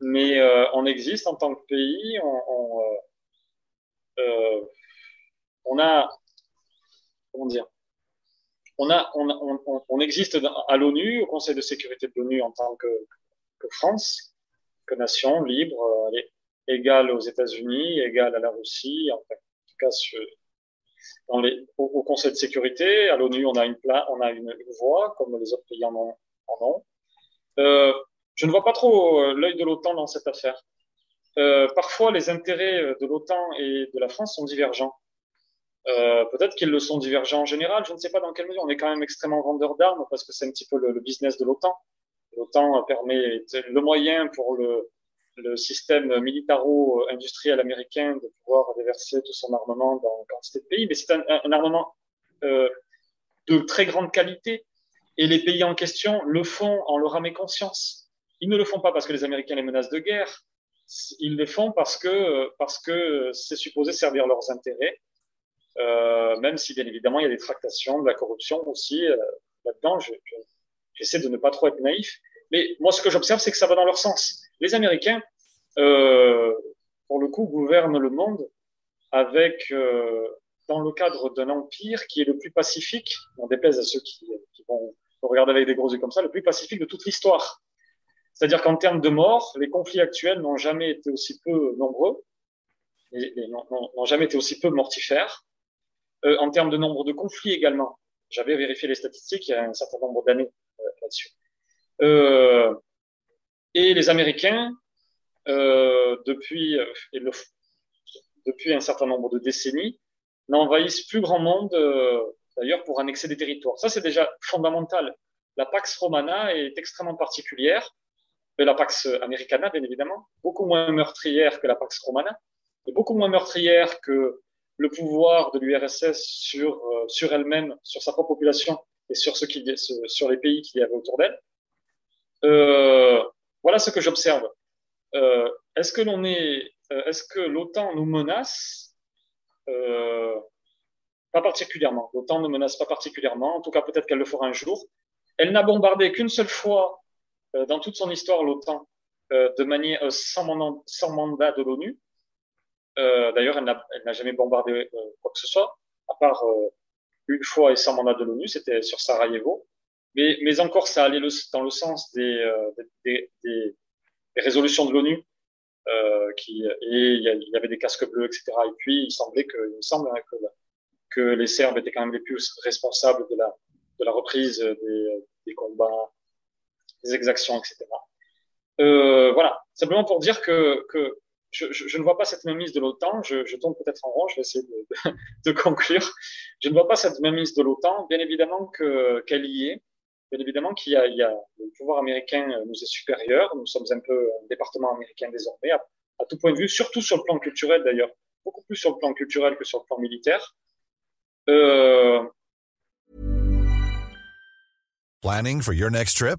Mais on existe en tant que pays, on existe à l'ONU, au Conseil de sécurité de l'ONU en tant que France, que nation libre, égale aux États-Unis, égale à la Russie, enfin, en tout cas au Conseil de sécurité, à l'ONU on a une voix comme les autres pays en ont. Je ne vois pas trop l'œil de l'OTAN dans cette affaire. Parfois, les intérêts de l'OTAN et de la France sont divergents. Peut-être qu'ils le sont divergents en général, je ne sais pas dans quelle mesure. On est quand même extrêmement vendeur d'armes parce que c'est un petit peu le business de l'OTAN. L'OTAN permet le moyen pour le système militaro-industriel américain de pouvoir déverser tout son armement dans une quantité de pays. Mais c'est un armement de très grande qualité et les pays en question le font en leur âme et conscience. Ils ne le font pas parce que les Américains les menacent de guerre. Ils les font parce que c'est supposé servir leurs intérêts, même si, bien évidemment, il y a des tractations, de la corruption aussi. Là-dedans, j'essaie de ne pas trop être naïf. Mais moi, ce que j'observe, c'est que ça va dans leur sens. Les Américains, pour le coup, gouvernent le monde avec, dans le cadre d'un empire qui est le plus pacifique, on déplaise à ceux qui vont regarder avec des gros yeux comme ça, le plus pacifique de toute l'histoire. C'est-à-dire qu'en termes de morts, les conflits actuels n'ont jamais été aussi peu nombreux, et n'ont jamais été aussi peu mortifères. En termes de nombre de conflits également, j'avais vérifié les statistiques il y a un certain nombre d'années là-dessus. Et les Américains, depuis un certain nombre de décennies, n'envahissent plus grand monde, d'ailleurs, pour annexer des territoires. Ça, c'est déjà fondamental. La Pax Romana est extrêmement particulière. La Pax Americana, bien évidemment, beaucoup moins meurtrière que la Pax Romana, et beaucoup moins meurtrière que le pouvoir de l'URSS sur elle-même, sur sa propre population et sur les pays qu'il y avait autour d'elle. Voilà ce que j'observe. Est-ce que l'OTAN nous menace? Pas particulièrement. L'OTAN ne menace pas particulièrement. En tout cas, peut-être qu'elle le fera un jour. Elle n'a bombardé qu'une seule fois dans toute son histoire, l'OTAN, de manière sans mandat de l'ONU. D'ailleurs, elle n'a jamais bombardé quoi que ce soit, à part une fois et sans mandat de l'ONU, c'était sur Sarajevo. Mais encore, ça allait dans le sens des résolutions de l'ONU, il y avait des casques bleus, etc. Et puis, il me semble que les Serbes étaient quand même les plus responsables de la reprise des combats des exactions, etc. Voilà, simplement pour dire que je ne vois pas cette mainmise de l'OTAN, je tourne peut-être en rond, je vais essayer de conclure. Je ne vois pas cette mainmise de l'OTAN, bien évidemment qu'elle y est, bien évidemment qu'il y a le pouvoir américain nous est supérieur, nous sommes un peu un département américain désormais, à tout point de vue, surtout sur le plan culturel d'ailleurs, beaucoup plus sur le plan culturel que sur le plan militaire. Planning for your next trip?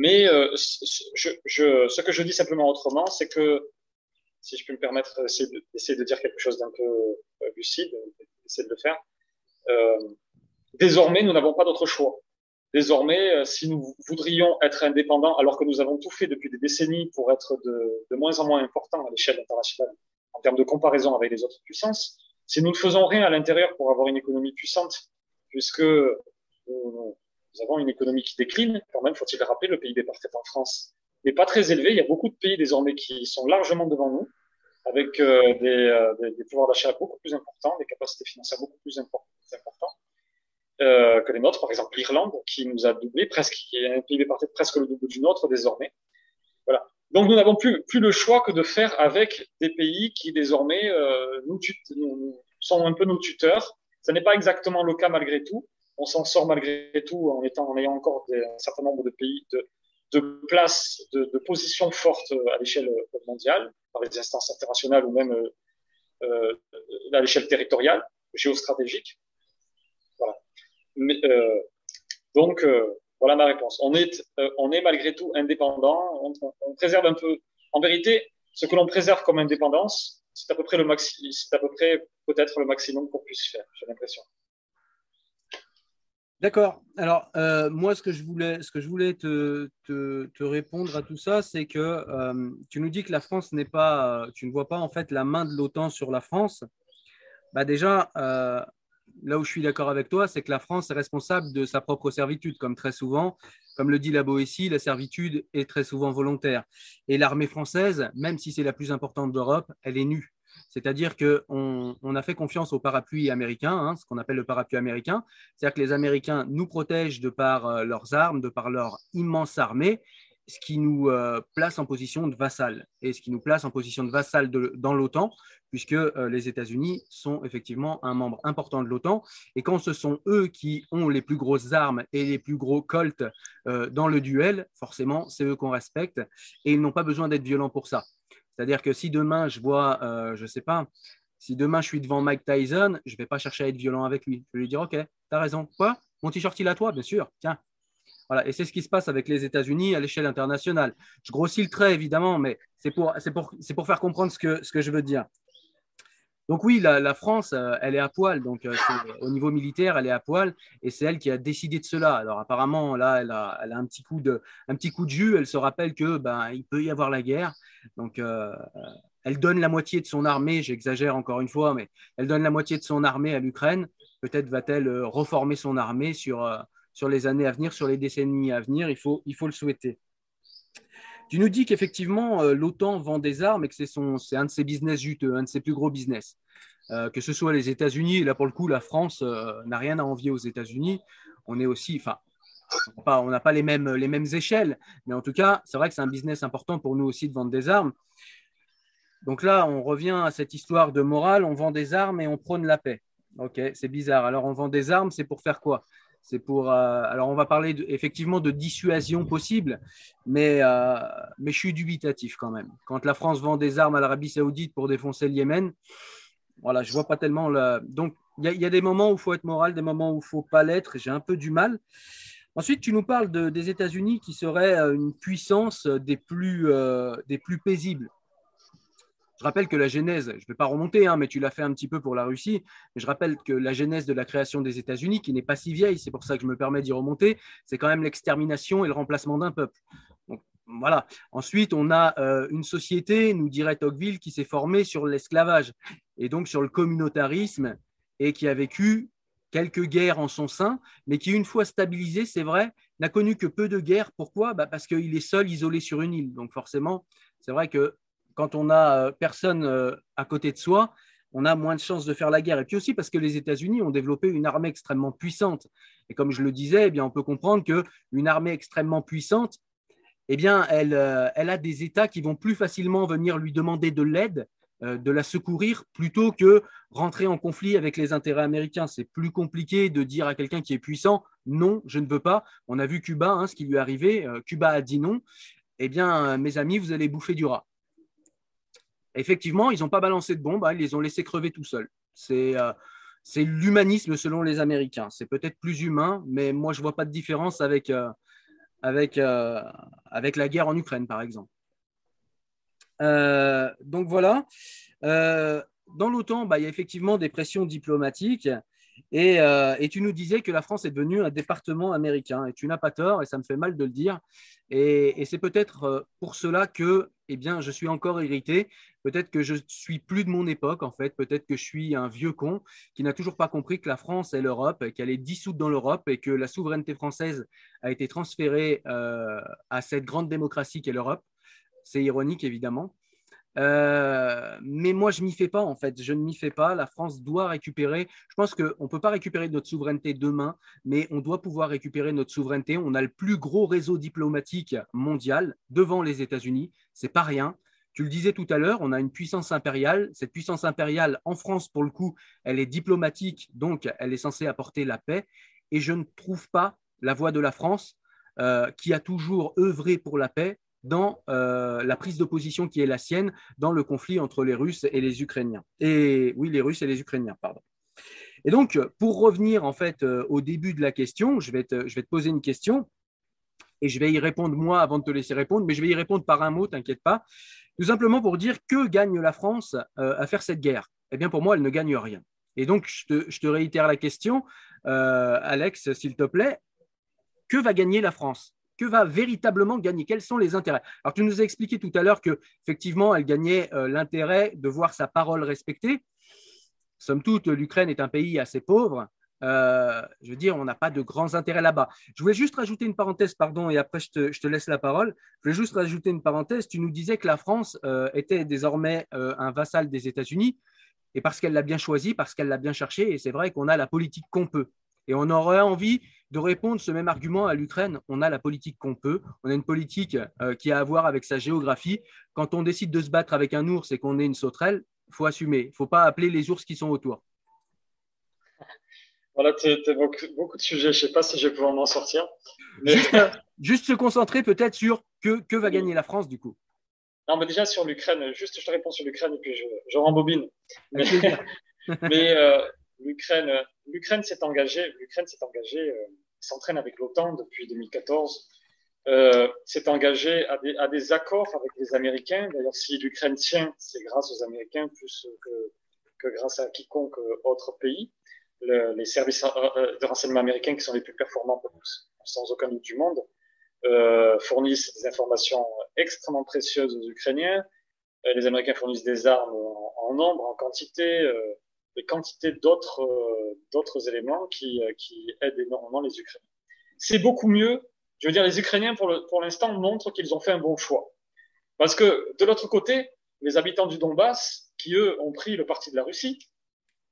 Mais ce que je dis simplement autrement, c'est que, si je peux me permettre d'essayer de dire quelque chose d'un peu lucide, d'essayer de le faire, désormais, nous n'avons pas d'autre choix. Désormais, si nous voudrions être indépendants, alors que nous avons tout fait depuis des décennies pour être de moins en moins importants à l'échelle internationale en termes de comparaison avec les autres puissances, si nous ne faisons rien à l'intérieur pour avoir une économie puissante, puisque nous avons une économie qui décline, quand même, faut-il le rappeler, le PIB par tête en France n'est pas très élevé. Il y a beaucoup de pays désormais qui sont largement devant nous, avec des pouvoirs d'achat beaucoup plus importants, des capacités financières beaucoup plus importantes que les nôtres. Par exemple, l'Irlande, qui nous a doublé, presque, qui a un PIB par tête presque le double du nôtre désormais. Voilà. Donc, nous n'avons plus le choix que de faire avec des pays qui désormais sont un peu nos tuteurs. Ce n'est pas exactement le cas malgré tout. On s'en sort malgré tout en ayant encore un certain nombre de pays de places, de positions fortes à l'échelle mondiale, par les instances internationales ou même à l'échelle territoriale, géostratégique. Voilà. Donc, voilà ma réponse. On est malgré tout indépendant. On préserve un peu. En vérité, ce que l'on préserve comme indépendance, c'est à peu près peut-être le maximum qu'on puisse faire. J'ai l'impression. D'accord. Alors, moi, ce que je voulais te répondre à tout ça, c'est que tu nous dis que la France n'est pas… tu ne vois pas, en fait, la main de l'OTAN sur la France. Bah, déjà, là où je suis d'accord avec toi, c'est que la France est responsable de sa propre servitude, comme très souvent. Comme le dit la Boétie, la servitude est très souvent volontaire. Et l'armée française, même si c'est la plus importante d'Europe, elle est nue. C'est-à-dire qu'on a fait confiance au parapluie américain, ce qu'on appelle le parapluie américain. C'est-à-dire que les Américains nous protègent de par leurs armes, de par leur immense armée, ce qui nous place en position de vassal. Et ce qui nous place en position de vassal dans l'OTAN, puisque les États-Unis sont effectivement un membre important de l'OTAN. Et quand ce sont eux qui ont les plus grosses armes et les plus gros colts dans le duel, forcément, c'est eux qu'on respecte. Et ils n'ont pas besoin d'être violents pour ça. C'est-à-dire que si demain je vois, si demain je suis devant Mike Tyson, je ne vais pas chercher à être violent avec lui. Je vais lui dire, ok, t'as raison. Quoi ? Mon t-shirt, il est à toi, bien sûr. Tiens. Voilà. Et c'est ce qui se passe avec les États-Unis à l'échelle internationale. Je grossis le trait, évidemment, mais c'est pour faire comprendre ce que je veux dire. Donc oui, la France, elle est à poil. Donc au niveau militaire, elle est à poil, et c'est elle qui a décidé de cela. Alors apparemment, là, elle a un petit coup de jus. Elle se rappelle que il peut y avoir la guerre. Donc elle donne la moitié de son armée. J'exagère encore une fois, mais elle donne la moitié de son armée à l'Ukraine. Peut-être va-t-elle reformer son armée sur les années à venir, sur les décennies à venir. Il faut le souhaiter. Tu nous dis qu'effectivement, l'OTAN vend des armes et que c'est un de ses business juteux, un de ses plus gros business. Que ce soit les États-Unis, et là pour le coup, la France n'a rien à envier aux États-Unis. On est aussi, enfin, on n'a pas les mêmes échelles, mais en tout cas, c'est vrai que c'est un business important pour nous aussi de vendre des armes. Donc là, on revient à cette histoire de morale, on vend des armes et on prône la paix. Ok, c'est bizarre. Alors, on vend des armes, c'est pour faire quoi? C'est pour. Alors, on va parler effectivement de dissuasion possible, mais je suis dubitatif quand même. Quand la France vend des armes à l'Arabie Saoudite pour défoncer le Yémen, voilà, je ne vois pas tellement. Donc, il y a des moments où il faut être moral, des moments où il ne faut pas l'être. J'ai un peu du mal. Ensuite, tu nous parles des États-Unis qui seraient une puissance des plus paisibles. Je rappelle que la genèse, je ne vais pas remonter, hein, mais tu l'as fait un petit peu pour la Russie, mais je rappelle que la genèse de la création des États-Unis, qui n'est pas si vieille, c'est pour ça que je me permets d'y remonter, c'est quand même l'extermination et le remplacement d'un peuple. Donc, voilà. Ensuite, on a une société, nous dirait Tocqueville, qui s'est formée sur l'esclavage et donc sur le communautarisme et qui a vécu quelques guerres en son sein, mais qui, une fois stabilisé, c'est vrai, n'a connu que peu de guerres. Pourquoi? Parce qu'il est seul, isolé sur une île. Donc forcément, c'est vrai que quand on n'a personne à côté de soi, on a moins de chances de faire la guerre. Et puis aussi parce que les États-Unis ont développé une armée extrêmement puissante. Et comme je le disais, eh bien, on peut comprendre qu'une armée extrêmement puissante, eh bien, elle a des États qui vont plus facilement venir lui demander de l'aide, de la secourir plutôt que rentrer en conflit avec les intérêts américains. C'est plus compliqué de dire à quelqu'un qui est puissant « non, je ne veux pas ». On a vu Cuba, hein, ce qui lui est arrivé. Cuba a dit non. Eh bien, mes amis, vous allez bouffer du rat. Effectivement, ils n'ont pas balancé de bombes, hein, ils les ont laissés crever tout seuls. C'est l'humanisme selon les Américains. C'est peut-être plus humain, mais moi, je ne vois pas de différence avec la guerre en Ukraine, par exemple. Donc voilà, dans l'OTAN, il y a effectivement des pressions diplomatiques et tu nous disais que la France est devenue un département américain et tu n'as pas tort et ça me fait mal de le dire et c'est peut-être pour cela que eh bien, je suis encore irrité, peut-être que je ne suis plus de mon époque en fait, peut-être que je suis un vieux con qui n'a toujours pas compris que la France est l'Europe, qu'elle est dissoute dans l'Europe et que la souveraineté française a été transférée à cette grande démocratie qu'est l'Europe. C'est ironique, évidemment. Mais moi, je ne m'y fais pas, en fait. Je ne m'y fais pas. La France doit récupérer. Je pense qu'on ne peut pas récupérer notre souveraineté demain, mais on doit pouvoir récupérer notre souveraineté. On a le plus gros réseau diplomatique mondial devant les États-Unis. Ce n'est pas rien. Tu le disais tout à l'heure, on a une puissance impériale. Cette puissance impériale, en France, pour le coup, elle est diplomatique, donc elle est censée apporter la paix. Et je ne trouve pas la voix de la France qui a toujours œuvré pour la paix dans la prise de position qui est la sienne dans le conflit entre les Russes et les Ukrainiens. Et oui, les Russes et les Ukrainiens, pardon. Et donc, pour revenir en fait au début de la question, je vais te poser une question et je vais y répondre moi avant de te laisser répondre, mais je vais y répondre par un mot, t'inquiète pas, tout simplement pour dire que gagne la France à faire cette guerre. Eh bien, pour moi, elle ne gagne rien. Et donc, je te réitère la question, Alex, s'il te plaît, que va gagner la France ? Que va véritablement gagner? Quels sont les intérêts? Alors, tu nous as expliqué tout à l'heure qu'effectivement, elle gagnait l'intérêt de voir sa parole respectée. Somme toute, l'Ukraine est un pays assez pauvre. Je veux dire, on n'a pas de grands intérêts là-bas. Je voulais juste rajouter une parenthèse, pardon, et après, je te laisse la parole. Je voulais juste rajouter une parenthèse. Tu nous disais que la France était désormais un vassal des États-Unis et parce qu'elle l'a bien choisi, parce qu'elle l'a bien cherché. Et c'est vrai qu'on a la politique qu'on peut. Et on aurait envie de répondre ce même argument à l'Ukraine. On a la politique qu'on peut, on a une politique qui a à voir avec sa géographie. Quand on décide de se battre avec un ours et qu'on est une sauterelle, il faut assumer, il ne faut pas appeler les ours qui sont autour. Voilà, tu évoques beaucoup de sujets, je ne sais pas si je vais pouvoir m'en sortir. Mais... Juste se concentrer peut-être sur que va gagner la France du coup. Non, mais déjà sur l'Ukraine, juste je te réponds sur l'Ukraine et puis je rembobine. Mais, L'Ukraine s'est engagée, s'entraîne avec l'OTAN depuis 2014, s'est engagée à des accords avec les Américains. D'ailleurs, si l'Ukraine tient, c'est grâce aux Américains plus que grâce à quiconque autre pays. Les services de renseignement américains, qui sont les plus performants sans aucun doute du monde, fournissent des informations extrêmement précieuses aux Ukrainiens. Les Américains fournissent des armes en nombre, en quantité, des quantités d'autres éléments qui aident énormément les Ukrainiens. C'est beaucoup mieux. Je veux dire, les Ukrainiens, pour l'instant, montrent qu'ils ont fait un bon choix. Parce que, de l'autre côté, les habitants du Donbass, qui, eux, ont pris le parti de la Russie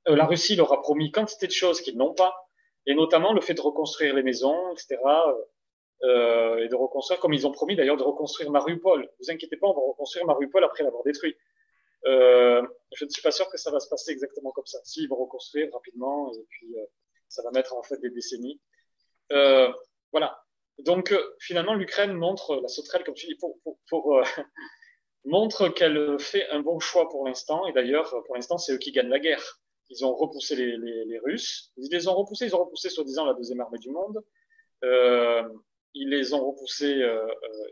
leur a promis quantité de choses qu'ils n'ont pas, et notamment le fait de reconstruire les maisons, etc., et de reconstruire, comme ils ont promis d'ailleurs, de reconstruire Mariupol. Ne vous inquiétez pas, on va reconstruire Mariupol après l'avoir détruit. Je ne suis pas sûr que ça va se passer exactement comme ça. Si, ils vont reconstruire rapidement et puis ça va mettre en fait des décennies. Voilà. Donc finalement, l'Ukraine montre, la sauterelle, comme tu dis, montre qu'elle fait un bon choix pour l'instant. Et d'ailleurs, pour l'instant, c'est eux qui gagnent la guerre. Ils ont repoussé les Russes. Ils les ont repoussés. Ils ont repoussé, soi-disant, la deuxième armée du monde. Ils les ont repoussés.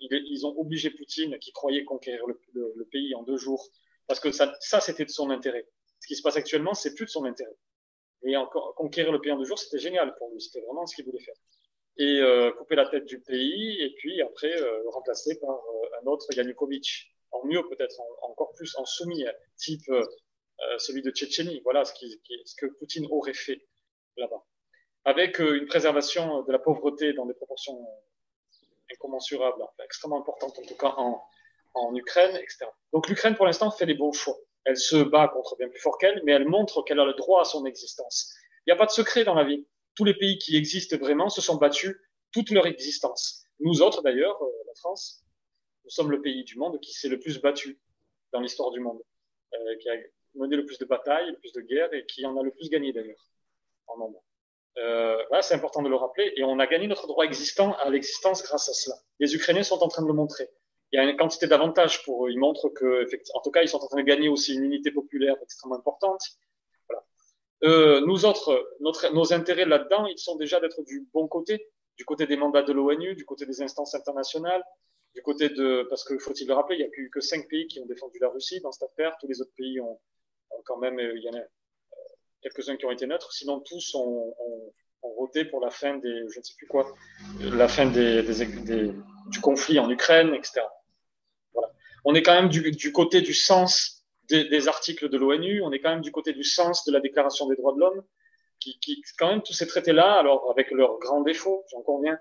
Ils ont obligé Poutine, qui croyait conquérir le pays en 2 jours, parce que ça c'était de son intérêt. Ce qui se passe actuellement, c'est plus de son intérêt. Et encore, conquérir le pays en 2 jours, c'était génial pour lui. C'était vraiment ce qu'il voulait faire. Et couper la tête du pays, et puis après le remplacer par un autre Yanukovych, en mieux peut-être, encore plus en soumis, type celui de Tchétchénie. Voilà ce que Poutine aurait fait là-bas, avec une préservation de la pauvreté dans des proportions incommensurables, enfin, extrêmement importantes en tout cas en Ukraine, etc. Donc l'Ukraine pour l'instant fait les bons choix. Elle se bat contre bien plus fort qu'elle, mais elle montre qu'elle a le droit à son existence. Il n'y a pas de secret dans la vie. Tous les pays qui existent vraiment se sont battus toute leur existence. Nous autres d'ailleurs, la France, nous sommes le pays du monde qui s'est le plus battu dans l'histoire du monde, qui a mené le plus de batailles, le plus de guerres et qui en a le plus gagné d'ailleurs en nombre. Voilà, c'est important de le rappeler, et on a gagné notre droit existant à l'existence grâce à cela. Les Ukrainiens sont en train de le montrer. Il y a une quantité d'avantages pour eux. Ils montrent que, en tout cas, ils sont en train de gagner aussi une unité populaire extrêmement importante. Voilà. Nous autres, nos intérêts là-dedans, ils sont déjà d'être du bon côté, du côté des mandats de l'ONU, du côté des instances internationales, du côté de, parce que faut-il le rappeler, il n'y a plus que 5 pays qui ont défendu la Russie dans cette affaire. Tous les autres pays ont quand même, il y en a quelques-uns qui ont été neutres, sinon tous ont voté pour la fin des, je ne sais plus quoi, la fin du conflit en Ukraine, etc. Voilà. On est quand même du côté du sens des articles de l'ONU, on est quand même du côté du sens de la Déclaration des droits de l'homme, qui quand même tous ces traités-là, alors avec leurs grands défauts, j'en conviens,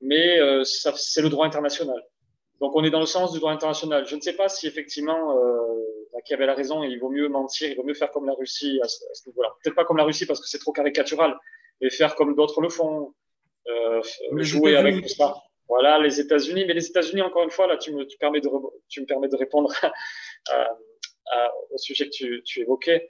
mais c'est le droit international. Donc on est dans le sens du droit international. Je ne sais pas si effectivement qui avait la raison, et il vaut mieux mentir, il vaut mieux faire comme la Russie à ce niveau-là. Peut-être pas comme la Russie parce que c'est trop caricatural, mais faire comme d'autres le font, jouer avec tout ça. Voilà, les États-Unis. Mais les États-Unis, encore une fois, là, tu me permets de répondre au sujet que tu évoquais.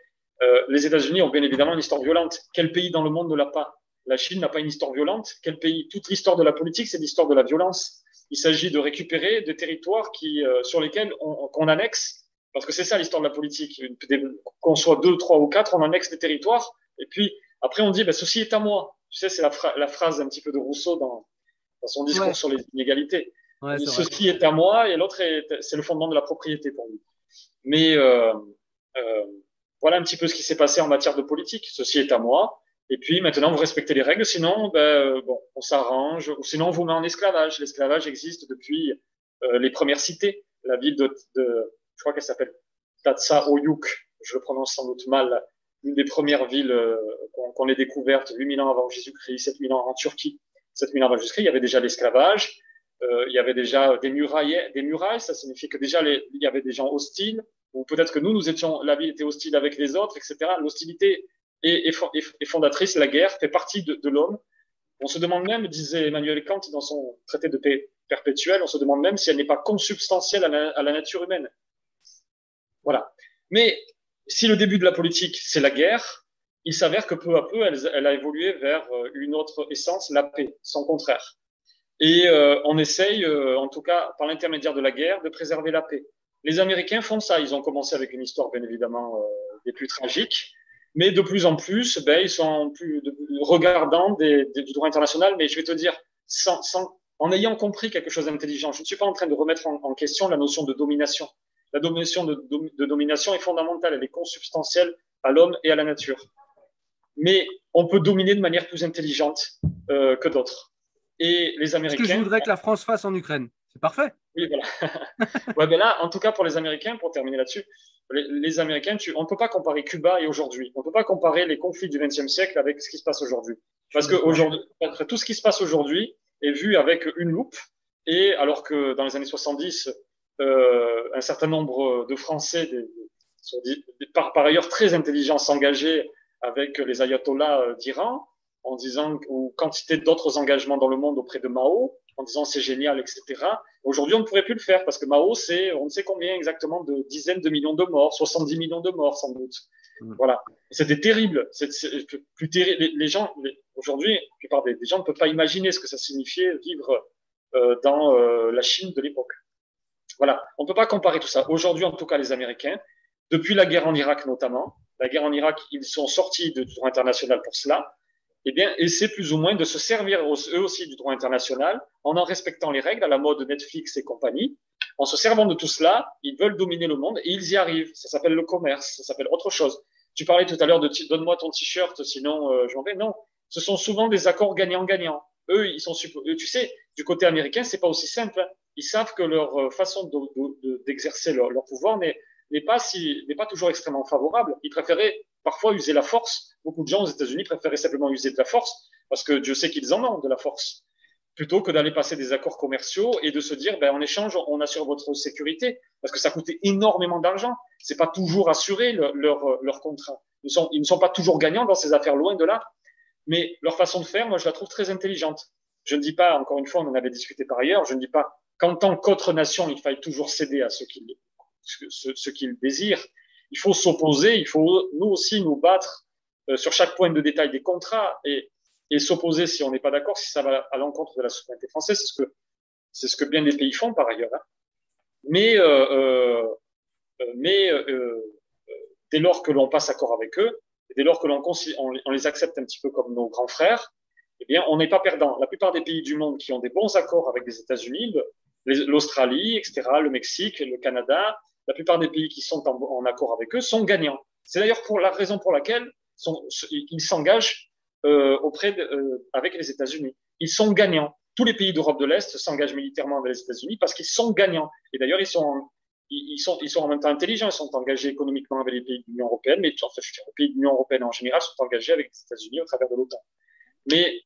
Les États-Unis ont bien évidemment une histoire violente. Quel pays dans le monde ne l'a pas? La Chine n'a pas une histoire violente. Quel pays? Toute l'histoire de la politique, c'est l'histoire de la violence. Il s'agit de récupérer des territoires sur lesquels qu'on annexe. Parce que c'est ça l'histoire de la politique. Qu'on soit 2, 3 ou 4, on annexe des territoires. Et puis, après, on dit, ceci est à moi. Tu sais, c'est la phrase un petit peu de Rousseau dans son discours sur les inégalités. Ouais, ceci est à moi, et l'autre, c'est le fondement de la propriété pour lui. Mais voilà un petit peu ce qui s'est passé en matière de politique. Ceci est à moi. Et puis, maintenant, vous respectez les règles. Sinon, on s'arrange. Ou sinon, on vous met en esclavage. L'esclavage existe depuis les premières cités. La ville de je crois qu'elle s'appelle Tatsa Oyuk, je le prononce sans doute mal, une des premières villes qu'on ait découvertes 8000 ans avant Jésus-Christ, 7000 ans en Turquie, 7000 ans avant Jésus-Christ, il y avait déjà l'esclavage, il y avait déjà des murailles, ça signifie que déjà il y avait des gens hostiles, ou peut-être que la ville était hostile avec les autres, etc. L'hostilité est fondatrice, la guerre fait partie de l'homme. On se demande même, disait Emmanuel Kant dans son traité de paix perpétuelle, on se demande même si elle n'est pas consubstantielle à la nature humaine. Voilà. Mais si le début de la politique, c'est la guerre, il s'avère que peu à peu, elle a évolué vers une autre essence, la paix, son contraire. Et on essaye, en tout cas par l'intermédiaire de la guerre, de préserver la paix. Les Américains font ça. Ils ont commencé avec une histoire, bien évidemment, des plus tragiques, mais de plus en plus, ils sont plus regardants du droit international, mais je vais te dire, en ayant compris quelque chose d'intelligent. Je ne suis pas en train de remettre en question la notion de domination. La domination de domination est fondamentale, elle est consubstantielle à l'homme et à la nature. Mais on peut dominer de manière plus intelligente que d'autres. Et les Américains. Ce que je voudrais que la France fasse en Ukraine, c'est parfait. Oui, voilà. Ouais, là, en tout cas pour les Américains, pour terminer là-dessus, les Américains, on ne peut pas comparer Cuba et aujourd'hui. On ne peut pas comparer les conflits du XXe siècle avec ce qui se passe aujourd'hui, parce que aujourd'hui, tout ce qui se passe aujourd'hui est vu avec une loupe, et alors que dans les années 70. Un certain nombre de Français, par ailleurs très intelligents, s'engageaient avec les ayatollahs d'Iran, en disant, ou quantité d'autres engagements dans le monde auprès de Mao, en disant c'est génial, etc. Aujourd'hui, on ne pourrait plus le faire parce que Mao, c'est on ne sait combien exactement de dizaines de millions de morts, 70 millions de morts sans doute. Mmh. Voilà. C'était terrible. Les gens, aujourd'hui, la plupart des gens ne peuvent pas imaginer ce que ça signifiait vivre dans la Chine de l'époque. Voilà. On ne peut pas comparer tout ça. Aujourd'hui, en tout cas, les Américains, depuis la guerre en Irak notamment, la guerre en Irak, ils sont sortis du droit international pour cela. Eh bien, essaient plus ou moins de se servir eux aussi du droit international en respectant les règles à la mode Netflix et compagnie. En se servant de tout cela, ils veulent dominer le monde et ils y arrivent. Ça s'appelle le commerce, ça s'appelle autre chose. Tu parlais tout à l'heure de « donne-moi ton t-shirt, sinon j'en vais ». Non, ce sont souvent des accords gagnant-gagnant. Eux, ils sont tu sais, du côté américain, c'est pas aussi simple. Ils savent que leur façon d'exercer leur pouvoir n'est pas toujours extrêmement favorable. Ils préféraient parfois user la force. Beaucoup de gens aux États-Unis préféraient simplement user de la force parce que Dieu sait qu'ils en ont de la force, plutôt que d'aller passer des accords commerciaux et de se dire ben en échange on assure votre sécurité, parce que ça coûtait énormément d'argent. C'est pas toujours assuré leur contrat. Ils ne sont pas toujours gagnants dans ces affaires, loin de là. Mais leur façon de faire, moi je la trouve très intelligente. Je ne dis pas, encore une fois, on en avait discuté par ailleurs, je ne dis pas qu'en tant qu'autre nation il faille toujours céder à ce qu'ils désirent. Il faut s'opposer, il faut nous aussi nous battre sur chaque point de détail des contrats et s'opposer si on n'est pas d'accord, si ça va à l'encontre de la souveraineté française. C'est ce que bien des pays font par ailleurs. Hein. Mais dès lors que l'on passe accord avec eux, et dès lors que on les accepte un petit peu comme nos grands frères, eh bien on n'est pas perdant. La plupart des pays du monde qui ont des bons accords avec les États-Unis, l'Australie, etc., le Mexique, le Canada, la plupart des pays qui sont en accord avec eux sont gagnants. C'est d'ailleurs pour la raison pour laquelle ils s'engagent avec les États-Unis. Ils sont gagnants. Tous les pays d'Europe de l'Est s'engagent militairement avec les États-Unis parce qu'ils sont gagnants. Et d'ailleurs, ils sont en même temps intelligents. Ils sont engagés économiquement avec les pays de l'Union européenne, mais enfin, je veux dire, les pays de l'Union européenne en général sont engagés avec les États-Unis au travers de l'OTAN. Mais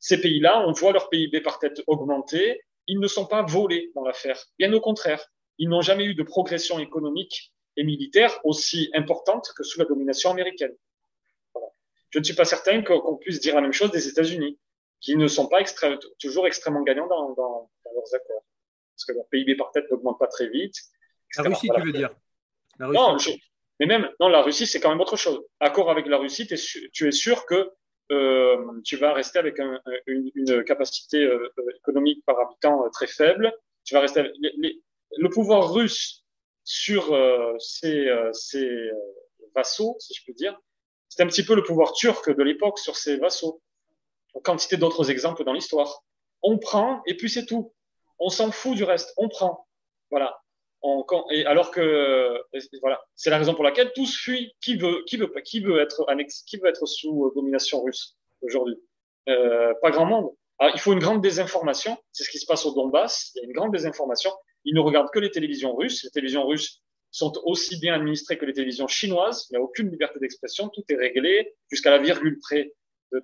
ces pays-là, on voit leur PIB par tête augmenter. Ils ne sont pas volés dans l'affaire. Bien au contraire. Ils n'ont jamais eu de progression économique et militaire aussi importante que sous la domination américaine. Voilà. Je ne suis pas certain qu'on puisse dire la même chose des États-Unis, qui ne sont pas toujours extrêmement gagnants dans leurs accords. Parce que leur PIB par tête n'augmente pas très vite. Etc. La Russie, voilà. Tu veux dire la Russie. Non, mais même, non, la Russie, c'est quand même autre chose. Accord avec la Russie, tu es sûr que tu vas rester avec une capacité économique par habitant très faible. Tu vas rester avec le pouvoir russe sur ses vassaux, si je peux dire, c'est un petit peu le pouvoir turc de l'époque sur ses vassaux. En quantité d'autres exemples dans l'histoire. On prend et puis c'est tout. On s'en fout du reste. On prend. Voilà. Voilà, c'est la raison pour laquelle tous fuient. Qui veut être sous domination russe aujourd'hui? Pas grand monde. Alors, il faut une grande désinformation. C'est ce qui se passe au Donbass. Il y a une grande désinformation. Ils ne regardent que les télévisions russes. Les télévisions russes sont aussi bien administrées que les télévisions chinoises. Il n'y a aucune liberté d'expression. Tout est réglé jusqu'à la virgule près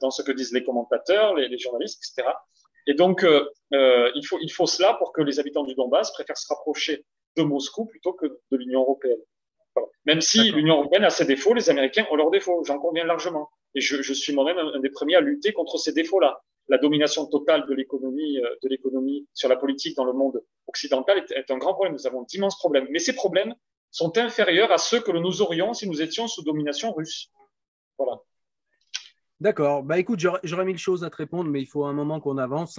dans ce que disent les commentateurs, les journalistes, etc. Et donc, il faut cela pour que les habitants du Donbass préfèrent se rapprocher de Moscou plutôt que de l'Union européenne. Voilà. Même si l'Union européenne a ses défauts, les Américains ont leurs défauts. J'en conviens largement. Et je suis moi-même un des premiers à lutter contre ces défauts-là. La domination totale de l'économie sur la politique dans le monde occidental est un grand problème. Nous avons d'immenses problèmes. Mais ces problèmes sont inférieurs à ceux que nous aurions si nous étions sous domination russe. Voilà. D'accord. Bah, écoute, j'aurais mille choses à te répondre, mais il faut un moment qu'on avance.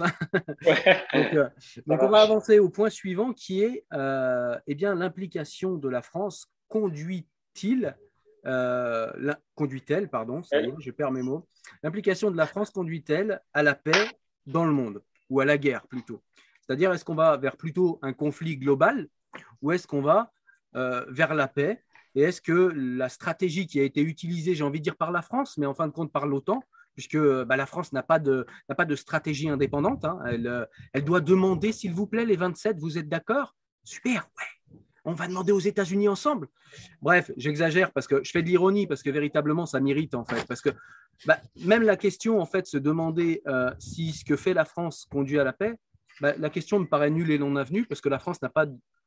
Ouais. Donc on va avancer au point suivant qui est l'implication de la France L'implication de la France conduit-elle à la paix dans le monde, ou à la guerre plutôt? C'est-à-dire, est-ce qu'on va vers plutôt un conflit global, ou est-ce qu'on va vers la paix? Et est-ce que la stratégie qui a été utilisée, j'ai envie de dire par la France, mais en fin de compte par l'OTAN, puisque la France n'a pas de stratégie indépendante, hein, elle doit demander, s'il vous plaît, les 27, vous êtes d'accord? Super, ouais. On va demander aux États-Unis ensemble. Bref, j'exagère parce que je fais de l'ironie, parce que véritablement, ça m'irrite en fait. Parce que même la question, en fait, se demander si ce que fait la France conduit à la paix, la question me paraît nulle et non avenue parce que la France n'a pas,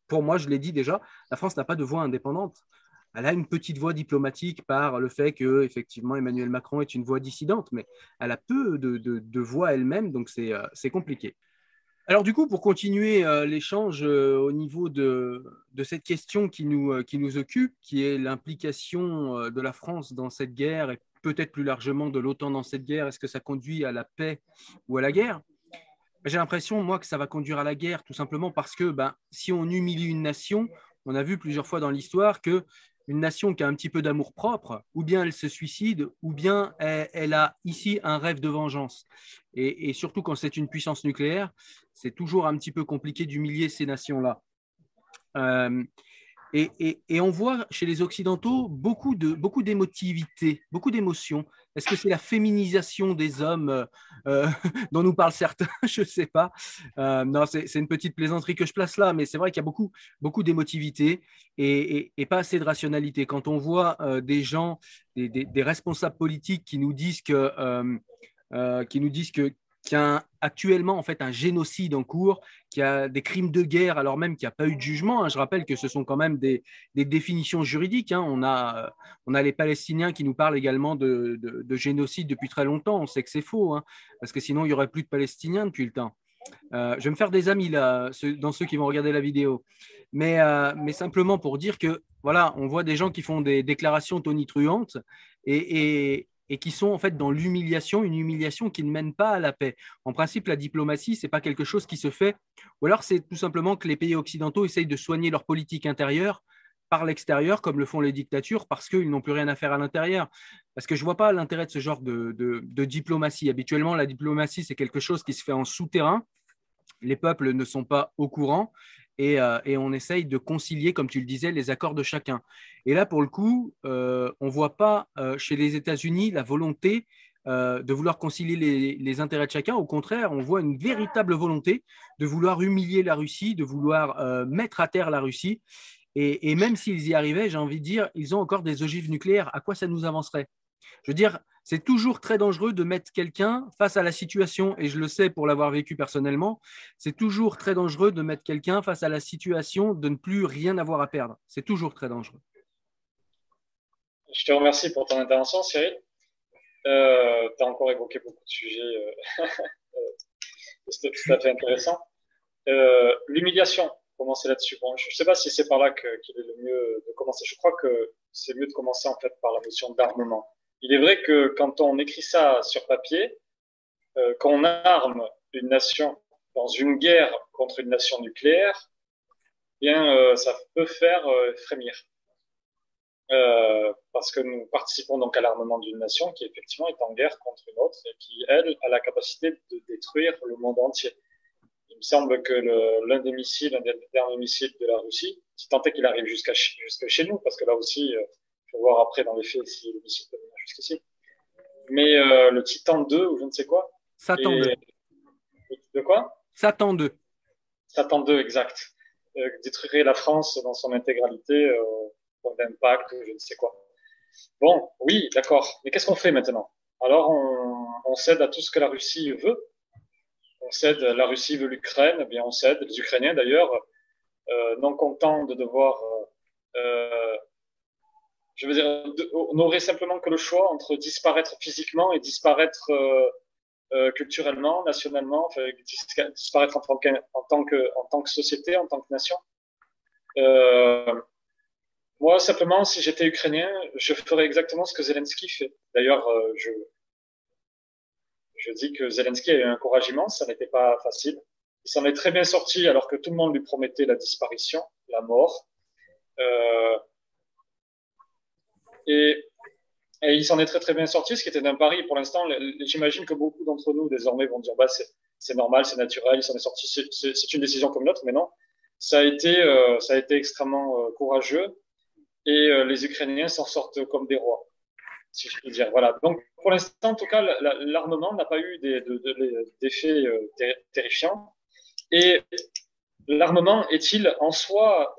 pour moi, je l'ai dit déjà, la France n'a pas de voix indépendante. Elle a une petite voix diplomatique par le fait que, effectivement, Emmanuel Macron est une voix dissidente, mais elle a peu de voix elle-même, donc c'est compliqué. Alors du coup, pour continuer l'échange au niveau de cette question qui nous occupe, qui est l'implication de la France dans cette guerre et peut-être plus largement de l'OTAN dans cette guerre, est-ce que ça conduit à la paix ou à la guerre? J'ai l'impression, moi, que ça va conduire à la guerre, tout simplement parce que si on humilie une nation, on a vu plusieurs fois dans l'histoire que une nation qui a un petit peu d'amour-propre, ou bien elle se suicide, ou bien elle a ici un rêve de vengeance. Et surtout quand c'est une puissance nucléaire, c'est toujours un petit peu compliqué d'humilier ces nations-là. Et on voit chez les Occidentaux beaucoup d'émotivité, beaucoup d'émotions. Est-ce que c'est la féminisation des hommes dont nous parlent certains? Je ne sais pas. Non, c'est une petite plaisanterie que je place là, mais c'est vrai qu'il y a beaucoup d'émotivité et pas assez de rationalité. Quand on voit des gens, des responsables politiques qui nous disent qu'il y a actuellement en fait un génocide en cours, qu'il y a des crimes de guerre alors même qu'il n'y a pas eu de jugement, hein. Je rappelle que ce sont quand même des définitions juridiques, hein. On a les Palestiniens qui nous parlent également de génocide depuis très longtemps, on sait que c'est faux, hein, parce que sinon il n'y aurait plus de Palestiniens depuis le temps. Je vais me faire des amis là, dans ceux qui vont regarder la vidéo, mais simplement pour dire que voilà, on voit des gens qui font des déclarations tonitruantes et qui sont en fait dans l'humiliation, une humiliation qui ne mène pas à la paix. En principe, la diplomatie, ce n'est pas quelque chose qui se fait, ou alors c'est tout simplement que les pays occidentaux essayent de soigner leur politique intérieure par l'extérieur, comme le font les dictatures, parce qu'ils n'ont plus rien à faire à l'intérieur. Parce que je ne vois pas l'intérêt de ce genre de diplomatie. Habituellement, la diplomatie, c'est quelque chose qui se fait en souterrain, les peuples ne sont pas au courant, et on essaye de concilier, comme tu le disais, les accords de chacun. Et là, pour le coup, on ne voit pas chez les États-Unis la volonté de vouloir concilier les intérêts de chacun. Au contraire, on voit une véritable volonté de vouloir humilier la Russie, de vouloir mettre à terre la Russie. Et même s'ils y arrivaient, j'ai envie de dire, ils ont encore des ogives nucléaires. À quoi ça nous avancerait? Je veux dire, c'est toujours très dangereux de mettre quelqu'un face à la situation, et je le sais pour l'avoir vécu personnellement, c'est toujours très dangereux de mettre quelqu'un face à la situation de ne plus rien avoir à perdre. C'est toujours très dangereux. Je te remercie pour ton intervention, Cyril. Tu as encore évoqué beaucoup de sujets, c'était tout à fait intéressant. L'humiliation, commencer là-dessus. Bon, je ne sais pas si c'est par là qu'il est le mieux de commencer. Je crois que c'est mieux de commencer en fait par la notion d'armement. Il est vrai que quand on écrit ça sur papier, qu'on arme une nation dans une guerre contre une nation nucléaire, ça peut faire frémir. Parce que nous participons donc à l'armement d'une nation qui effectivement est en guerre contre une autre et qui, elle, a la capacité de détruire le monde entier. Il me semble que l'un des derniers missiles de la Russie, si tant est qu'il arrive jusqu'à chez nous, parce que là aussi, il faut voir après dans les faits si le missile peut venir jusqu'ici. Mais le Titan 2 ou je ne sais quoi. Satan 2. De quoi? Satan 2. Satan 2, exact. Détruirait la France dans son intégralité, point d'impact ou je ne sais quoi. Bon, oui, d'accord. Mais qu'est-ce qu'on fait maintenant? Alors, on cède à tout ce que la Russie veut. On cède, la Russie veut l'Ukraine, eh bien on cède. Les Ukrainiens d'ailleurs, non contents de devoir, on n'aurait simplement que le choix entre disparaître physiquement et disparaître culturellement, nationalement, enfin, disparaître en tant que société, en tant que nation. Moi simplement, si j'étais ukrainien, je ferais exactement ce que Zelensky fait. D'ailleurs, je dis que Zelensky a eu un courage immense, ça n'était pas facile. Il s'en est très bien sorti alors que tout le monde lui promettait la disparition, la mort. Et il s'en est très très bien sorti, ce qui était d'un pari. Pour l'instant, j'imagine que beaucoup d'entre nous désormais vont dire c'est normal, c'est naturel, il s'en est sorti, c'est une décision comme l'autre. Mais non, ça a été extrêmement courageux et les Ukrainiens s'en sortent comme des rois, si je puis dire. Voilà. Donc, pour l'instant, en tout cas, l'armement n'a pas eu d'effets terrifiants. Et l'armement est-il en soi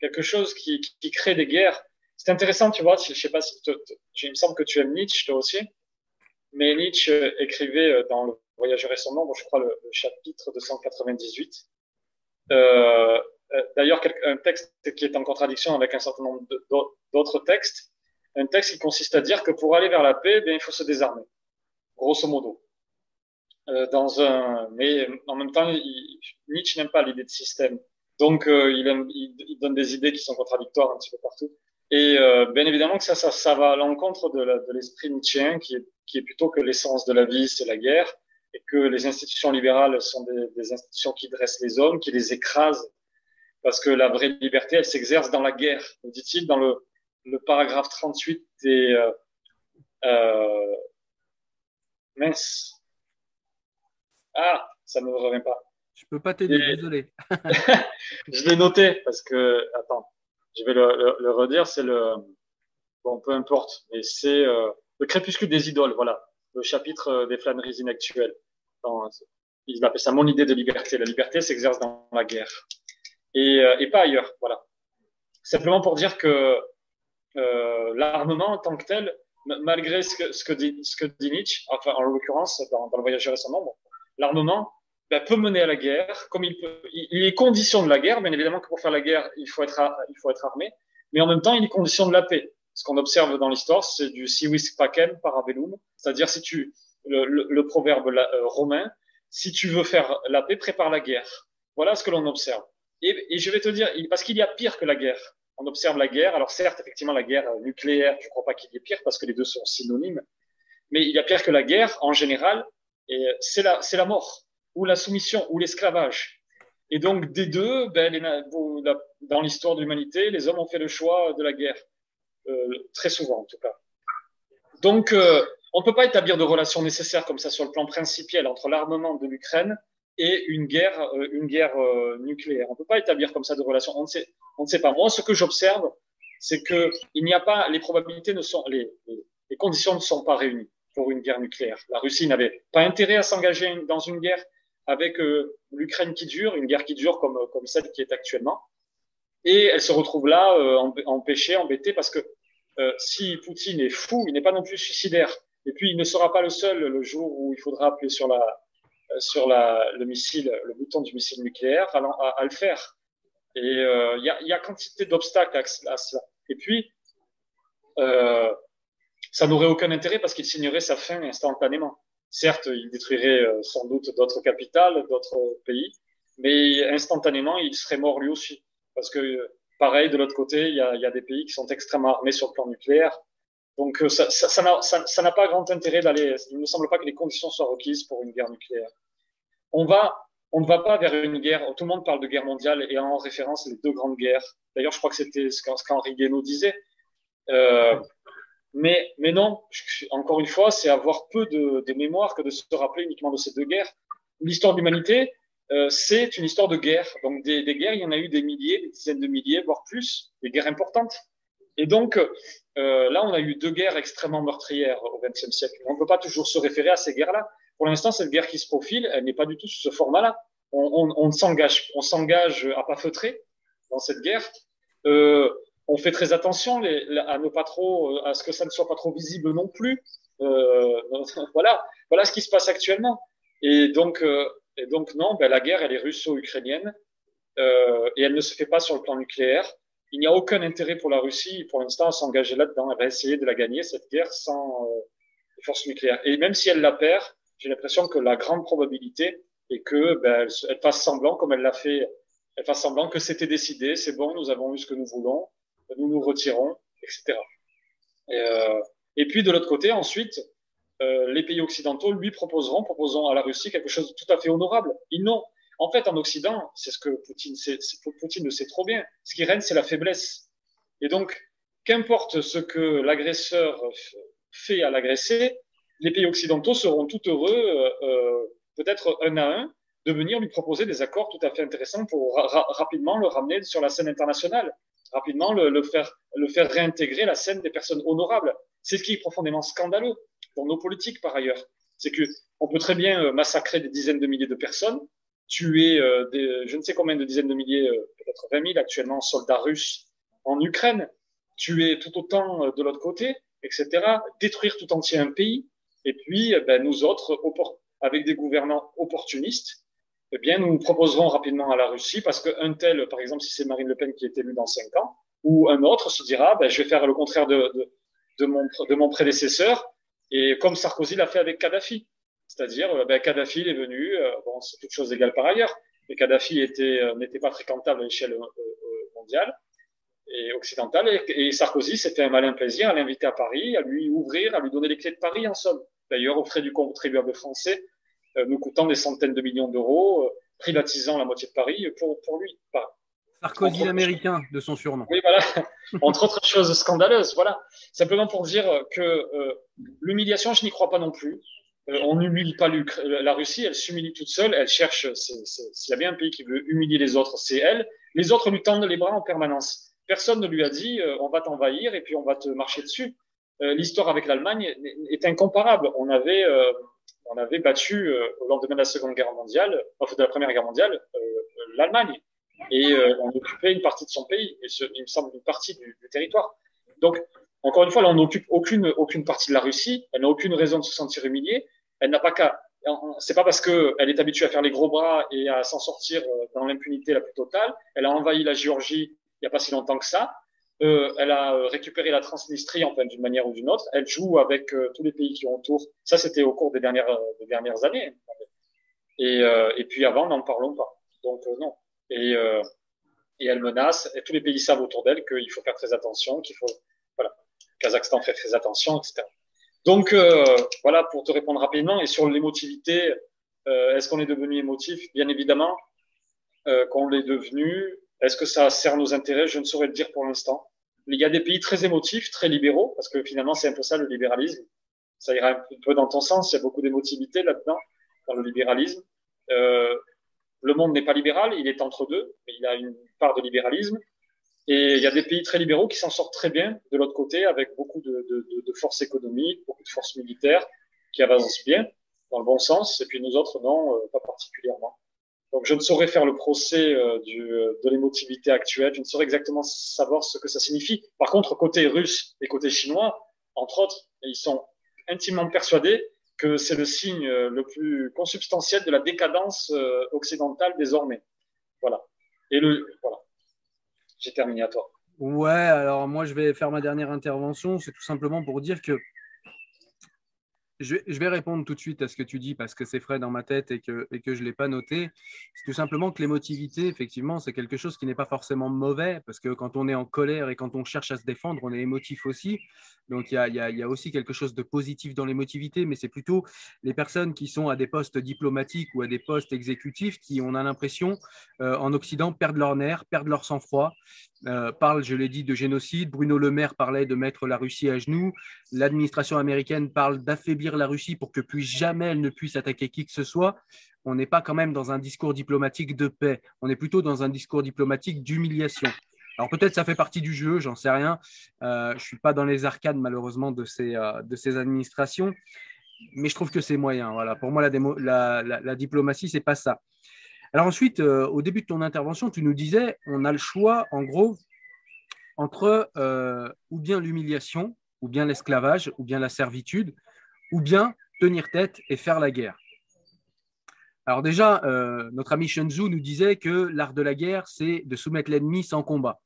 quelque chose qui crée des guerres? C'est intéressant, tu vois. Je sais pas si il me semble que tu aimes Nietzsche, toi aussi. Mais Nietzsche écrivait dans Le Voyageur et son ombre, je crois, le chapitre 298. D'ailleurs, un texte qui est en contradiction avec un certain nombre d'autres textes. Un texte qui consiste à dire que pour aller vers la paix, il faut se désarmer, grosso modo. Mais en même temps, Nietzsche n'aime pas l'idée de système. Donc, il donne des idées qui sont contradictoires un petit peu partout. Et bien évidemment que ça va à l'encontre de l'esprit nietzschéen, qui est plutôt que l'essence de la vie, c'est la guerre, et que les institutions libérales sont des institutions qui dressent les hommes, qui les écrasent, parce que la vraie liberté, elle s'exerce dans la guerre, dit-il, dans le paragraphe 38 des... mince. Ah, ça ne me revient pas. Je ne peux pas t'aider, désolé. Je l'ai noté parce que... Attends, je vais le redire. C'est le... Bon, peu importe. Mais c'est le crépuscule des idoles, voilà. Le chapitre des flâneries inactuelles. Il appelle ça mon idée de liberté. La liberté s'exerce dans la guerre. Et pas ailleurs, voilà. Simplement pour dire que l'armement en tant que tel, malgré ce que dit Nietzsche, enfin en l'occurrence dans Le Voyageur et son ombre, l'armement peut mener à la guerre, comme il est condition de la guerre. Bien évidemment que pour faire la guerre, il faut être armé, mais en même temps, il est condition de la paix. Ce qu'on observe dans l'histoire, c'est du si vis pacem para bellum, c'est-à-dire le proverbe romain, si tu veux faire la paix, prépare la guerre. Voilà ce que l'on observe. Et je vais te dire, parce qu'il y a pire que la guerre. On observe la guerre. Alors certes, effectivement, la guerre nucléaire, je ne crois pas qu'il y ait pire parce que les deux sont synonymes. Mais il y a pire que la guerre en général. Et c'est la mort, ou la soumission, ou l'esclavage. Et donc, des deux, dans l'histoire de l'humanité, les hommes ont fait le choix de la guerre. Très souvent, en tout cas. Donc, on ne peut pas établir de relations nécessaires comme ça sur le plan principiel entre l'armement de l'Ukraine et une guerre nucléaire. On ne peut pas établir comme ça de relations. On ne sait pas. Moi, ce que j'observe, c'est que il n'y a pas, les probabilités ne sont, les conditions ne sont pas réunies pour une guerre nucléaire. La Russie n'avait pas intérêt à s'engager dans une guerre avec l'Ukraine qui dure, une guerre qui dure comme celle qui est actuellement. Et elle se retrouve là, empêchée, embêtée, parce que si Poutine est fou, il n'est pas non plus suicidaire. Et puis, il ne sera pas le seul le jour où il faudra appuyer sur le missile, le bouton du missile nucléaire, à le faire. Et il y a quantité d'obstacles à cela. Et puis, ça n'aurait aucun intérêt parce qu'il signerait sa fin instantanément. Certes, il détruirait sans doute d'autres capitales, d'autres pays, mais instantanément, il serait mort lui aussi. Parce que, pareil, de l'autre côté, il y a des pays qui sont extrêmement armés sur le plan nucléaire. Donc, ça n'a pas grand intérêt d'aller. Il ne semble pas que les conditions soient requises pour une guerre nucléaire. On ne va pas vers une guerre. Tout le monde parle de guerre mondiale et en référence les deux grandes guerres. D'ailleurs, je crois que c'était ce qu'Henri Guénaud disait. Mais non, encore une fois, c'est avoir peu de mémoire que de se rappeler uniquement de ces deux guerres. L'histoire de l'humanité, c'est une histoire de guerre. Donc, des guerres, il y en a eu des milliers, des dizaines de milliers, voire plus, des guerres importantes. Et donc, là, on a eu deux guerres extrêmement meurtrières au XXe siècle. On ne peut pas toujours se référer à ces guerres-là. Pour l'instant, cette guerre qui se profile, elle n'est pas du tout sous ce format-là. On s'engage à pas feutrer dans cette guerre. On fait très attention à ce que ça ne soit pas trop visible non plus. Voilà ce qui se passe actuellement. Et donc non, la guerre, elle est russo-ukrainienne et elle ne se fait pas sur le plan nucléaire. Il n'y a aucun intérêt pour la Russie, pour l'instant, à s'engager là-dedans. Elle va essayer de la gagner, cette guerre, sans force nucléaire. Et même si elle la perd, j'ai l'impression que la grande probabilité est que elle fasse semblant, comme elle l'a fait, elle fasse semblant que c'était décidé, c'est bon, nous avons eu ce que nous voulons, nous nous retirons, etc. Et puis de l'autre côté, ensuite, les pays occidentaux lui proposons à la Russie quelque chose de tout à fait honorable. Ils n'ont, en fait, en Occident, c'est ce que Poutine sait, Poutine le sait trop bien. Ce qui règne, c'est la faiblesse. Et donc, qu'importe ce que l'agresseur fait à l'agressé, les pays occidentaux seront tout heureux, peut-être un à un, de venir lui proposer des accords tout à fait intéressants pour rapidement le ramener sur la scène internationale, rapidement le faire réintégrer la scène des personnes honorables. C'est ce qui est profondément scandaleux dans nos politiques, par ailleurs. C'est que on peut très bien massacrer des dizaines de milliers de personnes, tuer je ne sais combien de dizaines de milliers, peut-être 20 000 actuellement, soldats russes en Ukraine, tuer tout autant de l'autre côté, etc., détruire tout entier un pays, et puis nous autres, avec des gouvernants opportunistes, eh bien, nous proposerons rapidement à la Russie, parce qu'un tel, par exemple, si c'est Marine Le Pen qui est élue dans 5 ans, ou un autre se dira, je vais faire le contraire de mon prédécesseur, et comme Sarkozy l'a fait avec Kadhafi. C'est-à-dire, Kadhafi il est venu, bon, c'est toute chose égale par ailleurs, mais Kadhafi n'était pas fréquentable à l'échelle mondiale et occidentale, et Sarkozy, c'était un malin plaisir à l'inviter à Paris, à lui ouvrir, à lui donner les clés de Paris, en somme. D'ailleurs, aux frais du contribuable français, nous coûtant des centaines de millions d'euros, privatisant la moitié de Paris pour lui. Pas. Sarkozy l'américain, de son surnom. Oui, voilà. Entre autres choses scandaleuses, voilà. Simplement pour dire que l'humiliation, je n'y crois pas non plus. On n'humilie pas la Russie, elle s'humilie toute seule, elle cherche, s'il y a bien un pays qui veut humilier les autres, c'est elle. Les autres lui tendent les bras en permanence. Personne ne lui a dit on va t'envahir et puis on va te marcher dessus. L'histoire avec l'Allemagne est incomparable. On avait battu au lendemain de la Seconde Guerre mondiale, enfin de la Première Guerre mondiale, l'Allemagne. Et on occupait une partie de son pays, et il me semble une partie du territoire. Donc, encore une fois, là, on n'occupe aucune partie de la Russie. Elle n'a aucune raison de se sentir humiliée. Elle n'a pas qu'à. C'est pas parce que elle est habituée à faire les gros bras et à s'en sortir dans l'impunité la plus totale. Elle a envahi la Géorgie il n'y a pas si longtemps que ça. Elle a récupéré la Transnistrie, enfin, d'une manière ou d'une autre. Elle joue avec tous les pays qui l'entourent. Ça, c'était au cours des dernières années. Et puis avant, n'en parlons pas. Donc non. Et elle menace. Et tous les pays savent autour d'elle qu'il faut faire très attention, qu'il faut, voilà. Kazakhstan fait très attention, etc. Donc, voilà, pour te répondre rapidement, et sur l'émotivité, est-ce qu'on est devenu émotif? Bien évidemment qu'on l'est devenu. Est-ce que ça sert nos intérêts? Je ne saurais le dire pour l'instant. Il y a des pays très émotifs, très libéraux, parce que finalement, c'est un peu ça, le libéralisme. Ça ira un peu dans ton sens, il y a beaucoup d'émotivité là-dedans, dans le libéralisme. Le monde n'est pas libéral, il est entre deux, mais il a une part de libéralisme. Et il y a des pays très libéraux qui s'en sortent très bien de l'autre côté, avec beaucoup de forces économiques, beaucoup de forces militaires qui avancent bien, dans le bon sens, et puis nous autres, non, pas particulièrement. Donc je ne saurais faire le procès de l'émotivité actuelle, je ne saurais exactement savoir ce que ça signifie. Par contre, côté russe et côté chinois, entre autres, ils sont intimement persuadés que c'est le signe le plus consubstantiel de la décadence occidentale désormais. Voilà. Voilà. J'ai terminé à toi. Ouais, alors moi, je vais faire ma dernière intervention. C'est tout simplement pour dire que je vais répondre tout de suite à ce que tu dis parce que c'est frais dans ma tête et que je ne l'ai pas noté. C'est tout simplement que l'émotivité, effectivement, c'est quelque chose qui n'est pas forcément mauvais parce que quand on est en colère et quand on cherche à se défendre, on est émotif aussi. Donc, il y a aussi quelque chose de positif dans l'émotivité, mais c'est plutôt les personnes qui sont à des postes diplomatiques ou à des postes exécutifs qui, on a l'impression, en Occident, perdent leur nerf, perdent leur sang-froid. Parle, je l'ai dit, de génocide. Bruno Le Maire parlait de mettre la Russie à genoux. L'administration américaine parle d'affaiblir la Russie pour que plus jamais elle ne puisse attaquer qui que ce soit. On n'est pas quand même dans un discours diplomatique de paix. On est plutôt dans un discours diplomatique d'humiliation. Alors peut-être ça fait partie du jeu, j'en sais rien. Je ne suis pas dans les arcades malheureusement de ces administrations, mais je trouve que c'est moyen. Voilà. Pour moi, la diplomatie, ce n'est pas ça. Alors ensuite, au début de ton intervention, tu nous disais, on a le choix, en gros, entre ou bien l'humiliation, ou bien l'esclavage, ou bien la servitude, ou bien tenir tête et faire la guerre. Alors déjà, notre ami Sun Tzu nous disait que l'art de la guerre, c'est de soumettre l'ennemi sans combat.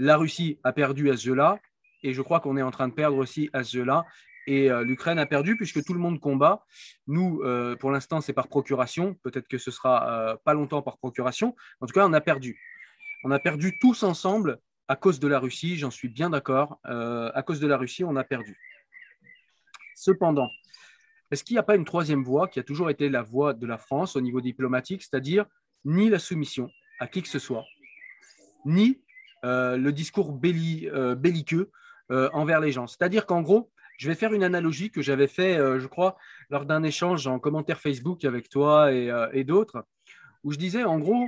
La Russie a perdu à ce jeu-là, et je crois qu'on est en train de perdre aussi à ce jeu-là. Et l'Ukraine a perdu puisque tout le monde combat. Nous, pour l'instant, c'est par procuration. Peut-être que ce sera pas longtemps par procuration. En tout cas, on a perdu. On a perdu tous ensemble à cause de la Russie. J'en suis bien d'accord. À cause de la Russie, on a perdu. Cependant, est-ce qu'il n'y a pas une troisième voie qui a toujours été la voie de la France au niveau diplomatique, c'est-à-dire ni la soumission à qui que ce soit, ni le discours belliqueux envers les gens. C'est-à-dire qu'en gros, je vais faire une analogie que j'avais fait, je crois, lors d'un échange en commentaire Facebook avec toi et d'autres, où je disais, en gros,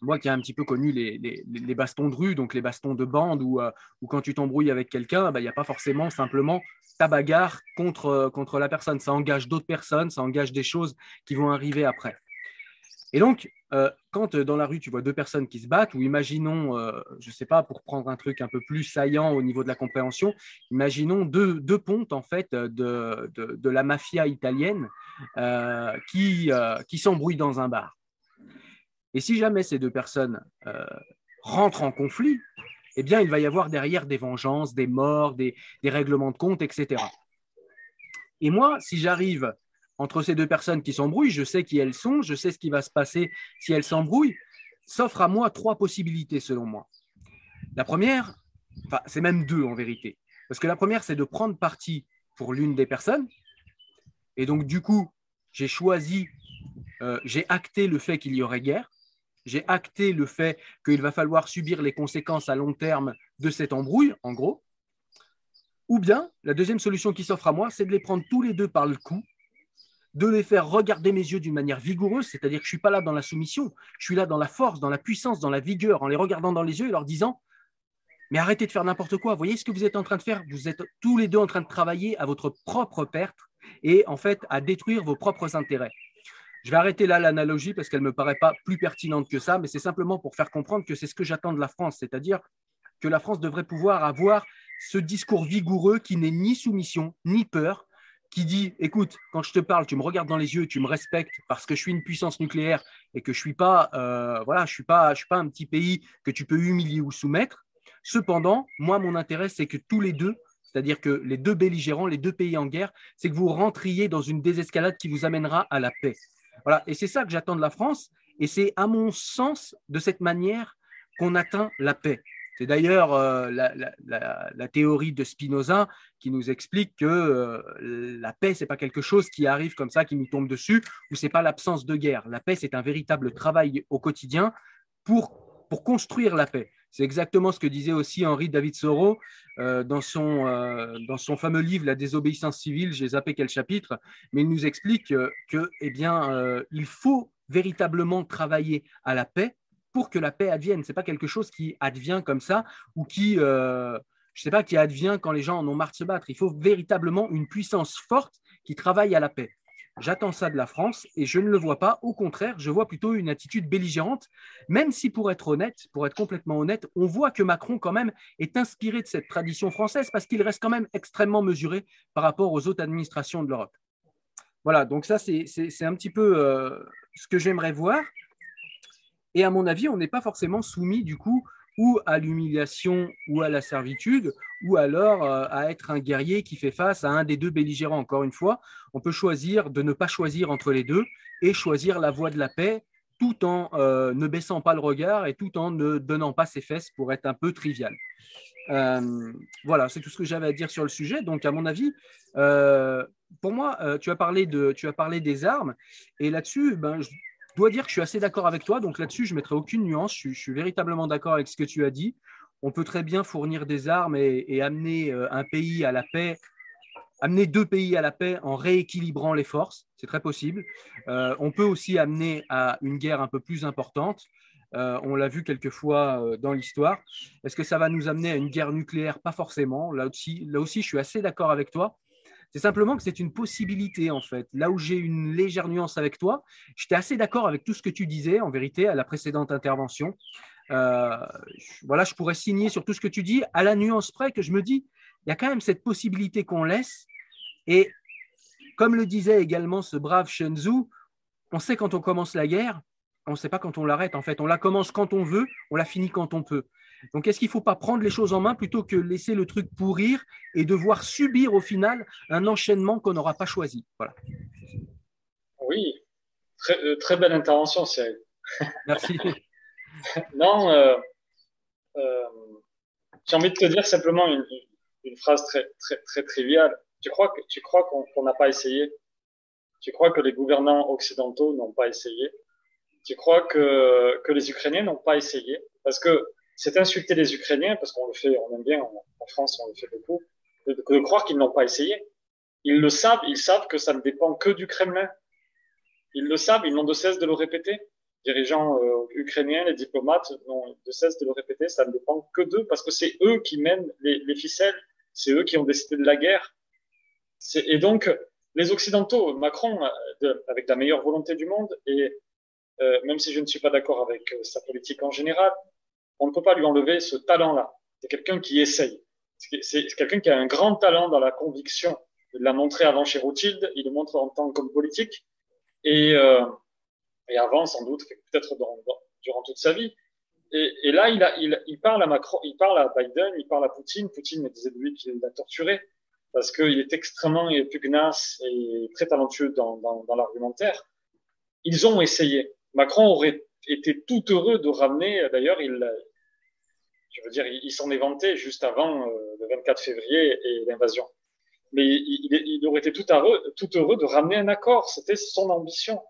moi qui ai un petit peu connu les bastons de rue, donc les bastons de bande, où quand tu t'embrouilles avec quelqu'un, bah, il n'y a pas forcément simplement ta bagarre contre la personne. Ça engage d'autres personnes, ça engage des choses qui vont arriver après. Et donc, quand dans la rue, tu vois deux personnes qui se battent, ou imaginons, je ne sais pas, pour prendre un truc un peu plus saillant au niveau de la compréhension, imaginons deux pontes en fait, de la mafia italienne qui s'embrouillent dans un bar. Et si jamais ces deux personnes rentrent en conflit, eh bien, il va y avoir derrière des vengeances, des morts, des règlements de compte, etc. Et moi, si j'arrive entre ces deux personnes qui s'embrouillent, je sais qui elles sont, je sais ce qui va se passer si elles s'embrouillent, s'offrent à moi trois possibilités selon moi. La première, enfin, c'est même deux en vérité, parce que la première, c'est de prendre parti pour l'une des personnes, et donc du coup, j'ai choisi, j'ai acté le fait qu'il y aurait guerre, j'ai acté le fait qu'il va falloir subir les conséquences à long terme de cette embrouille, en gros. Ou bien, la deuxième solution qui s'offre à moi, c'est de les prendre tous les deux par le cou, de les faire regarder mes yeux d'une manière vigoureuse, c'est-à-dire que je ne suis pas là dans la soumission, je suis là dans la force, dans la puissance, dans la vigueur, en les regardant dans les yeux et leur disant « Mais arrêtez de faire n'importe quoi, voyez ce que vous êtes en train de faire, vous êtes tous les deux en train de travailler à votre propre perte et en fait à détruire vos propres intérêts. » Je vais arrêter là l'analogie parce qu'elle ne me paraît pas plus pertinente que ça, mais c'est simplement pour faire comprendre que c'est ce que j'attends de la France, c'est-à-dire que la France devrait pouvoir avoir ce discours vigoureux qui n'est ni soumission, ni peur, qui dit « Écoute, quand je te parle, tu me regardes dans les yeux, tu me respectes parce que je suis une puissance nucléaire et que je ne suis pas, voilà, je suis pas un petit pays que tu peux humilier ou soumettre. Cependant, moi, mon intérêt, c'est que tous les deux, c'est-à-dire que les deux belligérants, les deux pays en guerre, c'est que vous rentriez dans une désescalade qui vous amènera à la paix. » Voilà. Et c'est ça que j'attends de la France, et c'est à mon sens de cette manière qu'on atteint la paix. C'est d'ailleurs la théorie de Spinoza qui nous explique que la paix, ce n'est pas quelque chose qui arrive comme ça, qui nous tombe dessus, ou ce n'est pas l'absence de guerre. La paix, c'est un véritable travail au quotidien pour construire la paix. C'est exactement ce que disait aussi Henri David Thoreau dans son fameux livre « La désobéissance civile », j'ai zappé quel chapitre, mais il nous explique que, eh bien, il faut véritablement travailler à la paix pour que la paix advienne. Ce n'est pas quelque chose qui advient comme ça ou qui, je sais pas, qui advient quand les gens en ont marre de se battre. Il faut véritablement une puissance forte qui travaille à la paix. J'attends ça de la France et je ne le vois pas. Au contraire, je vois plutôt une attitude belligérante, même si pour être honnête, pour être complètement honnête, on voit que Macron quand même est inspiré de cette tradition française parce qu'il reste quand même extrêmement mesuré par rapport aux autres administrations de l'Europe. Voilà, donc ça c'est un petit peu ce que j'aimerais voir. Et à mon avis, on n'est pas forcément soumis du coup ou à l'humiliation ou à la servitude, ou alors à être un guerrier qui fait face à un des deux belligérants. Encore une fois, on peut choisir de ne pas choisir entre les deux et choisir la voie de la paix tout en ne baissant pas le regard et tout en ne donnant pas ses fesses pour être un peu trivial. Voilà, c'est tout ce que j'avais à dire sur le sujet. Donc, à mon avis, pour moi, tu as parlé des armes et là-dessus, ben, je dois dire que je suis assez d'accord avec toi, donc là-dessus, je ne mettrai aucune nuance, je suis véritablement d'accord avec ce que tu as dit. On peut très bien fournir des armes et amener un pays à la paix, amener deux pays à la paix en rééquilibrant les forces, c'est très possible. On peut aussi amener à une guerre un peu plus importante, on l'a vu quelquefois dans l'histoire. Est-ce que ça va nous amener à une guerre nucléaire? Pas forcément, là aussi je suis assez d'accord avec toi. C'est simplement que c'est une possibilité, en fait. Là où j'ai une légère nuance avec toi, j'étais assez d'accord avec tout ce que tu disais, en vérité, à la précédente intervention. Voilà, je pourrais signer sur tout ce que tu dis, à la nuance près que je me dis, il y a quand même cette possibilité qu'on laisse. Et comme le disait également ce brave Shenzhou, on sait quand on commence la guerre, on ne sait pas quand on l'arrête, en fait. On la commence quand on veut, on la finit quand on peut. Donc, est-ce qu'il ne faut pas prendre les choses en main plutôt que laisser le truc pourrir et devoir subir au final un enchaînement qu'on n'aura pas choisi? Voilà. Oui, très belle intervention, Cyril. Merci. Non, j'ai envie de te dire simplement une phrase très triviale. Tu crois qu'on n'a pas essayé? Tu crois que les gouvernants occidentaux n'ont pas essayé? Tu crois que les Ukrainiens n'ont pas essayé? Parce que c'est insulter les Ukrainiens, parce qu'on le fait, on aime bien, en France, on le fait beaucoup, de croire qu'ils n'ont pas essayé. Ils le savent, ils savent que ça ne dépend que du Kremlin. Ils le savent, ils n'ont de cesse de le répéter. Les dirigeants ukrainiens, les diplomates n'ont de cesse de le répéter, ça ne dépend que d'eux, parce que c'est eux qui mènent les ficelles, c'est eux qui ont décidé de la guerre. Et donc, les Occidentaux, Macron, avec la meilleure volonté du monde, et même si je ne suis pas d'accord avec sa politique en général, on ne peut pas lui enlever ce talent-là. C'est quelqu'un qui essaye. C'est quelqu'un qui a un grand talent dans la conviction. Il l'a montré avant chez Rothschild, il le montre en tant qu'homme politique, et avant, sans doute, peut-être durant toute sa vie. Et là, il parle à Macron, il parle à Biden, il parle à Poutine. Poutine disait de lui qu'il l'a torturé. parce qu'il est extrêmement pugnace et très talentueux dans l'argumentaire. Ils ont essayé. Macron aurait été tout heureux de ramener, d'ailleurs, il s'en est vanté juste avant le 24 février et l'invasion. Mais il aurait été tout heureux de ramener un accord. C'était son ambition.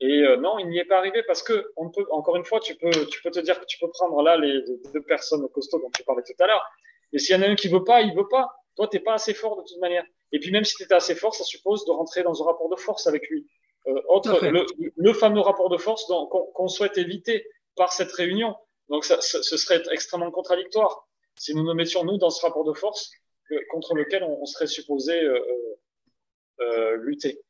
Et non, il n'y est pas arrivé parce que on peut, encore une fois, tu peux te dire que tu peux prendre là les deux personnes costauds dont tu parlais tout à l'heure. Et s'il y en a un qui veut pas, il veut pas. Toi, t'es pas assez fort de toute manière. Et puis même si t'étais assez fort, ça suppose de rentrer dans un rapport de force avec lui. Le fameux rapport de force qu'on souhaite éviter par cette réunion. Donc ça, ce serait extrêmement contradictoire si nous nous mettions nous dans ce rapport de force contre lequel on serait supposé lutter.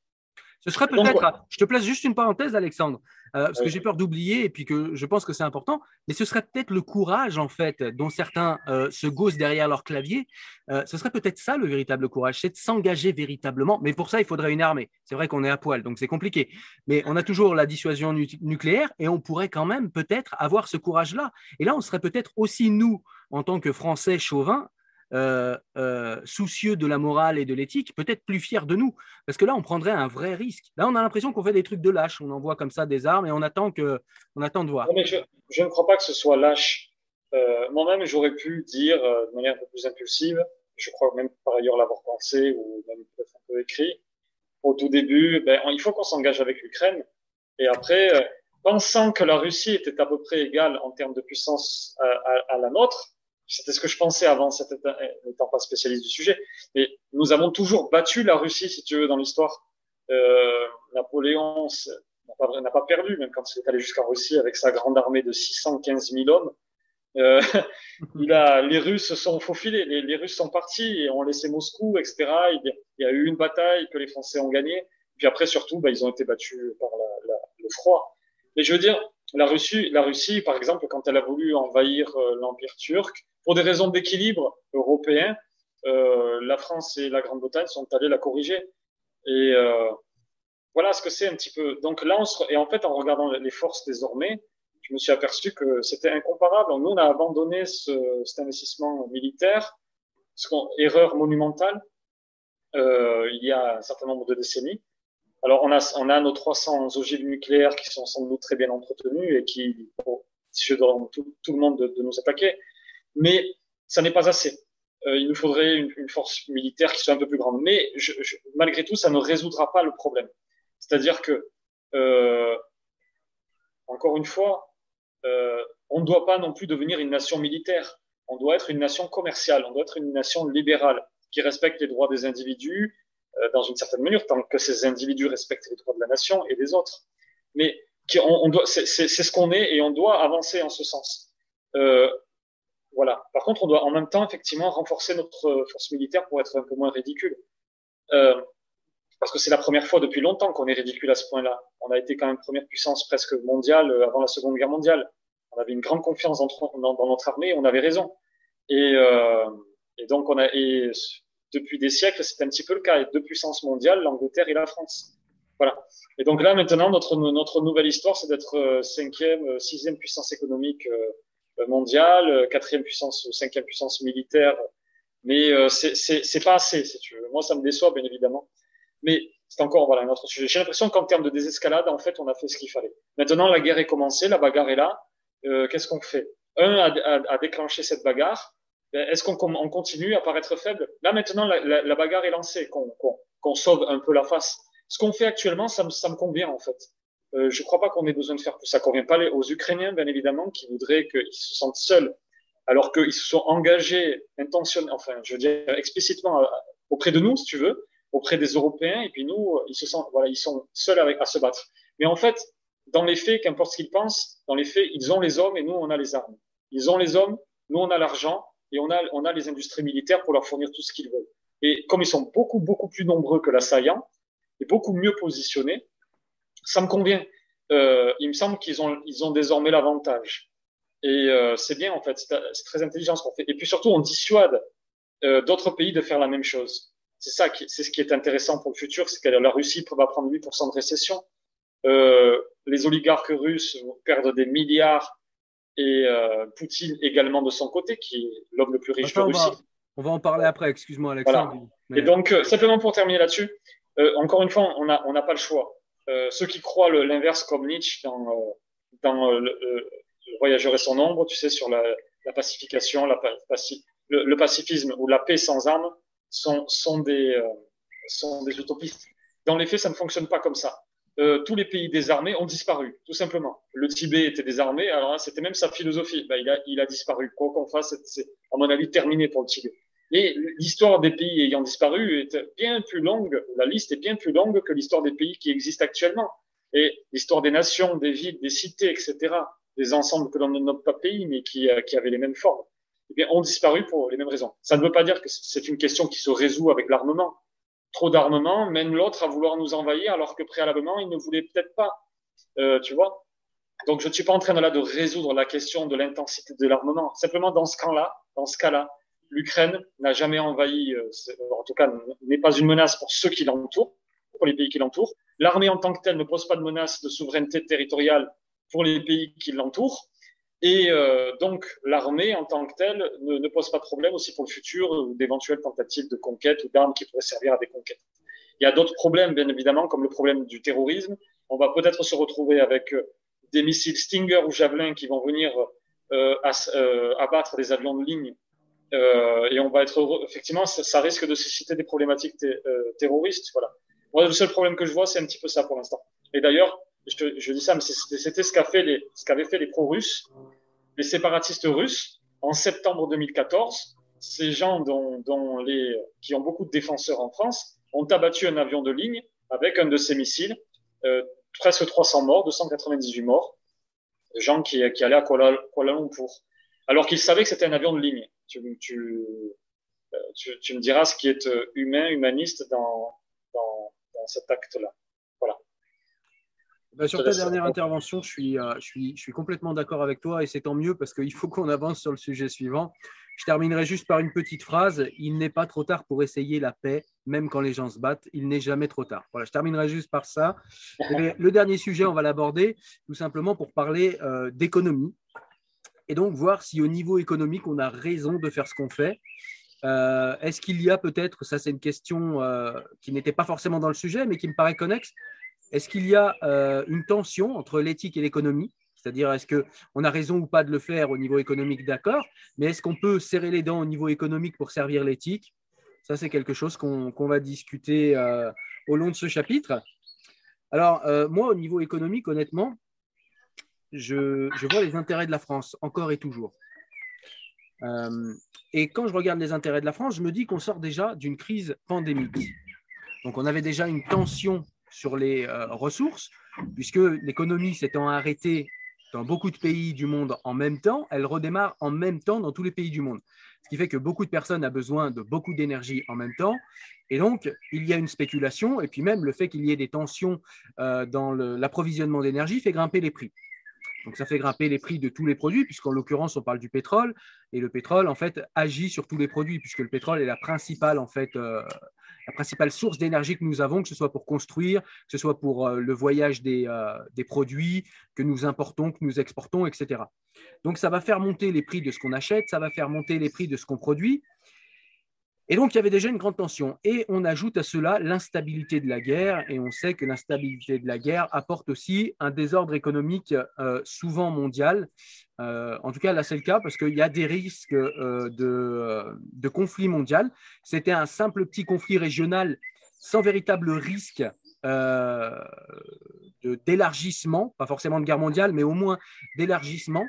Ce serait peut-être, je te place juste une parenthèse, Alexandre, parce que j'ai peur d'oublier et puis que je pense que c'est important, mais ce serait peut-être le courage, en fait, dont certains se gaussent derrière leur clavier. Ce serait peut-être ça, le véritable courage, c'est de s'engager véritablement. Mais pour ça, il faudrait une armée. C'est vrai qu'on est à poil, donc c'est compliqué. Mais on a toujours la dissuasion nucléaire et on pourrait quand même peut-être avoir ce courage-là. Et là, on serait peut-être aussi, nous, en tant que Français chauvins, soucieux de la morale et de l'éthique, peut-être plus fiers de nous, parce que là on prendrait un vrai risque. Là on a l'impression qu'on fait des trucs de lâche, on envoie comme ça des armes et on attend de voir. Non, mais je ne crois pas que ce soit lâche. Moi-même j'aurais pu dire de manière un peu plus impulsive, je crois même par ailleurs l'avoir pensé ou même peut-être un peu écrit au tout début, il faut qu'on s'engage avec l'Ukraine et après pensant que la Russie était à peu près égale en termes de puissance à la nôtre. C'était ce que je pensais avant, n'étant pas spécialiste du sujet. Et nous avons toujours battu la Russie, si tu veux, dans l'histoire. Napoléon n'a pas perdu, même quand il est allé jusqu'en Russie avec sa grande armée de 615 000 hommes. Les Russes se sont faufilés, les Russes sont partis et ont laissé Moscou, etc. Il y a eu une bataille que les Français ont gagnée. Puis après, surtout, ils ont été battus par le froid. Mais je veux dire, la Russie, par exemple, quand elle a voulu envahir l'Empire turc, pour des raisons d'équilibre européen, la France et la Grande-Bretagne sont allées la corriger. Et voilà ce que c'est un petit peu. Donc là, et en fait, en regardant les forces désormais, je me suis aperçu que c'était incomparable. Donc, nous, on a abandonné cet investissement militaire, erreur monumentale, il y a un certain nombre de décennies. Alors, on a nos 300 ogives nucléaires qui sont sans doute très bien entretenues et qui, si je donne tout le monde de nous attaquer, mais ça n'est pas assez. Il nous faudrait une force militaire qui soit un peu plus grande. Mais malgré tout, ça ne résoudra pas le problème. C'est-à-dire que, encore une fois, on ne doit pas non plus devenir une nation militaire. On doit être une nation commerciale, on doit être une nation libérale qui respecte les droits des individus, dans une certaine mesure, tant que ces individus respectent les droits de la nation et des autres. Mais c'est ce qu'on est et on doit avancer en ce sens. Voilà. Par contre, on doit en même temps, effectivement, renforcer notre force militaire pour être un peu moins ridicule. Parce que c'est la première fois depuis longtemps qu'on est ridicule à ce point-là. On a été quand même première puissance presque mondiale avant la Seconde Guerre mondiale. On avait une grande confiance dans notre armée, on avait raison. Et donc, depuis des siècles, c'est un petit peu le cas. Il y a deux puissances mondiales, l'Angleterre et la France. Voilà. Et donc là, maintenant, notre nouvelle histoire, c'est d'être cinquième, sixième puissance économique mondiale, quatrième puissance ou cinquième puissance militaire. Mais c'est pas assez, si tu veux. Moi, ça me déçoit, bien évidemment. Mais c'est encore, voilà, un autre sujet. J'ai l'impression qu'en termes de désescalade, en fait, on a fait ce qu'il fallait. Maintenant, la guerre est commencée, la bagarre est là. Qu'est-ce qu'on fait? Un a déclenché cette bagarre. Est-ce qu'on continue à paraître faible? Là, maintenant, la bagarre est lancée, qu'on sauve un peu la face. Ce qu'on fait actuellement, ça me convient, en fait. Je ne crois pas qu'on ait besoin de faire plus. Ça ne convient pas aux Ukrainiens, bien évidemment, qui voudraient qu'ils se sentent seuls, alors qu'ils se sont engagés intentionnellement, enfin, je veux dire, explicitement auprès de nous, si tu veux, auprès des Européens, et puis nous, ils sont seuls à se battre. Mais en fait, dans les faits, qu'importe ce qu'ils pensent, dans les faits, ils ont les hommes et nous, on a les armes. Ils ont les hommes, nous, on a l'argent. Et on a les industries militaires pour leur fournir tout ce qu'ils veulent. Et comme ils sont beaucoup, beaucoup plus nombreux que l'assaillant et beaucoup mieux positionnés, ça me convient. Il me semble qu'ils ont désormais l'avantage. Et c'est bien, en fait. C'est très intelligent ce qu'on fait. Et puis surtout, on dissuade d'autres pays de faire la même chose. C'est ce qui est intéressant pour le futur, c'est que la Russie va prendre 8% de récession. Les oligarques russes perdent des milliards. Et Poutine également de son côté, qui est l'homme le plus riche de Russie. On va en parler après, excuse-moi Alexandre. Voilà. Et donc, simplement pour terminer là-dessus, encore une fois, on n'a pas le choix. Ceux qui croient l'inverse comme Nietzsche dans Le Voyageur et son ombre, tu sais, sur la pacification, le pacifisme ou la paix sans âme sont des utopistes. Dans les faits, ça ne fonctionne pas comme ça. Tous les pays désarmés ont disparu, tout simplement. Le Tibet était désarmé, alors là, c'était même sa philosophie. Ben, il a disparu. Quoi qu'on fasse, c'est à mon avis terminé pour le Tibet. Et l'histoire des pays ayant disparu est bien plus longue, la liste est bien plus longue que l'histoire des pays qui existent actuellement. Et l'histoire des nations, des villes, des cités, etc., des ensembles que l'on ne nomme pas pays, mais qui avaient les mêmes formes, eh bien, ont disparu pour les mêmes raisons. Ça ne veut pas dire que c'est une question qui se résout avec l'armement. Trop d'armement mène l'autre à vouloir nous envahir, alors que préalablement, il ne voulait peut-être pas, tu vois. Donc, je ne suis pas en train de résoudre la question de l'intensité de l'armement. Simplement, dans ce cas-là, l'Ukraine n'a jamais envahi, en tout cas, n'est pas une menace pour ceux qui l'entourent, pour les pays qui l'entourent. L'armée en tant que telle ne pose pas de menace de souveraineté territoriale pour les pays qui l'entourent. Et donc, l'armée en tant que telle ne pose pas de problème aussi pour le futur ou d'éventuelles tentatives de conquête ou d'armes qui pourraient servir à des conquêtes. Il y a d'autres problèmes, bien évidemment, comme le problème du terrorisme. On va peut-être se retrouver avec des missiles Stinger ou Javelin qui vont venir abattre des avions de ligne. Et on va être heureux. Effectivement, ça risque de susciter des problématiques terroristes. Voilà. Moi, le seul problème que je vois, c'est un petit peu ça pour l'instant. Et d'ailleurs, je dis ça, mais c'était ce qu'avaient fait les pro-russes, les séparatistes russes, en septembre 2014. Ces gens qui ont beaucoup de défenseurs en France ont abattu un avion de ligne avec un de ces missiles, presque 300 morts, 298 morts, des gens qui allaient à Kuala Lumpur, alors qu'ils savaient que c'était un avion de ligne. Tu me diras ce qui est humain, humaniste dans cet acte-là. Voilà. Bah, sur ta dernière intervention, je suis complètement d'accord avec toi et c'est tant mieux parce qu'il faut qu'on avance sur le sujet suivant. Je terminerai juste par une petite phrase. Il n'est pas trop tard pour essayer la paix, même quand les gens se battent. Il n'est jamais trop tard. Voilà, je terminerai juste par ça. Et le dernier sujet, on va l'aborder tout simplement pour parler d'économie. Et donc, voir si au niveau économique, on a raison de faire ce qu'on fait. Est-ce qu'il y a peut-être, ça c'est une question qui n'était pas forcément dans le sujet, mais qui me paraît connexe, est-ce qu'il y a une tension entre l'éthique et l'économie? C'est-à-dire, est-ce qu'on a raison ou pas de le faire au niveau économique, d'accord, mais est-ce qu'on peut serrer les dents au niveau économique pour servir l'éthique? Ça, c'est quelque chose qu'on va discuter au long de ce chapitre. Alors, moi, au niveau économique, honnêtement, je vois les intérêts de la France, encore et toujours. Et quand je regarde les intérêts de la France, je me dis qu'on sort déjà d'une crise pandémique. Donc, on avait déjà une tension sur les ressources, puisque l'économie s'étant arrêtée dans beaucoup de pays du monde en même temps, elle redémarre en même temps dans tous les pays du monde. Ce qui fait que beaucoup de personnes ont besoin de beaucoup d'énergie en même temps. Et donc, il y a une spéculation. Et puis même, le fait qu'il y ait des tensions dans l'approvisionnement d'énergie fait grimper les prix. Donc, ça fait grimper les prix de tous les produits, puisqu'en l'occurrence, on parle du pétrole. Et le pétrole, en fait, agit sur tous les produits, puisque le pétrole est la principale source d'énergie que nous avons, que ce soit pour construire, que ce soit pour le voyage des produits que nous importons, que nous exportons, etc. Donc, ça va faire monter les prix de ce qu'on achète, ça va faire monter les prix de ce qu'on produit. Et donc, il y avait déjà une grande tension. Et on ajoute à cela l'instabilité de la guerre. Et on sait que l'instabilité de la guerre apporte aussi un désordre économique souvent mondial. En tout cas, là, c'est le cas parce qu'il y a des risques de conflit mondial. C'était un simple petit conflit régional sans véritable risque d'élargissement, pas forcément de guerre mondiale, mais au moins d'élargissement.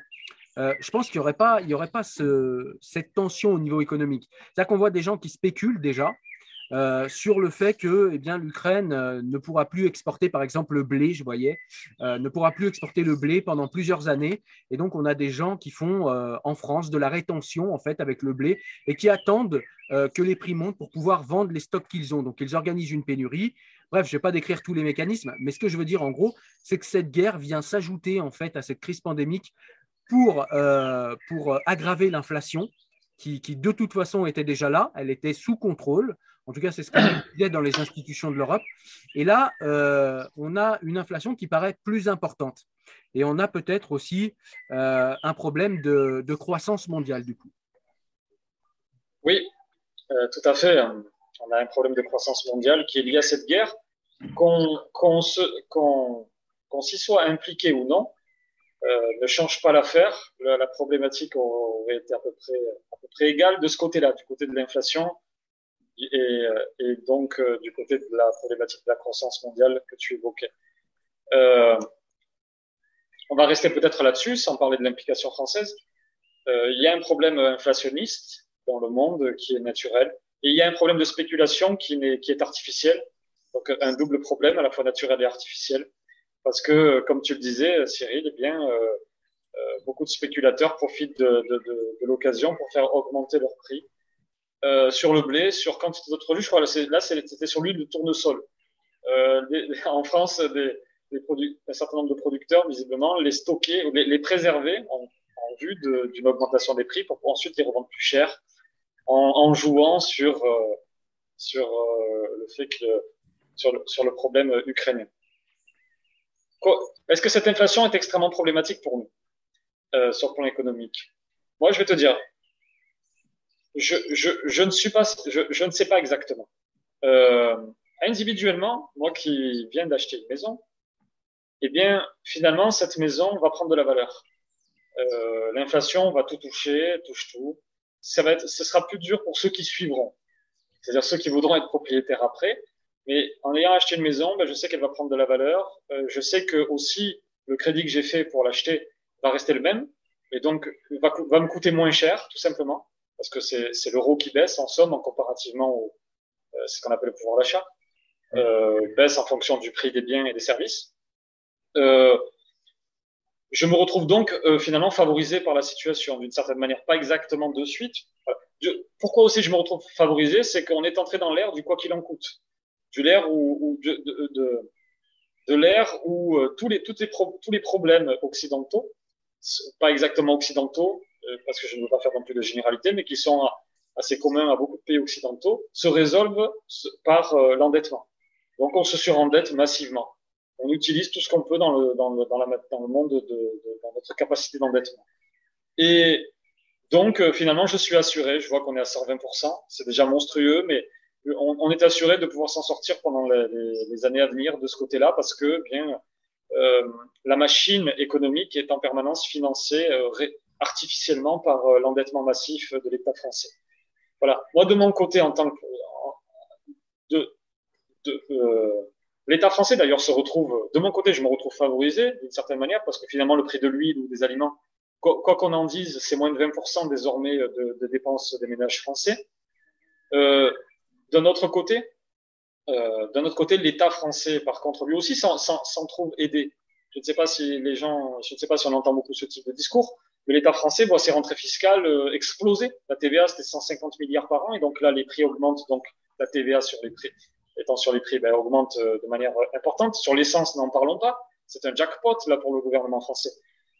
Je pense qu'il n'y aurait pas, cette tension au niveau économique. C'est-à-dire qu'on voit des gens qui spéculent déjà sur le fait que l'Ukraine ne pourra plus exporter, par exemple, le blé, je voyais, ne pourra plus exporter le blé pendant plusieurs années. Et donc, on a des gens qui font en France de la rétention en fait, avec le blé et qui attendent que les prix montent pour pouvoir vendre les stocks qu'ils ont. Donc, ils organisent une pénurie. Bref, je ne vais pas décrire tous les mécanismes, mais ce que je veux dire en gros, c'est que cette guerre vient s'ajouter en fait, à cette crise pandémique pour aggraver l'inflation qui, de toute façon, était déjà là. Elle était sous contrôle. En tout cas, c'est ce qu'on disait dans les institutions de l'Europe. Et là, on a une inflation qui paraît plus importante. Et on a peut-être aussi un problème de croissance mondiale, du coup. Oui, tout à fait. on a un problème de croissance mondiale qui est lié à cette guerre, qu'on s'y soit impliqué ou non, ne change pas l'affaire. La problématique aurait été à peu près égale de ce côté-là, du côté de l'inflation et donc du côté de la problématique de la croissance mondiale que tu évoquais. On va rester peut-être là-dessus, sans parler de l'implication française. Il y a un problème inflationniste dans le monde qui est naturel, et il y a un problème de spéculation qui est artificiel. Donc un double problème à la fois naturel et artificiel, parce que comme tu le disais, Cyril, eh bien beaucoup de spéculateurs profitent de l'occasion pour faire augmenter leurs prix sur le blé, sur quantité d'autres produits. Je crois là c'était sur l'huile de tournesol. En France, un certain nombre de producteurs visiblement les stocker ou les préserver en vue d'une augmentation des prix pour ensuite les revendre plus cher, en jouant sur le problème ukrainien. Est-ce que cette inflation est extrêmement problématique pour nous sur le plan économique? Moi, je vais te dire, je ne sais pas exactement. Individuellement, moi qui viens d'acheter une maison, eh bien, finalement, cette maison va prendre de la valeur. L'inflation va tout toucher, touche tout. Ce sera plus dur pour ceux qui suivront, c'est-à-dire ceux qui voudront être propriétaires après. Mais en ayant acheté une maison, je sais qu'elle va prendre de la valeur. Je sais que aussi le crédit que j'ai fait pour l'acheter va rester le même, et donc va me coûter moins cher, tout simplement, parce que c'est l'euro qui baisse en somme, en comparativement au ce qu'on appelle le pouvoir d'achat, baisse en fonction du prix des biens et des services. Je me retrouve donc finalement favorisé par la situation, d'une certaine manière, pas exactement de suite. Voilà. Pourquoi aussi je me retrouve favorisé, c'est qu'on est entré dans l'ère du quoi qu'il en coûte, de l'ère où tous les problèmes occidentaux, pas exactement occidentaux, parce que je ne veux pas faire non plus de généralité, mais qui sont assez communs à beaucoup de pays occidentaux, se résolvent par l'endettement. Donc on se surendette massivement. On utilise tout ce qu'on peut dans le monde dans notre capacité d'endettement. Et donc finalement, je suis assuré. Je vois qu'on est à 120%. C'est déjà monstrueux, mais on est assuré de pouvoir s'en sortir pendant les années à venir de ce côté-là, parce que la machine économique est en permanence financée artificiellement par l'endettement massif de l'État français. Voilà. Moi, de mon côté, en tant que l'État français, d'ailleurs, se retrouve, de mon côté, je me retrouve favorisé d'une certaine manière, parce que finalement, le prix de l'huile ou des aliments, quoi qu'on en dise, c'est moins de 20% désormais de dépenses des ménages français. D'un autre côté, l'État français, par contre, lui aussi, s'en trouve aidé. Je ne sais pas si on entend beaucoup ce type de discours, mais l'État français voit ses rentrées fiscales exploser. La TVA, c'était 150 milliards par an, et donc là, les prix augmentent, donc la TVA sur les prix. Étant sur les prix, augmente de manière importante. Sur l'essence, n'en parlons pas. C'est un jackpot, là, pour le gouvernement français.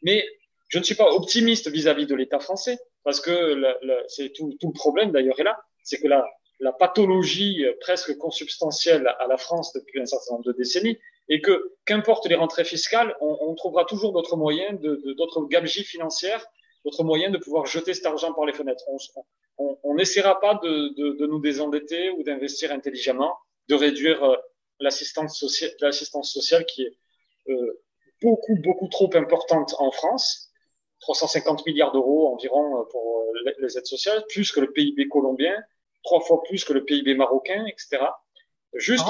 Mais je ne suis pas optimiste vis-à-vis de l'État français, parce que c'est tout le problème, d'ailleurs, est là. C'est que la pathologie presque consubstantielle à la France depuis un certain nombre de décennies, et que, qu'importe les rentrées fiscales, on trouvera toujours d'autres moyens, d'autres gabegies financières, d'autres moyens de pouvoir jeter cet argent par les fenêtres. On n'essaiera pas de nous désendetter ou d'investir intelligemment, de réduire l'assistance sociale qui est beaucoup trop importante en France, 350 milliards d'euros environ pour les aides sociales, plus que le PIB colombien, 3 fois plus que le PIB marocain, etc. Juste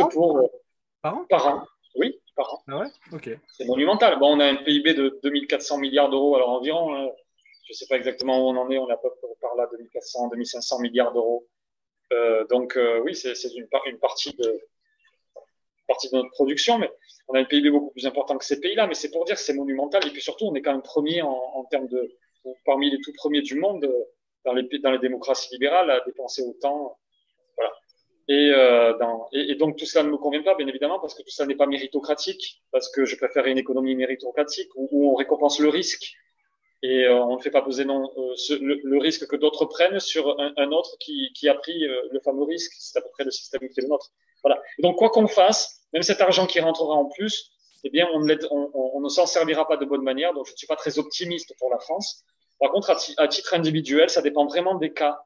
par an. Oui, par an. Ah ouais, ok. C'est monumental. Bon, on a un PIB de 2400 milliards d'euros, alors environ, je ne sais pas exactement où on en est, on a par là 2400, 2500 milliards d'euros. Oui, c'est une partie de notre production, mais on a un PIB beaucoup plus important que ces pays-là, mais c'est pour dire que c'est monumental, et puis surtout, on est quand même premier en termes parmi les tout premiers du monde dans les démocraties libérales à dépenser autant, voilà. Et donc tout cela ne me convient pas, bien évidemment, parce que tout ça n'est pas méritocratique, parce que je préfère une économie méritocratique où on récompense le risque. Et on ne fait pas peser le risque que d'autres prennent sur un autre qui a pris le fameux risque. C'est à peu près le système qui est le nôtre. Voilà. Et donc, quoi qu'on fasse, même cet argent qui rentrera en plus, eh bien, on ne s'en servira pas de bonne manière. Donc, je ne suis pas très optimiste pour la France. Par contre, à titre individuel, ça dépend vraiment des cas.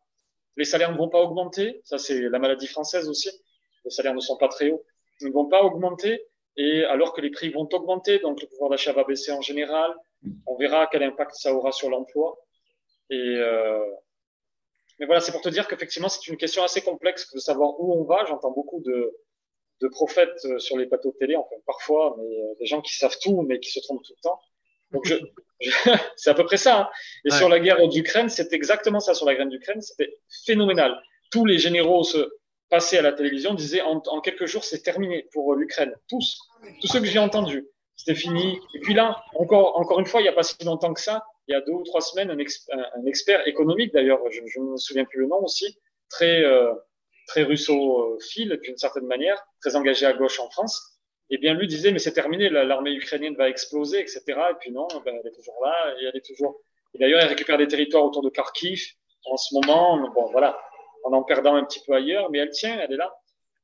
Les salaires ne vont pas augmenter. Ça, c'est la maladie française aussi. Les salaires ne sont pas très hauts. Ils ne vont pas augmenter. Et alors que les prix vont augmenter, donc le pouvoir d'achat va baisser en général. On verra quel impact ça aura sur l'emploi. Mais voilà, c'est pour te dire qu'effectivement, c'est une question assez complexe de savoir où on va. J'entends beaucoup de prophètes sur les plateaux de télé, enfin, parfois, mais des gens qui savent tout, mais qui se trompent tout le temps. Donc, c'est à peu près ça. Hein. Et ouais. Sur la guerre d'Ukraine, c'est exactement ça. Sur la guerre d'Ukraine, c'était phénoménal. Tous les généraux se passaient à la télévision, disaient en quelques jours, c'est terminé pour l'Ukraine. Tous ceux que j'ai entendus, c'était fini. Et puis là, encore une fois, il n'y a pas si longtemps que ça, il y a 2 ou 3 semaines, un expert économique, d'ailleurs, je ne me souviens plus le nom aussi, très russophile d'une certaine manière, très engagé à gauche en France, et bien lui disait, mais c'est terminé, l'armée ukrainienne va exploser, etc. Et puis non, ben, elle est toujours là, et elle est toujours... Et d'ailleurs, elle récupère des territoires autour de Kharkiv en ce moment, bon voilà, en perdant un petit peu ailleurs, mais elle tient, elle est là.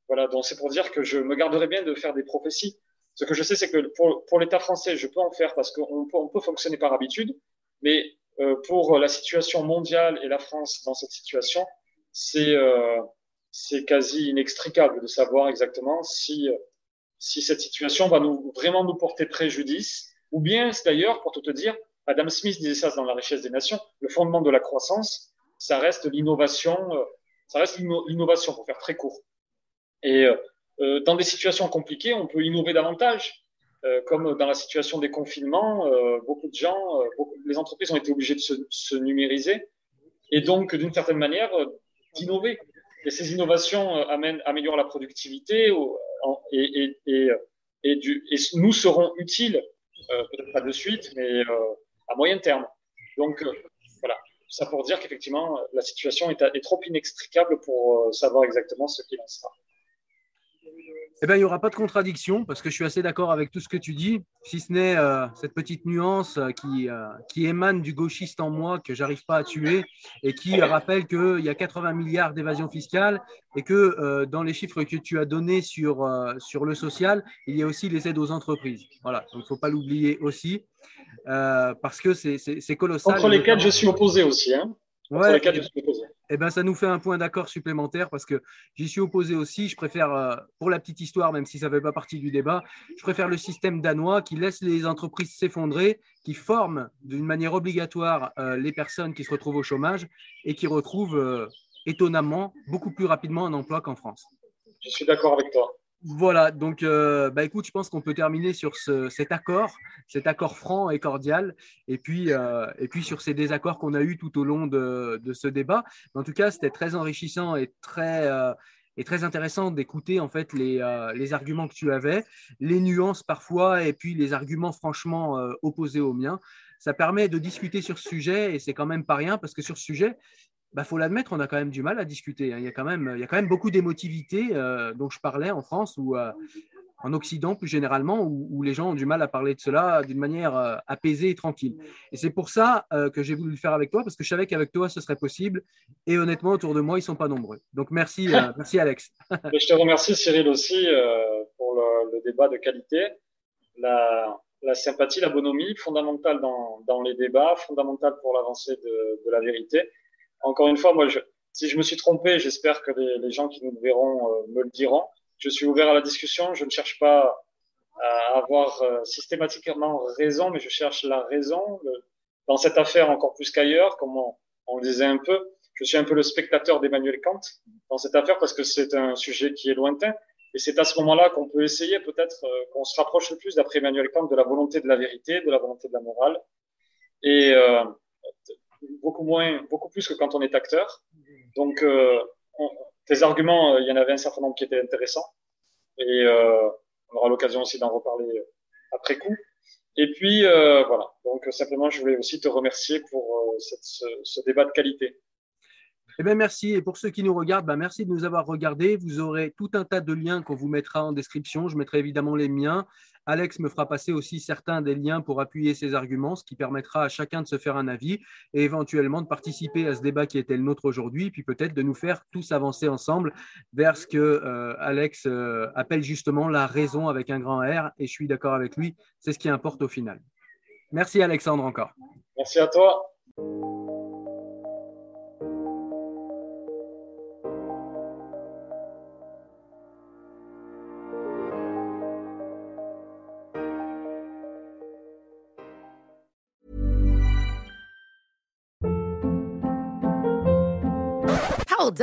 Voilà, donc c'est pour dire que je me garderai bien de faire des prophéties. Ce que je sais, c'est que pour l'État français, je peux en faire parce qu'on peut fonctionner par habitude, mais pour la situation mondiale et la France dans cette situation, c'est quasi inextricable de savoir exactement si cette situation va vraiment nous porter préjudice, ou bien, c'est d'ailleurs, pour tout te dire, Adam Smith disait ça dans La richesse des nations, le fondement de la croissance, ça reste l'innovation, pour faire très court. Et dans des situations compliquées, on peut innover davantage, comme dans la situation des confinements, beaucoup de gens, les entreprises ont été obligées de se numériser, et donc, d'une certaine manière, d'innover. Et ces innovations améliorent la productivité et nous serons utiles, peut-être pas de suite, mais à moyen terme. Donc, voilà, ça pour dire qu'effectivement, la situation est trop inextricable pour savoir exactement ce qu'il en sera. Eh bien, il n'y aura pas de contradiction parce que je suis assez d'accord avec tout ce que tu dis, si ce n'est cette petite nuance qui émane du gauchiste en moi que j'arrive pas à tuer et qui rappelle qu'il y a 80 milliards d'évasion fiscale et que dans les chiffres que tu as donnés sur le social, il y a aussi les aides aux entreprises. Voilà, donc il ne faut pas l'oublier aussi parce que c'est colossal. Entre les quatre, je suis opposé aussi. Hein. Ouais, et ben ça nous fait un point d'accord supplémentaire parce que j'y suis opposé aussi. Je préfère, pour la petite histoire, même si ça ne fait pas partie du débat, je préfère le système danois qui laisse les entreprises s'effondrer, qui forme d'une manière obligatoire les personnes qui se retrouvent au chômage et qui retrouvent étonnamment beaucoup plus rapidement un emploi qu'en France. Je suis d'accord avec toi. Voilà, donc écoute, je pense qu'on peut terminer sur cet accord franc et cordial, et puis sur ces désaccords qu'on a eus tout au long de ce débat. En tout cas, c'était très enrichissant et très intéressant d'écouter en fait les arguments que tu avais, les nuances parfois, et puis les arguments franchement opposés aux miens. Ça permet de discuter sur ce sujet, et c'est quand même pas rien parce que sur ce sujet, faut l'admettre, on a quand même du mal à discuter. Il y a quand même beaucoup d'émotivité dont je parlais en France ou en Occident plus généralement où les gens ont du mal à parler de cela d'une manière apaisée et tranquille. Et c'est pour ça que j'ai voulu le faire avec toi parce que je savais qu'avec toi, ce serait possible. Et honnêtement, autour de moi, ils ne sont pas nombreux. Donc, merci Alex. Je te remercie Cyril aussi pour le débat de qualité. La sympathie, la bonhomie, fondamentale dans les débats, fondamentale pour l'avancée de la vérité. Encore une fois, moi, si je me suis trompé, j'espère que les gens qui nous verront me le diront. Je suis ouvert à la discussion. Je ne cherche pas à avoir systématiquement raison, mais je cherche la raison. Dans cette affaire, encore plus qu'ailleurs, comme on le disait un peu, je suis un peu le spectateur d'Emmanuel Kant dans cette affaire parce que c'est un sujet qui est lointain. Et c'est à ce moment-là qu'on peut essayer peut-être qu'on se rapproche le plus, d'après Emmanuel Kant, de la volonté de la vérité, de la volonté de la morale. Et... beaucoup plus que quand on est acteur. Donc, tes arguments, il y en avait un certain nombre qui étaient intéressants. Et on aura l'occasion aussi d'en reparler après coup. Et puis, voilà. Donc, simplement, je voulais aussi te remercier pour ce débat de qualité. Eh bien, merci. Et pour ceux qui nous regardent, merci de nous avoir regardés. Vous aurez tout un tas de liens qu'on vous mettra en description. Je mettrai évidemment les miens. Alex me fera passer aussi certains des liens pour appuyer ses arguments, ce qui permettra à chacun de se faire un avis et éventuellement de participer à ce débat qui était le nôtre aujourd'hui, puis peut-être de nous faire tous avancer ensemble vers ce que Alex appelle justement la raison avec un grand R, et je suis d'accord avec lui, c'est ce qui importe au final. Merci Alexandre encore. Merci à toi. Hold